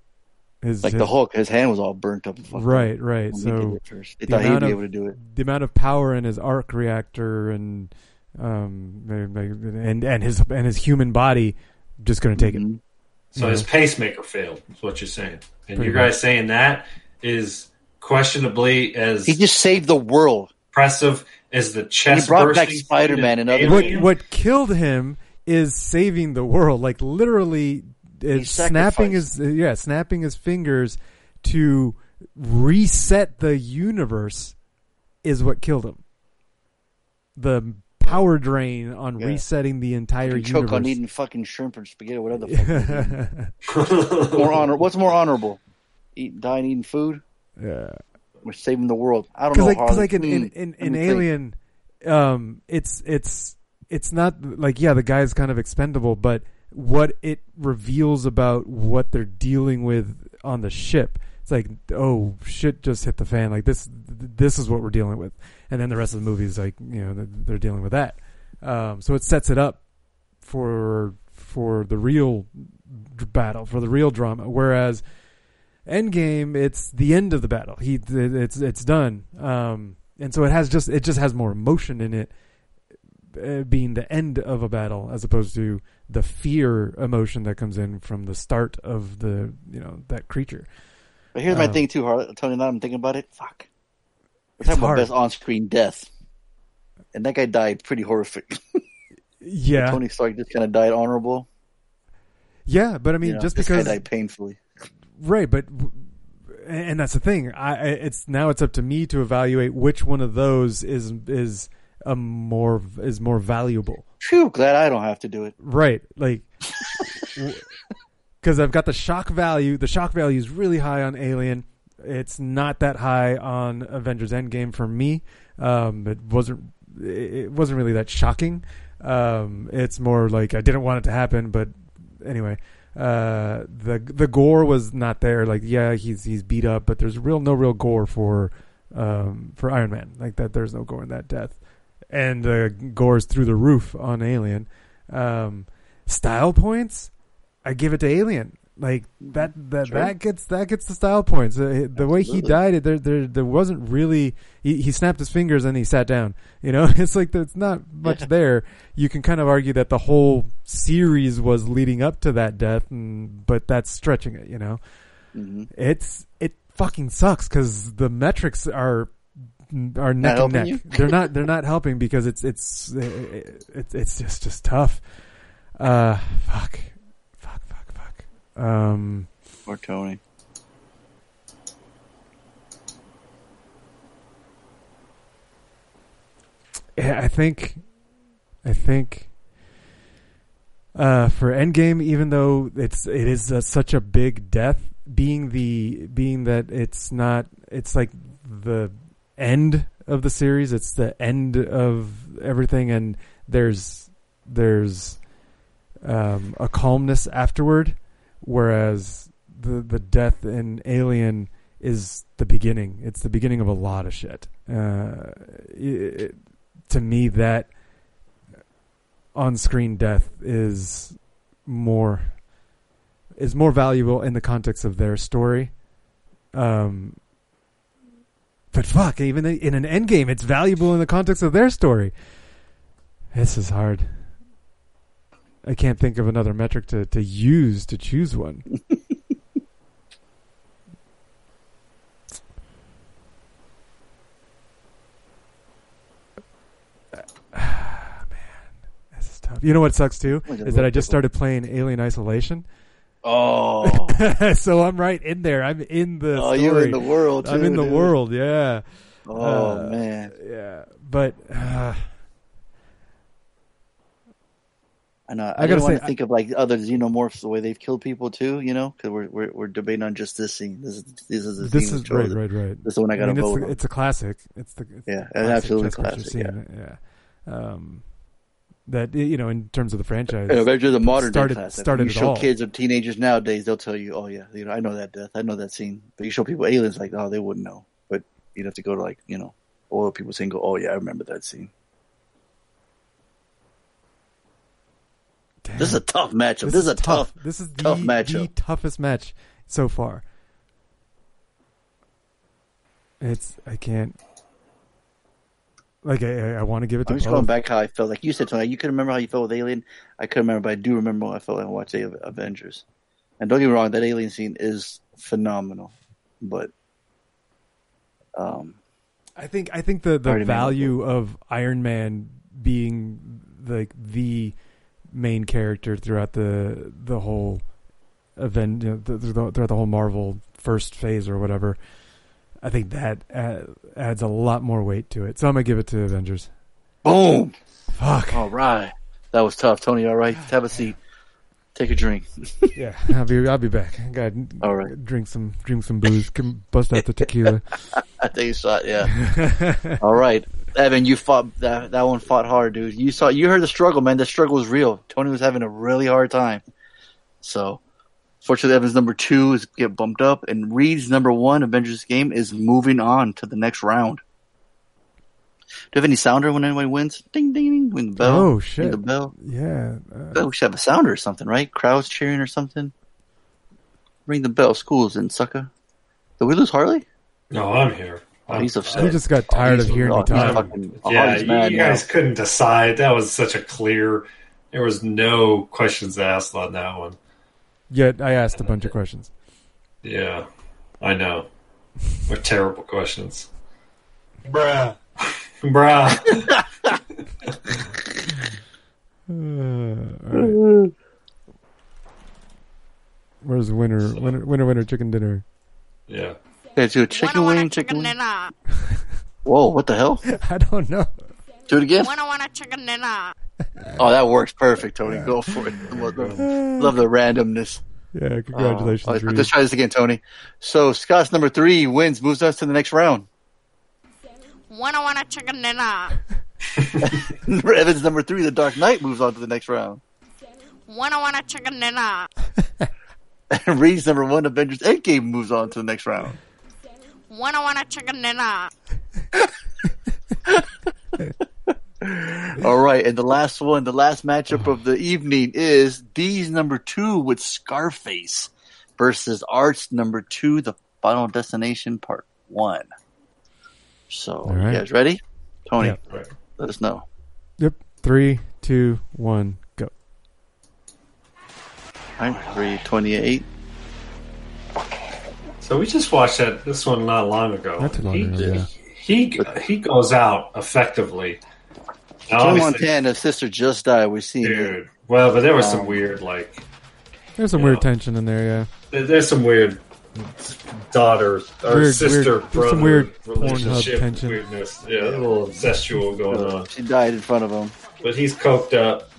Like the Hulk, his hand was all burnt up. Right. So they thought he'd be able to do it. The amount of power in his arc reactor and his human body just couldn't take it. So his pacemaker failed. Is what you're saying, and you guys saying that is questionably as he just saved the world. Impressive as the chest. He brought back Spider-Man and other. What killed him is saving the world. Like literally. It's snapping his fingers to reset the universe is what killed him. The power drain on resetting the entire universe. Choke on eating fucking shrimp and spaghetti, whatever the fuck. What's more honorable? Dying eating food? Yeah. We're saving the world. I don't know. Because like in Alien, it's not like the guy's kind of expendable, but what it reveals about what they're dealing with on the ship. It's like, oh shit, just hit the fan. Like this is what we're dealing with. And then the rest of the movie is like, they're dealing with that. So it sets it up for the real battle, for the real drama. Whereas Endgame, it's the end of the battle. It's done. And so it just has more emotion in it. Being the end of a battle as opposed to the fear emotion that comes in from the start of the that creature. But here's my thing too, Harley. Tony, now I'm thinking about it. Fuck, we're talking about best on-screen death, and that guy died pretty horrific. Yeah, Tony Stark just kind of died honorable. Yeah, but I mean, just because this guy died painfully, right? But and that's the thing. It's up to me to evaluate which one of those is. Is more valuable. Phew, glad I don't have to do it. Right, like because I've got the shock value. The shock value is really high on Alien. It's not that high on Avengers Endgame for me. It wasn't really that shocking. It's more like I didn't want it to happen, but anyway, the gore was not there. Like he's beat up, but there's no real gore for Iron Man. Like that, there's no gore in that death. And gore's through the roof on Alien. Style points, I give it to Alien. Like that sure. that gets the style points. The way he died, there wasn't really. He snapped his fingers and he sat down. It's like there's not much there. You can kind of argue that the whole series was leading up to that death, but that's stretching it. It fucking sucks because the metrics are neck and neck. They're not helping because it's just tough. Fuck. Or Tony. Yeah, I think. For Endgame, even though it is such a big death, being that it's not. It's like the end of the series, it's the end of everything, and there's a calmness afterward, whereas the death in Alien is the beginning. It's the beginning of a lot of shit. To me, that on-screen death is more valuable in the context of their story. But fuck, even in an Endgame, it's valuable in the context of their story. This is hard. I can't think of another metric to use to choose one. Man, this is tough. You know what sucks too? Is that I just started playing Alien Isolation. Oh. So I'm right in there. I'm in the story. You're in the world, too. I'm in the world, yeah. Oh, man. Yeah. But I know. I don't want to think of like other xenomorphs, the way they've killed people too, you know, because we're debating on just this scene. This is right. This is the one I got to vote on. It's a classic. It's absolutely classic. Yeah. That, you know, in terms of the franchise, they're the modern day classic. You show kids or teenagers nowadays, they'll tell you, "Oh yeah, you know, I know that death, I know that scene." But you show people aliens, like, oh, they wouldn't know. But you'd have to go to like, you know, oil people saying, "Oh yeah, I remember that scene." Damn. This is a tough matchup. This is a tough matchup. The toughest match so far. I want to give it to both. I'm just going back how I felt. Like you said, Tony, you couldn't remember how you felt with Alien. I couldn't remember, but I do remember how I felt when I watched Avengers. And don't get me wrong, that Alien scene is phenomenal. But I think the value of Iron Man being like the main character throughout the whole event, you know, throughout the whole Marvel first phase or whatever, I think that adds a lot more weight to it. So I'm gonna give it to Avengers. Boom! Fuck. All right, that was tough, Tony. All right, have a seat, take a drink. Yeah, I'll be back. God, all right, drink some booze, bust out the tequila. I take a shot. Yeah. All right. Evan, you fought that one. Fought hard, dude. You heard the struggle, man. The struggle was real. Tony was having a really hard time. So, fortunately, Evan's number 2 is get bumped up, and Reed's number 1 Avengers game is moving on to the next round. Do you have any sounder when anyone wins? Ding, ding, ding. Ring the bell. Oh shit! Ring the bell. Yeah. We should have a sounder or something, right? Crowds cheering or something. Ring the bell. School's in, sucker. Did we lose Harley? No, I'm here. He's upset. He just got tired of hearing me talk. Yeah, you guys couldn't decide. That was such a clear. There was no questions asked on that one. Yet I asked a bunch of questions. Yeah, I know. They're terrible questions. Bruh. All right. Where's the winner? So, winner, chicken dinner. Yeah. It's a chicken wing, chicken dinner. Whoa, what the hell? I don't know. Do it again. Want chicken dinner. Oh, that works perfect, Tony. Yeah. Go for it. Love the randomness. Yeah, congratulations. Let's try this again, Tony. So Scott's number 3 wins, moves us to the next round. Want chicken dinner. Evan's number 3, the Dark Knight, moves on to the next round. Want chicken dinner. And Reed's number 1 Avengers Endgame moves on to the next round. Want chicken dinner. All right, and the last matchup of the evening is D's number 2 with Scarface versus Art's number 2, The Final Destination Part 1. So, right. You guys ready? Tony, yep. Let us know. Yep, 3, 2, 1. 328. So we just watched this one not long ago. Not too long ago. Yeah. He goes out effectively. Joe Montana's sister just died. We've seen it. Well, but there was some weird There's some weird tension in there. Yeah. There's some weird daughter or sister brother some weird relationship tension. Weirdness. Yeah, a little incestual going on. She died in front of him, but he's coked up.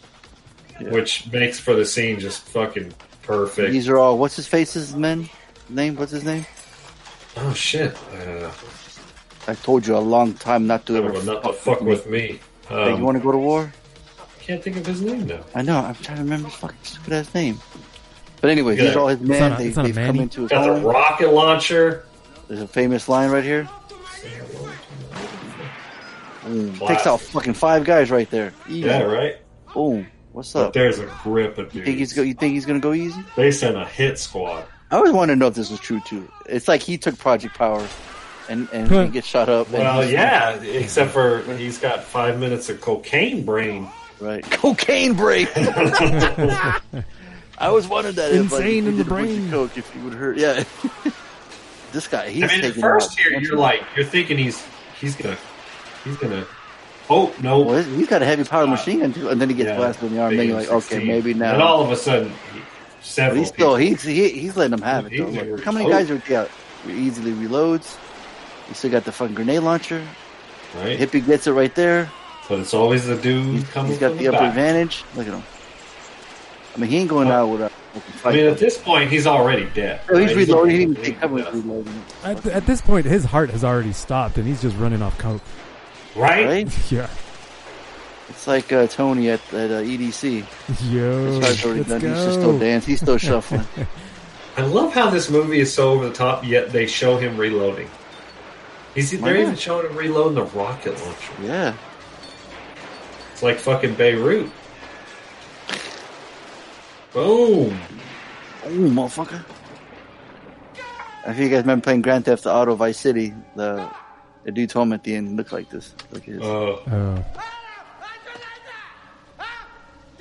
Yeah. Which makes for the scene just fucking perfect. These are all What's his name? Oh shit! I told you a long time not to ever fuck with me. Hey, you want to go to war? I can't think of his name now. I know. I'm trying to remember his fucking stupid ass name. But anyway, these are all his men. They've come into his home. Got a rocket launcher. There's a famous line right here. Takes out fucking 5 guys right there. Easy. Yeah, right. Boom. What's up? But there's a grip of dudes. You think he's going to go easy? They sent a hit squad. I always wanted to know if this was true, too. It's like he took Project Power and he gets shot up. Well, yeah, except for he's got 5 minutes of cocaine brain. Right. Cocaine brain! I always wanted that. Insane in the brain. Coke if he would hurt. Yeah. This guy, he's taking at first here, you're thinking he's going to... Oh, no. Well, he's got a heavy power machine, and then he gets blasted in the arm, and then you're like, okay, maybe now. And all of a sudden, Several. He's still he's letting them have it. Though. How many guys are out? Easily reloads. You still got the fucking grenade launcher. Right. Hippie gets it right there. So it's always the dude coming. He's got the upper advantage. Look at him. I mean, he ain't going out with a. I mean, at this point, he's already dead. So he's reloading. At this point, his heart has already stopped, and he's just running off coke. Right? Yeah. It's like Tony at EDC. Yo, let's go. He's just still dancing. He's still shuffling. I love how this movie is so over the top, yet they show him reloading. They're even showing him reloading the rocket launcher. Yeah. It's like fucking Beirut. Boom. Oh, motherfucker. I think you guys remember playing Grand Theft Auto Vice City. The dude's home at the end looked like this. Look at his.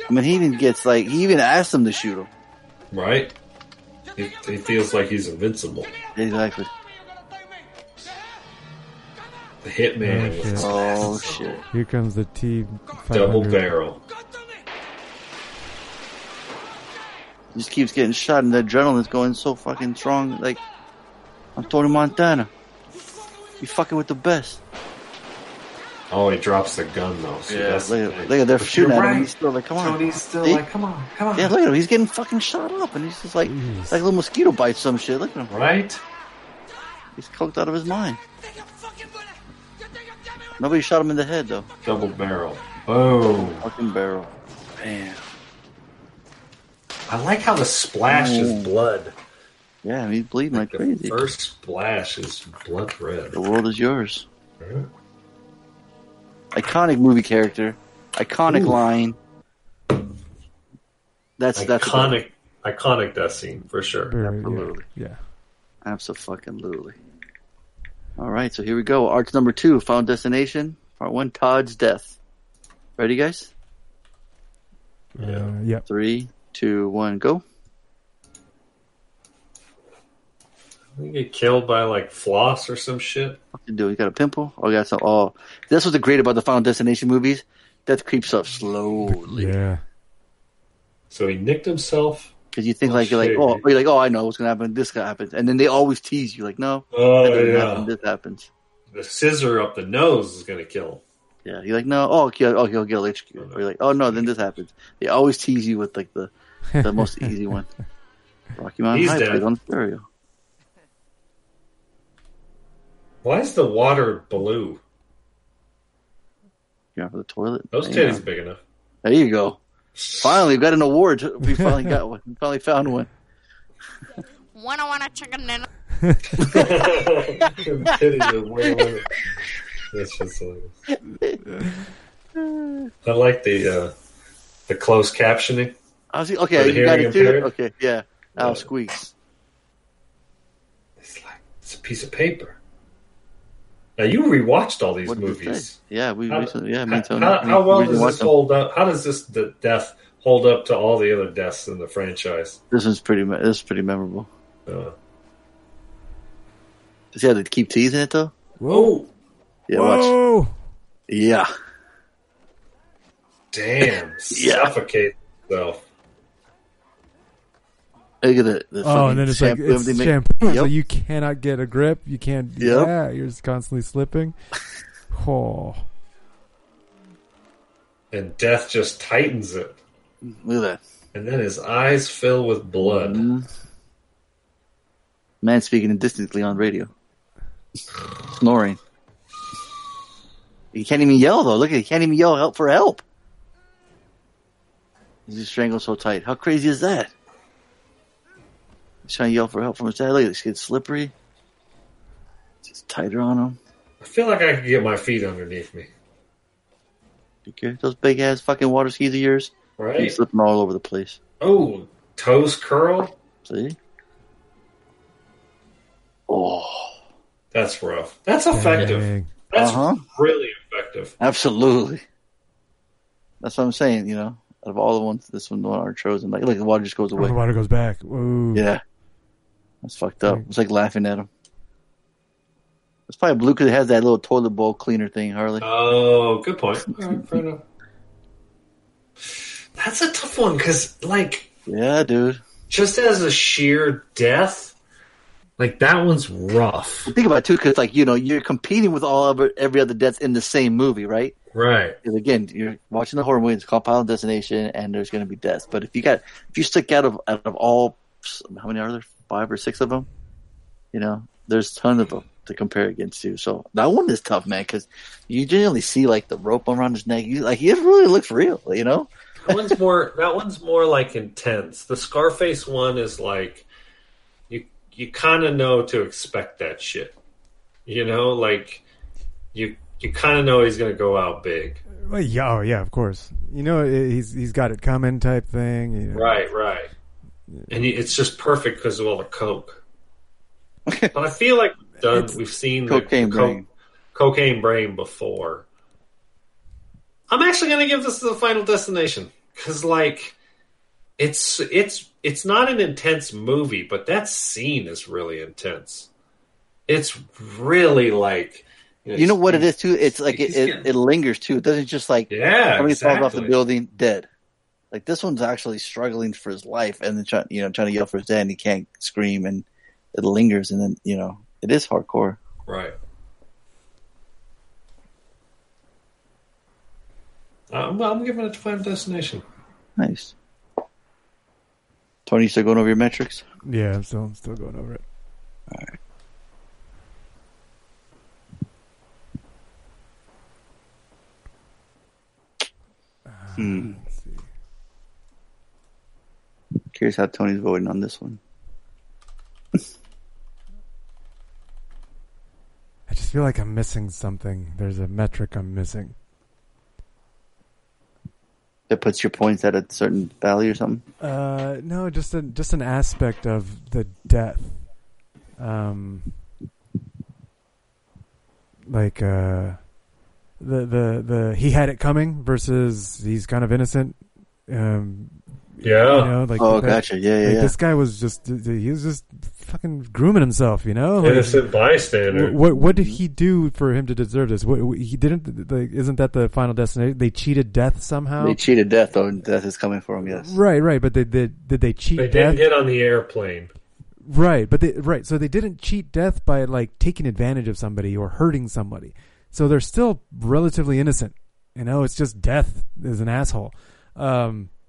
I mean, he even gets like, he even asks him to shoot him. Right. He feels like he's invincible. Exactly. The hitman. Oh, shit. Here comes the T-500. Double barrel. He just keeps getting shot, and the adrenaline's going so fucking strong. Like, I'm Tony Montana. You fucking with the best. Oh, he drops the gun, though. So yeah, look at they're shooting at him. Right. He's still like, come on. Tony's still like, come on. Yeah, look at him. He's getting fucking shot up, and he's just like, jeez, like a little mosquito bite, some shit. Look at him. Right? He's coked out of his mind. Nobody shot him in the head, though. Double barrel. Boom. Fucking barrel. Bam. I like how the splash is blood. Yeah, he's bleeding like crazy. The first splash is blood red. The world is yours. Right. Iconic movie character. Iconic line. That's iconic. Iconic death scene for sure. Very, absolutely. Yeah. Absolutely. All right, so here we go. Arc number 2, Final Destination. Part 1, Todd's death. Ready, guys? Yeah. 3, 2, 1, go. I think he got killed by like floss or some shit. Fucking dude, he got a pimple. Oh, he got some. Oh, that's what's great about the Final Destination movies. Death creeps up slowly. Yeah. So he nicked himself. Because you think I know what's gonna happen. This guy happens, and then they always tease you like, no, happen. This happens. The scissor up the nose is gonna kill him. Yeah, you're like, no, he'll get electrocuted. Or you're like, oh no, then this happens. They always tease you with like the most easy one. Rocky Mountain High played on stereo. Why is the water blue? You're out for the toilet. Those titties are big enough. There you go. Finally, we got an award. We finally got one. We finally found one. Wanna chicken dinner? That's just hilarious. I like the closed captioning. Okay, you got it too. Okay, yeah. Ow, squeaks. It's a piece of paper. Now you rewatched all these movies. Yeah, how does the death hold up to all the other deaths in the franchise? This is pretty memorable. Does he have to keep teasing it though? Whoa! Yeah, watch. Yeah. Damn! Yeah. Suffocate himself. Look at the and then it's shampoo. Like it's shampoo. Yep. So you cannot get a grip. You can't. Yep. Yeah, you're just constantly slipping. Oh. And death just tightens it. Look at that. And then his eyes fill with blood. Mm-hmm. Man speaking indistinctly on radio, snoring. He can't even yell though. Look at it. He can't even yell help for help. He's just strangled so tight. How crazy is that? He's trying to yell for help from his dad. Look, this kid's slippery. It's just tighter on him. I feel like I could get my feet underneath me. You care? Those big ass fucking water skis of yours. Right. He's slipping all over the place. Oh, toes curl. See? Oh. That's rough. That's effective. Dang. That's really effective. Absolutely. That's what I'm saying, you know. Out of all the ones, this one, the one I chose, like, look, the water just goes away. The water goes back. Whoa. Yeah. That's fucked up. It's like laughing at him. It's probably blue because it has that little toilet bowl cleaner thing, Harley. Oh, good point. All right, fair enough. That's a tough one because, like... Yeah, dude. just as a sheer death, like that one's rough. Think about it too, because like, you know, you're competing with all of every other death in the same movie, right? Right. Because again, you're watching the horror movie. It's called Final Destination, and there's going to be deaths. But if you stick out of all, how many are there? 5 or 6 of them. You know, there's a ton of them to compare against you. So that one is tough, man, because you generally see like the rope around his neck. He really looks real, you know. That one's more like intense. The Scarface one is like you kind of know to expect that shit. You know, like you kind of know he's going to go out big. Well, yeah, oh, yeah, of course. You know, he's got it coming type thing. You know. Right. And it's just perfect because of all the coke. But I feel like we've seen Cocaine Brain before. I'm actually going to give this to the Final Destination because, like, it's not an intense movie, but that scene is really intense. It's really like, you know what it is too. It's like it lingers too. It doesn't just like somebody falls off the building dead. Like this one's actually struggling for his life and then trying to yell for his dad and he can't scream and it lingers and then it is hardcore. Right. I'm giving it to Final Destination. Nice. Tony, you still going over your metrics? Yeah, I'm still going over it. All right. Let's see. Curious how Tony's voting on this one. I just feel like I'm missing something. There's a metric I'm missing. That puts your points at a certain value or something? No, just an aspect of the death. The he had it coming versus he's kind of innocent. Gotcha. Yeah. This guy was just fucking grooming himself, you know? Innocent bystander. What did he do for him to deserve this? He didn't, isn't that the Final Destination? They cheated death somehow? They cheated death, though. Death is coming for him, yes. Right. But did they cheat death? They didn't get on the airplane. Right. So they didn't cheat death by, like, taking advantage of somebody or hurting somebody. So they're still relatively innocent. You know, it's just death is an asshole.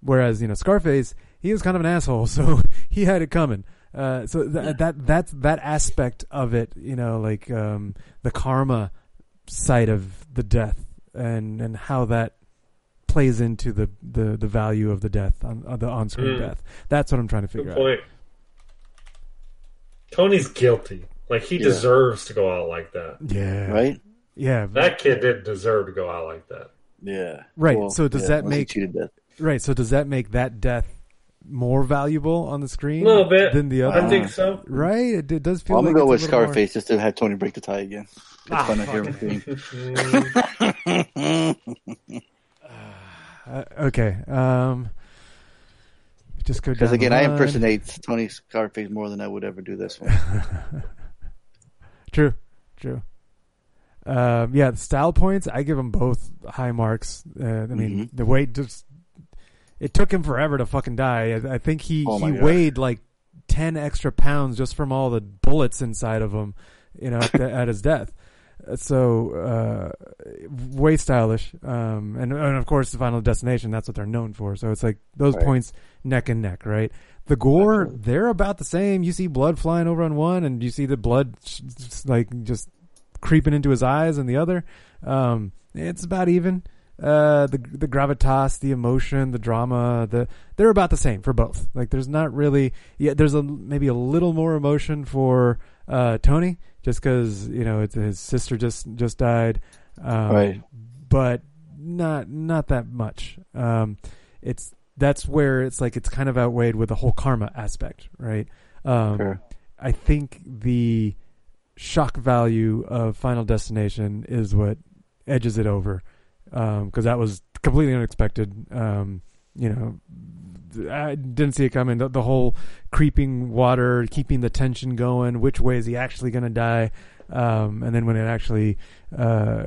Whereas, Scarface, he was kind of an asshole, so he had it coming. So that aspect of it, the karma side of the death and how that plays into the value of the death, on the on-screen death. That's what I'm trying to figure out. Good point. Tony's guilty. Like, he deserves to go out like that. Yeah. Right? Yeah. That kid didn't deserve to go out like that. Yeah. Right. Well, so does that make... Right, so does that make that death more valuable on the screen? A little bit. Than the other? I think so. Right? It does feel like I'm going to go with Scarface just to have Tony break the tie again. It's fun to hear him sing. Okay. Just go down. Because again, I impersonate Tony Scarface more than I would ever do this one. True. The style points, I give them both high marks. The weight just... It took him forever to fucking die. I think he weighed like 10 extra pounds just from all the bullets inside of him, at his death. So way stylish. And of course, the Final Destination, that's what they're known for. So it's like those points neck and neck, right? The gore, they're about the same. You see blood flying over on one and you see the blood just creeping into his eyes on the other. It's about even. The gravitas, the emotion, the drama, they're about the same for both. Like there's not really, there's maybe a little more emotion for Tony just because his sister just died, but not that much. That's where it's like it's kind of outweighed with the whole karma aspect, right? Sure. I think the shock value of Final Destination is what edges it over. Because that was completely unexpected. I didn't see it coming. The whole creeping water, keeping the tension going. Which way is he actually going to die? And then when it actually got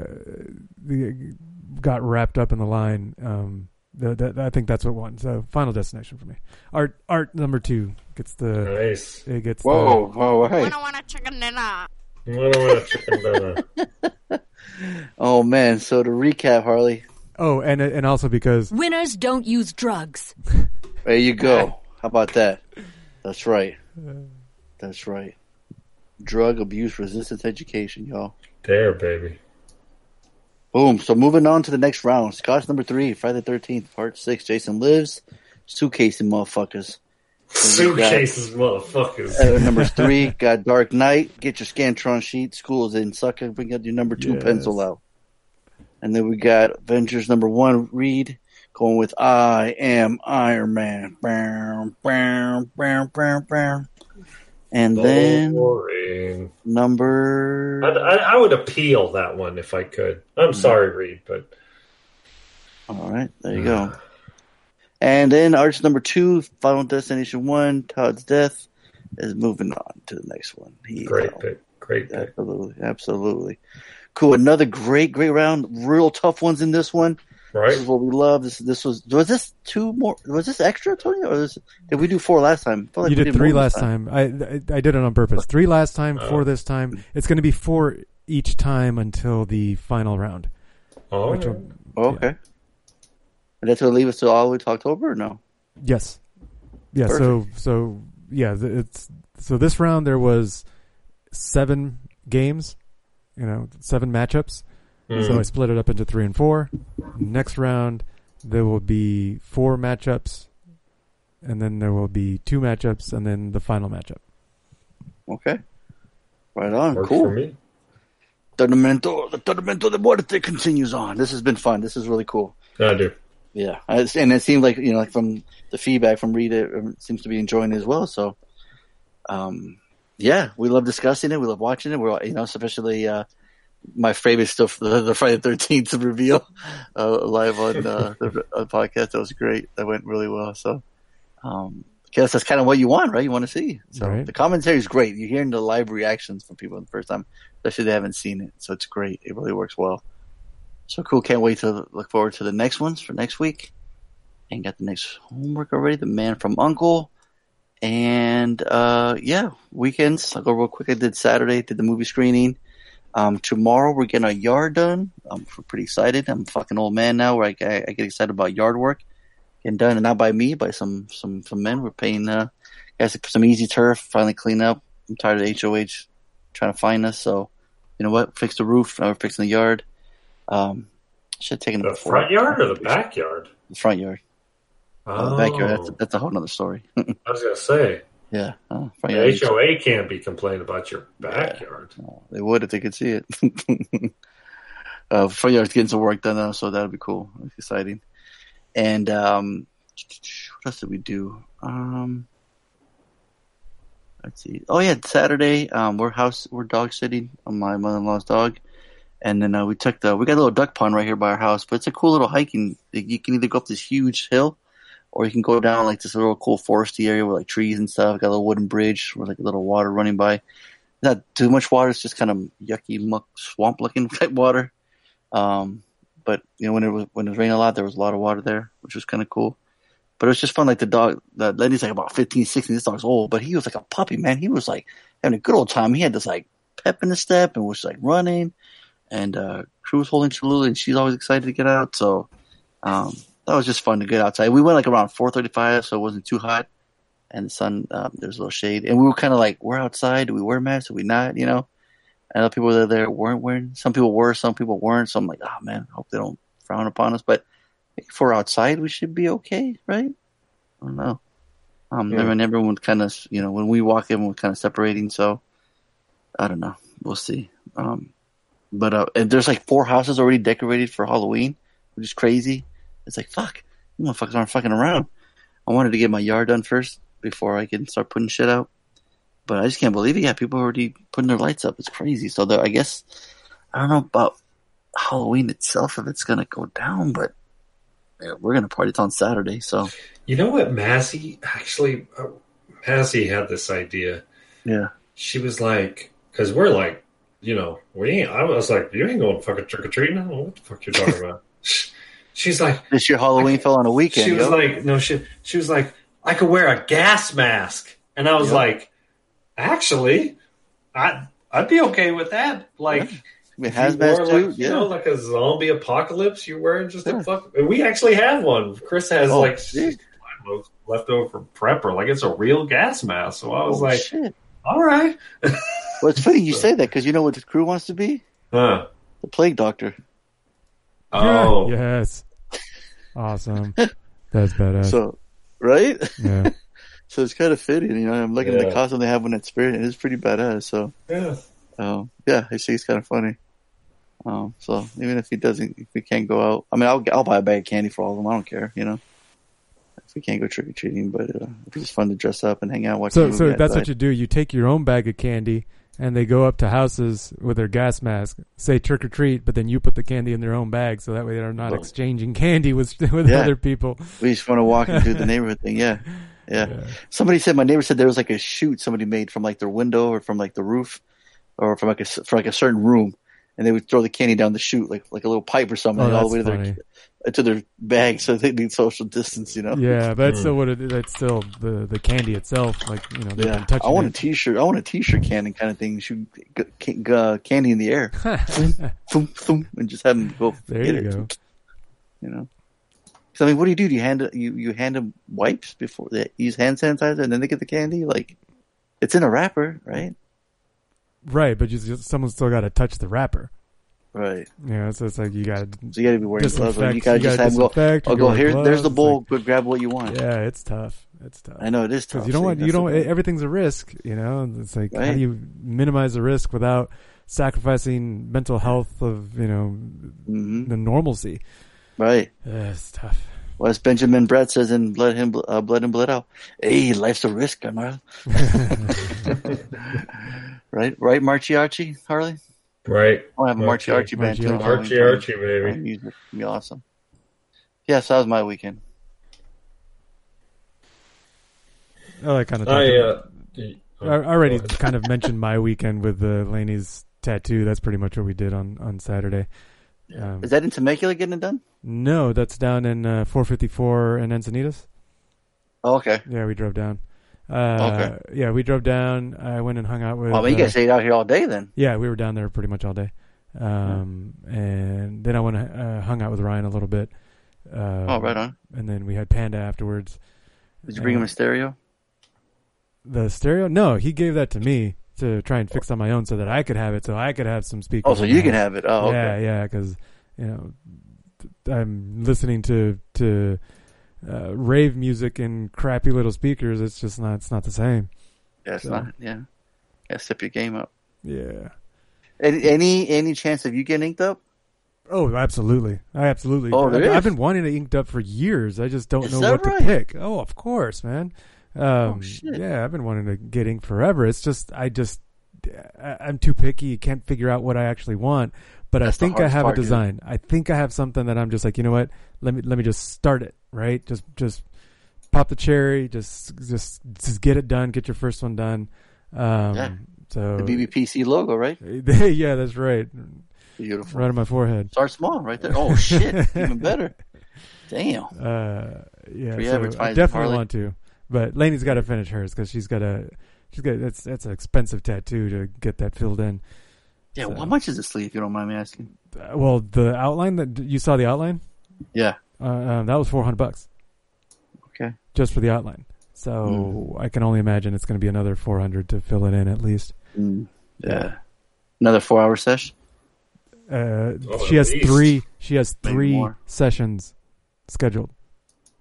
wrapped up in the line, I think that's what won. So Final Destination for me. Art number two gets the. Nice. It gets. Whoa! Hey. I don't want a chicken dinner. Oh man! So to recap, Harley. Oh, and also because winners don't use drugs. There you go. How about that? That's right. That's right. Drug abuse resistance education, y'all. There, baby. Boom. So moving on to the next round. Scott's number 3, Friday the 13th, part 6. Jason Lives. Suitcasing motherfuckers. Suitcases, motherfuckers. Number 3 got Dark Knight. Get your Scantron sheet. School's in, sucker. Bring out your number 2 pencil out. And then we got Avengers number 1, Reed, going with I Am Iron Man. Bam, bam, bam, bam, bam. And then number... I would appeal that one if I could. I'm sorry, Reed, but... All right, there you go. And then Arch number 2, Final Destination 1, Todd's Death, is moving on to the next one. Great pick. Absolutely. Cool. Another great round. Real tough ones in this one. Right. This is what we love. Was this two more? Was this extra, Tony? Or did we do 4 last time? Like you did 3 last time. I did it on purpose. 3 last time, 4 this time. It's going to be 4 each time until the final round. Oh, okay. Yeah. And that's going to leave us all the way to October, or no? Yes. Yeah. Perfect. So yeah. So this round there was 7 games. 7 matchups. Mm-hmm. So I split it up into 3 and 4. Next round, there will be 4 matchups, and then there will be 2 matchups, and then the final matchup. Okay. Right on. Works cool. For me. The Tormento de Muerte continues on. This has been fun. This is really cool. I do. Yeah. And it seemed like, from the feedback from Rita, it seems to be enjoying it as well. So, yeah, we love discussing it. We love watching it. We're, especially my favorite stuff, the Friday the 13th reveal live on the podcast. That was great. That went really well. So, guess that's kind of what you want, right? You want to see. So right. The commentary is great. You're hearing the live reactions from people the first time, especially if they haven't seen it. So it's great. It really works well. So cool. Can't wait to look forward to the next ones for next week. And got the next homework already. The Man from Uncle. And, weekends. I'll go real quick. I did Saturday, did the movie screening. Tomorrow we're getting our yard done. I'm pretty excited. I'm a fucking old man now where I get excited about yard work. Getting done, and not by me, by some men. We're paying, guys to put some easy turf, finally clean up. I'm tired of HOH trying to find us. So, you know what? Fix the roof. Now we're fixing the yard. Should have taken the front yard or the backyard? The front yard. Oh, the backyard. That's a whole nother story. I was going to say. Yeah. Oh, the HOA can't be complaining about your backyard. Yeah. Oh, they would if they could see it. Front yard's getting some work done now, so that'll be cool. It's exciting. And what else did we do? Let's see. Oh, yeah, Saturday. We're dog sitting on my mother-in-law's dog. And then we got a little duck pond right here by our house, but it's a cool little hiking. You can either go up this huge hill, or you can go down like this little cool foresty area with like trees and stuff. Got a little wooden bridge with like a little water running by. Not too much water. It's just kind of yucky, muck, swamp looking type water. But when it was raining a lot, there was a lot of water there, which was kind of cool. But it was just fun. Like the dog, the lady's like about 15, 16. This dog's old, but he was like a puppy, man. He was like having a good old time. He had this like pep in the step and was like running. And Crew was holding Cholula, and she's always excited to get out. So that was just fun to get outside. We went like around 4:35, so it wasn't too hot. And the sun, there was a little shade. And we were kind of like, we're outside. Do we wear masks? Do we not? And other people that were there weren't wearing. Some people were, some people weren't. So I'm like, oh, man, I hope they don't frown upon us. But if we're outside, we should be okay, right? I don't know. And everyone kind of, when we walk in, we're kind of separating. So I don't know. We'll see. But and there's like 4 houses already decorated for Halloween, which is crazy. It's like, fuck, you motherfuckers aren't fucking around. I wanted to get my yard done first before I can start putting shit out. But I just can't believe it. Yeah, people are already putting their lights up. It's crazy. So I guess, I don't know about Halloween itself if it's going to go down, but we're going to party. It's on Saturday. So you know what Massey had this idea. Yeah. She was like, because we're like, I was like, you ain't going fucking trick or treating. I don't know what the fuck you're talking about. She's like, this year Halloween fell on a weekend. She was like, no shit. She was like, I could wear a gas mask. And I was like, actually, I'd be okay with that. Like, it has been too, you know, like a zombie apocalypse. You're wearing just a fuck. And we actually have one. Chris has left over from prepper. Like, it's a real gas mask. So I was like, shit. All right. Well, it's funny you say that because you know what the crew wants to be? Huh? The plague doctor. Oh, yes. Awesome. That's badass. So, right? Yeah. So it's kind of fitting, you know. I'm looking at the costume they have when it's Spirit. It's pretty badass. So I see it's kind of funny. So even if he doesn't, if we can't go out, I mean, I'll buy a bag of candy for all of them. I don't care, you know. If we can't go trick or treating, but it's just fun to dress up and hang out. Watch so that's outside. What you do. You take your own bag of candy, and they go up to houses with their gas mask, say trick or treat, but then you put the candy in their own bag, so that way they're not exchanging candy with other people. We just want to walk into the neighborhood thing, Yeah. Somebody said, my neighbor said there was like a chute somebody made from like their window or from like the roof or from like a certain room, and they would throw the candy down the chute like a little pipe or something all the way to their bag, so they need social distance, you know. Yeah, but that's still what it is. That's still the candy itself, like, you know. Yeah, I want a t-shirt. I want a t-shirt cannon kind of thing. Shoot candy in the air, thump, thump, and just have them go. There you go. You know. I mean, what do you do? Do you hand them wipes before they use hand sanitizer, and then they get the candy? Like, it's in a wrapper, right? Right, but someone's still got to touch the wrapper. Right. Yeah, so it's like you got to be wearing gloves. Like you got to have them go. Go here. Gloves. There's the bowl. Like, go grab what you want. Yeah, it's tough. I know it is tough. You don't want. Everything's a risk. You know, it's like how do you minimize the risk without sacrificing mental health of the normalcy. Right. Yeah, it's tough. Well, as Benjamin Brett says in Blood In, Blood Out, hey, life's a risk, Amara. Right, Marchiarchi, Harley? Right. I have a Marchiarchi band. Marchiarchi, baby. It'd be awesome. Yeah, so that was my weekend. Oh, I kind of already kind of mentioned my weekend with the Laney's tattoo. That's pretty much what we did on Saturday. Is that in Temecula getting it done? No, that's down in 454 in Encinitas. Oh, okay. Yeah, we drove down. Yeah, we drove down. I went and hung out with... Well, you guys stayed out here all day then. Yeah, we were down there pretty much all day. And then I went and hung out with Ryan a little bit. Right on. And then we had Panda afterwards. Did you bring him a stereo? The stereo? No, he gave that to me to try and fix on my own so that I could have it, so I could have some speakers. Oh, so you can have it. Oh, yeah, okay. Yeah, because, you know, I'm listening to rave music in crappy little speakers. It's just not, it's not the same. Yeah, it's not, yeah. Yeah, step your game up. Yeah. Any chance of you getting inked up? Oh, absolutely. I've been wanting to inked up for years. I just don't know what to pick. Oh, of course, man. Yeah, I've been wanting to get ink forever. It's just, I'm too picky. Can't figure out what I actually want, but I think I have a design. I think I have something that I'm just like, you know what? Let me just start it. Right. Just pop the cherry. Just get it done. Get your first one done. So the BBPC logo, right? Yeah, that's right. Beautiful. Right on my forehead. Start small right there. Oh shit. Even better. Damn. So I definitely want to. But Lainey's got to finish hers because she's got. That's an expensive tattoo to get that filled in. Yeah, so. Well, how much is the sleeve? If you don't mind me asking. Well, the outline that you saw, the outline. Yeah. That was $400. Okay. Just for the outline, so I can only imagine it's going to be another $400 to fill it in at least. Yeah. Another 4-hour session. She has three sessions scheduled.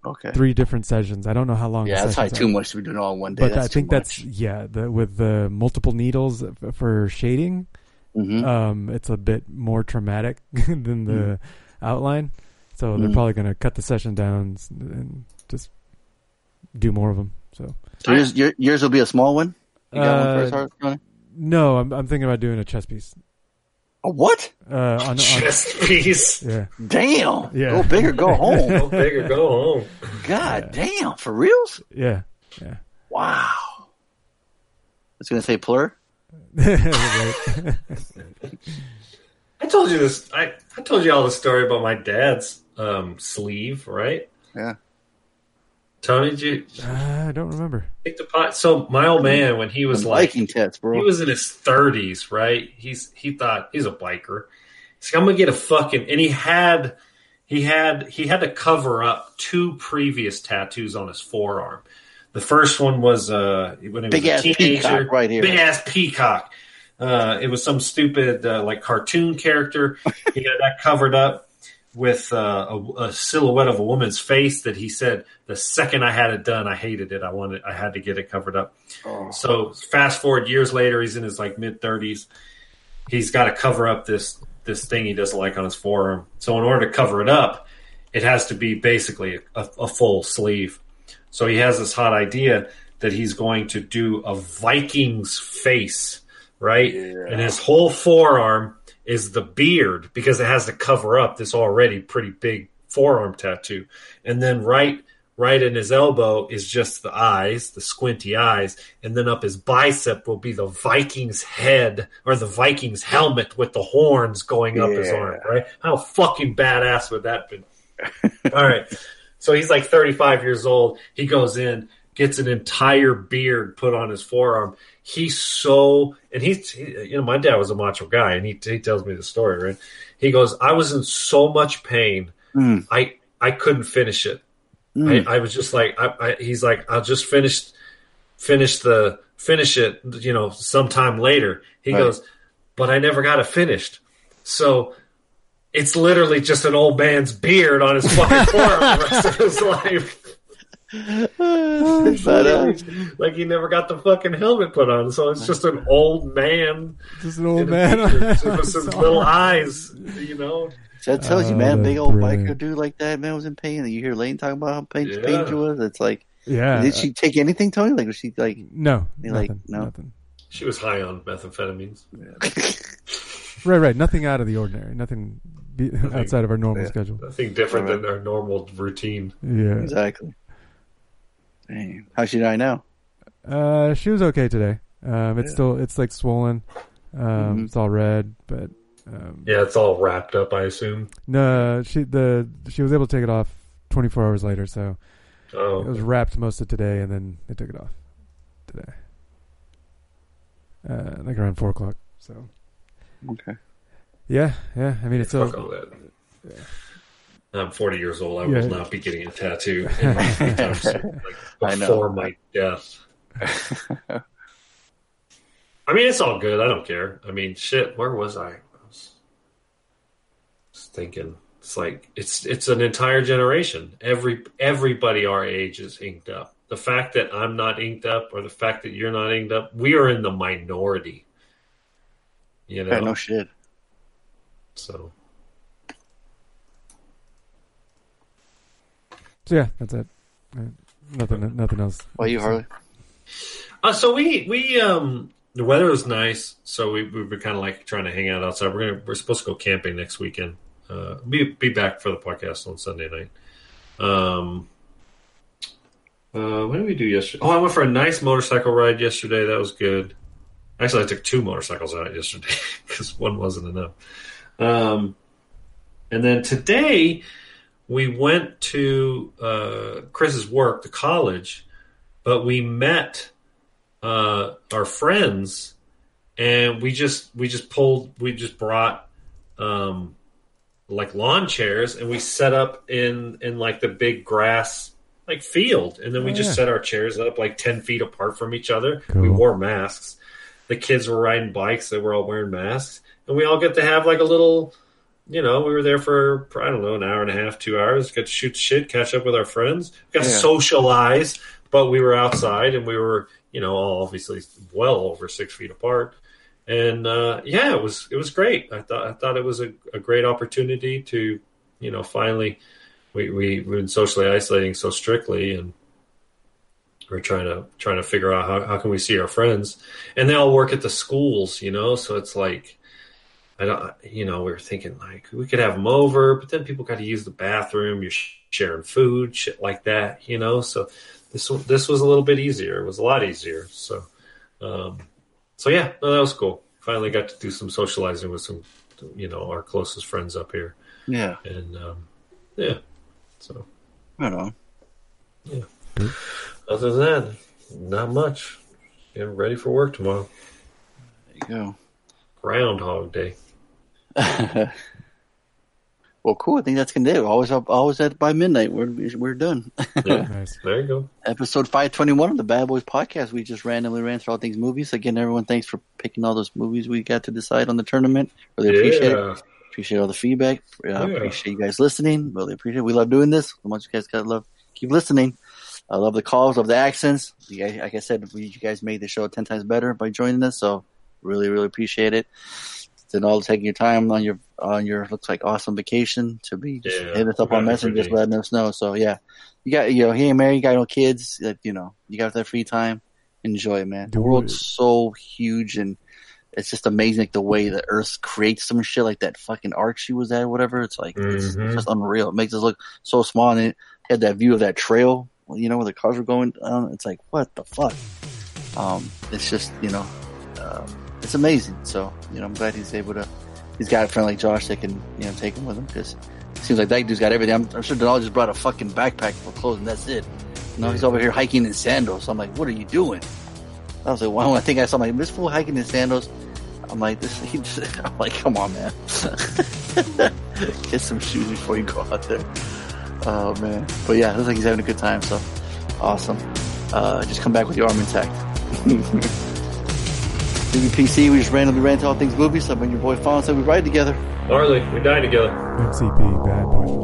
Okay. 3 different sessions. I don't know how long. Yeah, that's probably too much to be doing all in one day. But I think that's with the multiple needles for shading, it's a bit more traumatic than the outline. So they're probably going to cut the session down and just do more of them. So yours will be a small one. You got one first, Harley? No, I'm thinking about doing a chess piece. A what? On chest piece. Yeah. Damn. Yeah. Go big or go home. God damn. For reals? Yeah. Yeah. Wow. It's gonna say plur. I told you this. I told you all the story about my dad's sleeve, right? Yeah. Tony, did you? I don't remember. Take the pot. So my old man, when he was like, tits, bro. He was in his 30s, right? He thought he's a biker. He's like, I'm gonna get a fucking. And he had to cover up two previous tattoos on his forearm. The first one was when he was a teenager, right here, big ass peacock. It was some stupid like cartoon character. He got that covered up with a silhouette of a woman's face that he said, the second I had it done, I hated it. I had to get it covered up. Oh. So fast forward years later, he's in his like mid-30s. He's got to cover up this thing he doesn't like on his forearm. So in order to cover it up, it has to be basically a full sleeve. So he has this hot idea that he's going to do a Viking's face, right? Yeah. And his whole forearm is the beard because it has to cover up this already pretty big forearm tattoo. And then right in his elbow is just the eyes, the squinty eyes, and then up his bicep will be the Viking's head or the Viking's helmet with the horns going up his arm, right? How fucking badass would that be? All right. So he's like 35 years old. He goes in, gets an entire beard put on his forearm. He's so – and my dad was a macho guy, and he tells me the story, right? He goes, I was in so much pain, I couldn't finish it. Mm. I was just like – he's like, I'll just finish it, you know, sometime later. He goes, but I never got it finished. So – it's literally just an old man's beard on his fucking forearm the rest of his life. Like he never got the fucking helmet put on, so it's just an old man. Just an old man with some little eyes, you know. That tells you, man, big old biker dude like that, man, was in pain. And you hear Lane talking about how pain she was. It's like, yeah. Did she take anything, Tony? Like, was she like, nothing. She was high on methamphetamines. Yeah. Right. Nothing out of the ordinary. Nothing outside of our normal schedule. Nothing different than our normal routine. Yeah, exactly. Dang. How's she doing now? She was okay today. It's like swollen. It's all red, but it's all wrapped up, I assume. No, she was able to take it off 24 hours later. So it was wrapped most of today, and then they took it off today, like around 4 o'clock. So. Okay. Yeah. I mean, it's all that. Yeah. I'm 40 years old. I will not be getting a tattoo in my time soon, like, before my death. I mean, it's all good. I don't care. I mean, shit. Where was I? I was just thinking. It's like it's an entire generation. Everybody our age is inked up. The fact that I'm not inked up, or the fact that you're not inked up, we are in the minority. You know? Yeah, no shit. So yeah, that's it. Nothing else. Why you, Harley? So we the weather was nice, so we were kind of like trying to hang out outside. We're supposed to go camping next weekend. Be back for the podcast on Sunday night. What did we do yesterday? Oh, I went for a nice motorcycle ride yesterday. That was good. Actually, I took two motorcycles out yesterday because one wasn't enough. And then today, we went to Chris's work, the college, but we met our friends, and we just brought like lawn chairs, and we set up in like the big grass like field, and then we just set our chairs up like 10 feet apart from each other. Cool. We wore masks. The kids were riding bikes. They were all wearing masks. And we all get to have like a little, you know, we were there for, I don't know, an hour and a half, 2 hours. Got to shoot shit, catch up with our friends. We got to socialize, but we were outside and we were, you know, all obviously well over 6 feet apart. And, it was great. I thought it was a great opportunity to, you know, finally we've been socially isolating so strictly, and we're trying to figure out how can we see our friends, and they all work at the schools, you know. So it's like, we were thinking like we could have them over, but then people got to use the bathroom. You're sharing food, shit like that, you know. So this was a little bit easier. It was a lot easier. So, that was cool. Finally got to do some socializing with some, you know, our closest friends up here. Yeah, and Yeah. So. Right on. Yeah. Mm-hmm. Other than that, not much. Getting ready for work tomorrow. There you go. Groundhog Day. Well, cool. I think that's gonna do. Always at by midnight. We're done. Yeah, nice. There you go. Episode 521 of the Bad Boys podcast. We just randomly ran through all things movies. Again, everyone, thanks for picking all those movies we got to decide on the tournament. Really appreciate it. Appreciate all the feedback. Appreciate you guys listening. Really appreciate it. We love doing this. How much you guys gotta love. Keep listening. I love the calls. Love the accents. Like I said, you guys made the show 10 times better by joining us. So really, really appreciate it. And all taking your time on your looks like awesome vacation to be just hit us up on Messenger, just letting us know. So yeah, you got he ain't married, you got no kids, like, you got that free time, enjoy it, man. The world's so huge, and it's just amazing, like, the way the Earth creates some shit, like that fucking arc she was at, whatever. It's like it's just unreal. It makes us look so small, and it had that view of that trail, where the cars were going. I don't know, it's like what the fuck. It's just it's amazing. So, I'm glad he's got a friend like Josh that can, take him with him, because it seems like that dude's got everything. I'm sure Donald just brought a fucking backpack for clothes and that's it. He's over here hiking in sandals. So I'm like, what are you doing? I was like, well, I think I saw this fool hiking in sandals. I'm like, I'm like, come on, man. Get some shoes before you go out there. Oh, man. But yeah, it looks like he's having a good time. So awesome. Just come back with your arm intact. BBPC, we just randomly ran to all things movies. So when your boy Fawn said we ride together. Gnarly, we die together. MCP, Bad Boys.